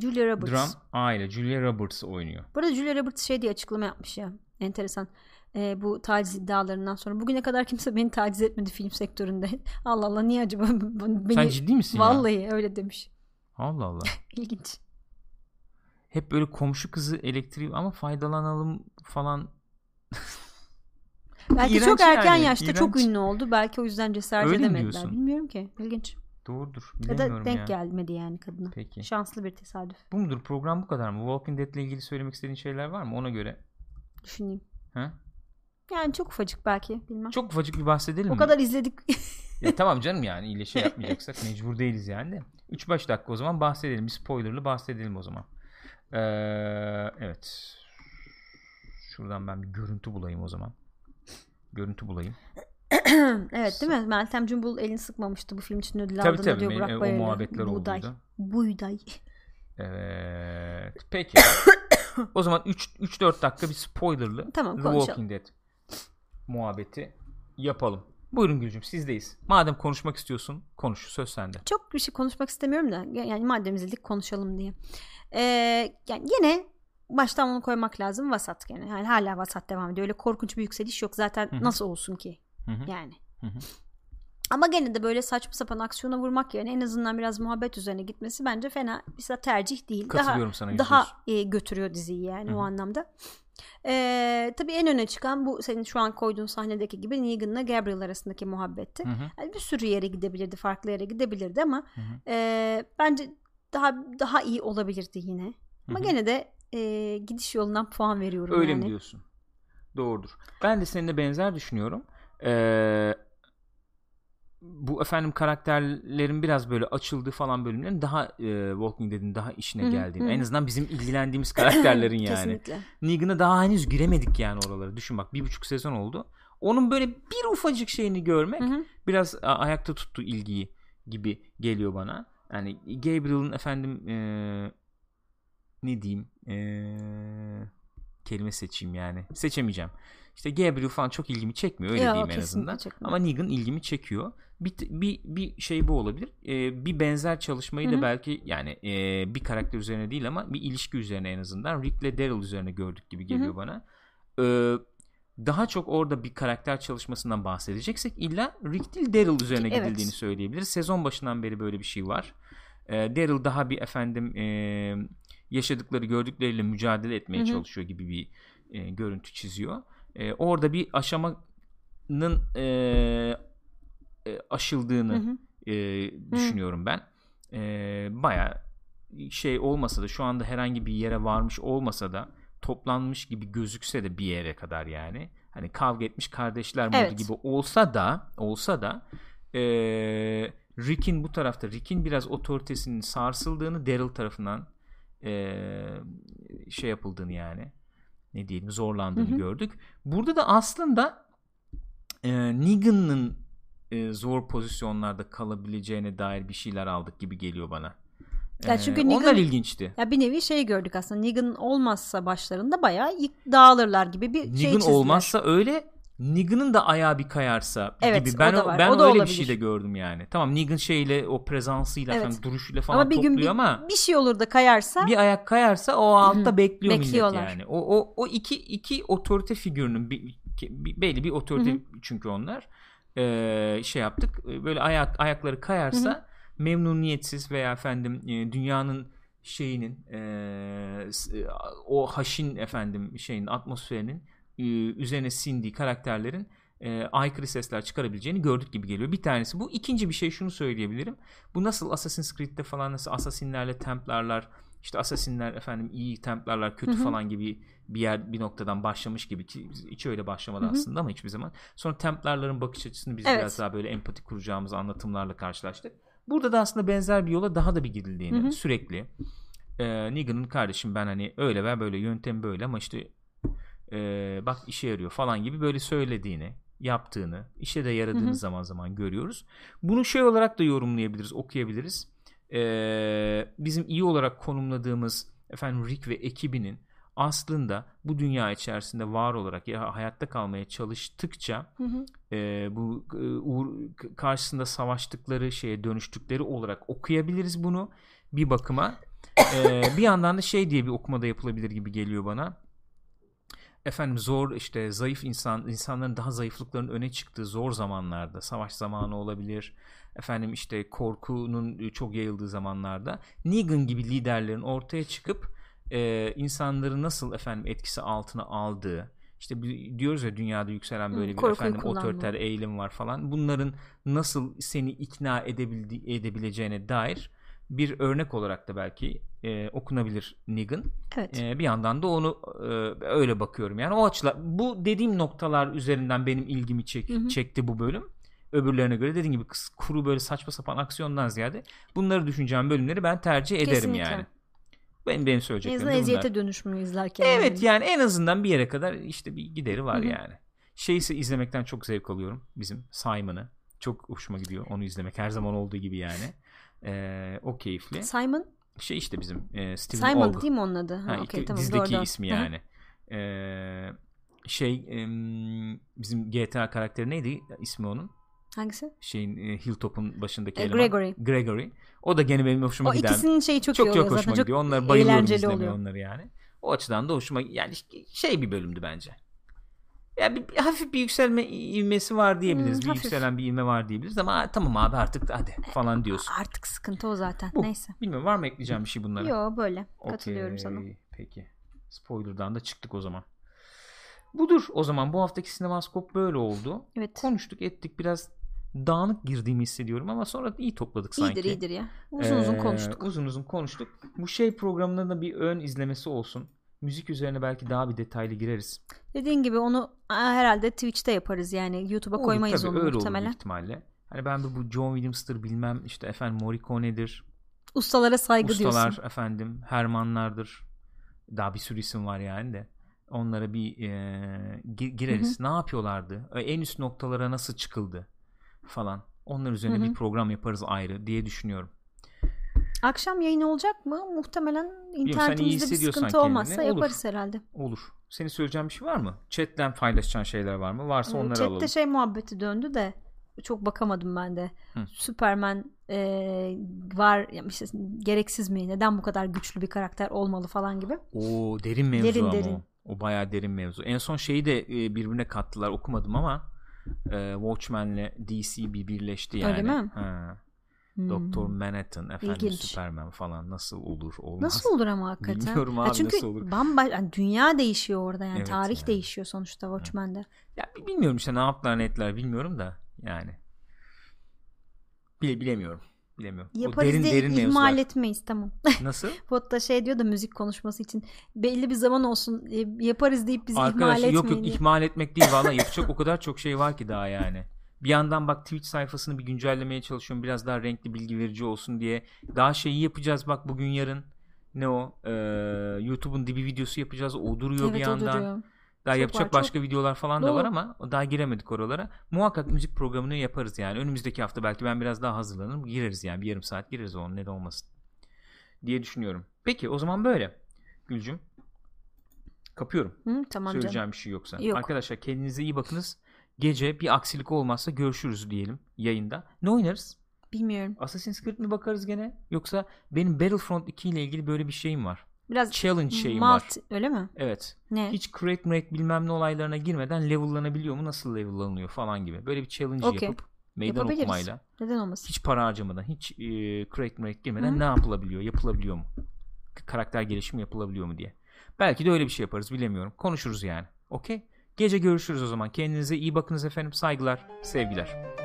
Julia Roberts. Dram, aile. Julia Roberts oynuyor. Bu arada Julia Roberts şey diye açıklama yapmış ya. Enteresan. Bu taciz iddialarından sonra. Bugüne kadar kimse beni taciz etmedi film sektöründe. Allah Allah, niye acaba? Sen ciddi misin? Vallahi ya? Öyle demiş. Allah Allah. İlginç. Hep böyle komşu kızı elektriği ama faydalanalım falan. Belki İğrenç çok erken yani. Yaşta İğrenç. Çok ünlü oldu. Belki o yüzden cesaret edemediler. Bilmiyorum ki. İlginç. Doğrudur. Ya da denk gelmedi yani kadına. Peki. Şanslı bir tesadüf. Bu mudur? Program bu kadar mı? Walking Dead'le ilgili söylemek istediğin şeyler var mı? Ona göre düşüneyim. Ha? Yani çok ufacık belki. Bilmem. Çok ufacık bir bahsedelim mi? O kadar izledik. Tamam canım yani. İyle şey yapmayacaksak mecbur değiliz yani de. 3-5 dakika o zaman bahsedelim. Bir spoilerlı bahsedelim o zaman. Evet. Şuradan ben bir görüntü bulayım o zaman. Evet değil mi? Meltem Cumbul elini sıkmamıştı bu film için ödül aldığında diyor Burak Bayar'la. O muhabbetler oldu. Buğday. Evet. Peki. O zaman 3-4 dakika bir spoilerlı tamam, The Walking Dead muhabbeti yapalım. Buyurun Gülcüm, sizdeyiz. Madem konuşmak istiyorsun, konuş, söz sende. Çok bir şey konuşmak istemiyorum da yani madem izledik konuşalım diye. Yani yine baştan onu koymak lazım, vasat gene. Yani hala vasat devam ediyor. Öyle korkunç bir yükseliş yok. Zaten nasıl olsun ki? Yani. Ama gene de böyle saçma sapan aksiyona vurmak yerine en azından biraz muhabbet üzerine gitmesi bence fena bir tercih değil. Katılıyorum sana. Daha götürüyor diziyi yani o anlamda. Tabii en öne çıkan bu senin şu an koyduğun sahnedeki gibi Negan'la Gabriel arasındaki muhabbetti. Yani bir sürü yere gidebilirdi, farklı yere gidebilirdi ama bence daha iyi olabilirdi yine. Ama gene de gidiş yolundan puan veriyorum. Öyle yani. Mi diyorsun? Doğrudur. Ben de seninle benzer düşünüyorum. Bu efendim karakterlerin biraz böyle açıldığı falan bölümlerin daha Walking Dead'in daha işine geldiğini. En azından bizim ilgilendiğimiz karakterlerin yani. Kesinlikle. Negan'a daha henüz giremedik yani oraları. Düşün bak, 1,5 sezon oldu. Onun böyle bir ufacık şeyini görmek biraz ayakta tuttu ilgiyi gibi geliyor bana. Yani Gabriel'ın efendim ne diyeyim kelime seçeyim yani. Seçemeyeceğim. İşte Gabriel falan çok ilgimi çekmiyor. Öyle ya, diyeyim en azından. Çekmiyor. Ama Negan ilgimi çekiyor. Bir şey bu olabilir. Bir benzer çalışmayı da belki yani bir karakter üzerine değil ama bir ilişki üzerine en azından Rick'le Daryl üzerine gördük gibi geliyor bana. Daha çok orada bir karakter çalışmasından bahsedeceksek illa Rick değil Daryl üzerine gidildiğini söyleyebiliriz. Sezon başından beri böyle bir şey var. Daryl daha bir yaşadıkları gördükleriyle mücadele etmeye çalışıyor gibi bir görüntü çiziyor. Orada bir aşamanın aşıldığını düşünüyorum ben. Baya şey olmasa da şu anda herhangi bir yere varmış olmasa da toplanmış gibi gözükse de bir yere kadar yani. Hani kavga etmiş kardeşler modu gibi olsa da Rick'in bu tarafta biraz otoritesinin sarsıldığını Daryl tarafından şey yapıldığını yani ne diyelim zorlandığını gördük. Burada da aslında Negan'ın zor pozisyonlarda kalabileceğine dair bir şeyler aldık gibi geliyor bana. Ya çünkü Negan, onlar ilginçti. Ya bir nevi şey gördük aslında. Negan olmazsa başlarında bayağı dağılırlar gibi bir Negan şey çizdiler. Negan olmazsa öyle, Negan'ın da ayağı bir kayarsa gibi. Ben öyle olabilir. Bir şey de gördüm yani. Tamam Negan şeyle o prezansıyla falan, duruşuyla falan ama bir topluyor gün bir şey olur da kayarsa. Bir ayak kayarsa o altta bekliyor millet yani. O iki otorite figürünün belli bir otorite çünkü onlar şey yaptık. Böyle ayakları kayarsa memnuniyetsiz veya dünyanın şeyinin o haşin şeyin atmosferinin üzerine sindiği karakterlerin aykırı sesler çıkarabileceğini gördük gibi geliyor. Bir tanesi bu. İkinci bir şey şunu söyleyebilirim. Bu nasıl Assassin's Creed'de falan nasıl asasinlerle Templarlar işte asasinler iyi Templarlar kötü falan gibi bir noktadan başlamış gibi ki hiç öyle başlamadı aslında ama hiçbir zaman. Sonra Templarların bakış açısını biz biraz daha böyle empati kuracağımız anlatımlarla karşılaştık. Burada da aslında benzer bir yola daha da bir gidildiğini sürekli Negan'ın kardeşim ben hani öyle ben böyle yöntem böyle ama işte bak işe yarıyor falan gibi böyle söylediğini yaptığını işe de yaradığını zaman zaman görüyoruz. Bunu şey olarak da yorumlayabiliriz, okuyabiliriz. Bizim iyi olarak konumladığımız Rick ve ekibinin aslında bu dünya içerisinde var olarak ya hayatta kalmaya çalıştıkça bu karşısında savaştıkları şeye dönüştükleri olarak okuyabiliriz bunu bir bakıma. Bir yandan da şey diye bir okumada yapılabilir gibi geliyor bana. Zor işte zayıf insanların daha zayıflıklarının öne çıktığı zor zamanlarda savaş zamanı olabilir. İşte korkunun çok yayıldığı zamanlarda Negan gibi liderlerin ortaya çıkıp insanları nasıl etkisi altına aldığı işte diyoruz ya dünyada yükselen böyle bir otoriter eğilim var falan bunların nasıl seni ikna edebileceğine dair bir örnek olarak da belki okunabilir Negan. Bir yandan da onu öyle bakıyorum yani o açıdan bu dediğim noktalar üzerinden benim ilgimi çekti bu bölüm. Öbürlerine göre dediğim gibi kuru böyle saçma sapan aksiyondan ziyade bunları düşüneceğim bölümleri ben tercih ederim yani. Benim söyleyeceklerim bunlar. Eziyete dönüşümü izlerken. Yani en azından bir yere kadar işte bir gideri var yani. Şeyse izlemekten çok zevk alıyorum bizim Simon'ı. Çok hoşuma gidiyor onu izlemek her zaman olduğu gibi yani. O keyifli. Simon? Şey işte bizim Steven Simon Olga. Değil mi onun adı? Tamam, dizdeki doğru. ismi yani. Bizim GTA karakteri neydi ismi onun? Hangisi? Hilltop'un başındaki Gregory. O da gene benim hoşuma giden. O ikisinin şeyi çok iyi oluyor. Çok hoşuma gidiyor. Onlar bayılıyorum izlemeye onları yani. O açıdan da hoşuma yani bir bölümdü bence. Ya hafif bir yükselme ivmesi var diyebiliriz. Yükselen bir ivme var diyebiliriz ama tamam abi artık hadi falan diyorsun. Artık sıkıntı o zaten. Neyse. Bilmiyorum var mı ekleyeceğim bir şey bunlara? Yok böyle. Katılıyorum sana. Peki. Spoiler'dan da çıktık o zaman. Budur o zaman. Bu haftaki Sinemaskop böyle oldu. Evet. Konuştuk ettik biraz. Dağınık girdiğimi hissediyorum ama sonra iyi topladık sanki. İyidir ya. Uzun konuştuk. Bu programına da bir ön izlemesi olsun. Müzik üzerine belki daha bir detaylı gireriz. Dediğin gibi onu herhalde Twitch'te yaparız yani YouTube'a koymayız onu muhtemelen. Olur ihtimalle. Hani ben bu John Williams'tır bilmem işte Morricone'dir. Ustalara saygı diyorsun. Ustalar Hermanlardır. Daha bir sürü isim var yani de. Onlara bir gireriz. Ne yapıyorlardı? En üst noktalara nasıl çıkıldı? Falan. Onlar üzerine bir program yaparız ayrı diye düşünüyorum. Akşam yayın olacak mı? Muhtemelen internetimizde bir sıkıntı olmazsa olur. Yaparız herhalde. Olur. Senin söyleyeceğin bir şey var mı? Chat'ten paylaşacağın şeyler var mı? Varsa onları Chat'te alalım. Chat'te şey muhabbeti döndü de çok bakamadım ben de. Superman var işte, gereksiz mi? Neden bu kadar güçlü bir karakter olmalı falan gibi. Oo, derin mevzu ama derin. O bayağı derin mevzu. En son şeyi de birbirine kattılar. Okumadım ama Watchmen'le DC bir birleşti yani. Öyle mi? Ha. Doktor Manhattan, efendim Superman falan nasıl olur olmaz. Nasıl olur ama hakikaten. Bilmiyorum abi çünkü nasıl olur. Yani dünya değişiyor orada yani, evet, tarih yani değişiyor sonuçta Watchmen'de. Evet. Ya bilmiyorum işte ne yaptılar ne ettiler bilmiyorum da yani. Bilemiyorum. Yaparız o derin ihmal mevzular. Etmeyiz tamam. Nasıl? Potta şey diyor da müzik konuşması için belli bir zaman olsun yaparız deyip bizi arkadaşlar, ihmal etmeyin. Arkadaşlar yok ihmal etmek değil vallahi yapacak o kadar çok şey var ki daha yani. Bir yandan bak Twitch sayfasını bir güncellemeye çalışıyorum. Biraz daha renkli bilgi verici olsun diye. Daha şeyi yapacağız bak bugün yarın. Ne o? YouTube'un dibi videosu yapacağız. O duruyor evet, bir yandan. Duruyor. Daha çok yapacak var, başka çok... videolar falan da var ama daha giremedik oralara. Muhakkak müzik programını yaparız yani. Önümüzdeki hafta belki ben biraz daha hazırlanırım. Gireriz yani bir yarım saat gireriz onun ne de olmasın diye düşünüyorum. Peki o zaman böyle Gülcüm. Kapıyorum. Tamam söyleyeceğim canım. Bir şey yoksa. Yok. Arkadaşlar kendinize iyi bakınız. Gece bir aksilik olmazsa görüşürüz diyelim yayında. Ne oynarız? Bilmiyorum. Assassin's Creed mi bakarız gene? Yoksa benim Battlefront 2 ile ilgili böyle bir şeyim var. Biraz challenge şeyim var. Öyle mi? Evet. Ne? Hiç create rate bilmem ne olaylarına girmeden levellanabiliyor mu? Nasıl levellanıyor falan gibi. Böyle bir challenge yapıp meydan okumayla. Neden olmasın? Hiç para harcamadan, hiç create rate girmeden ne yapılabiliyor? Yapılabiliyor mu? Karakter gelişimi yapılabiliyor mu diye. Belki de öyle bir şey yaparız bilemiyorum. Konuşuruz yani. Okey? Gece görüşürüz o zaman. Kendinize iyi bakınız efendim. Saygılar, sevgiler.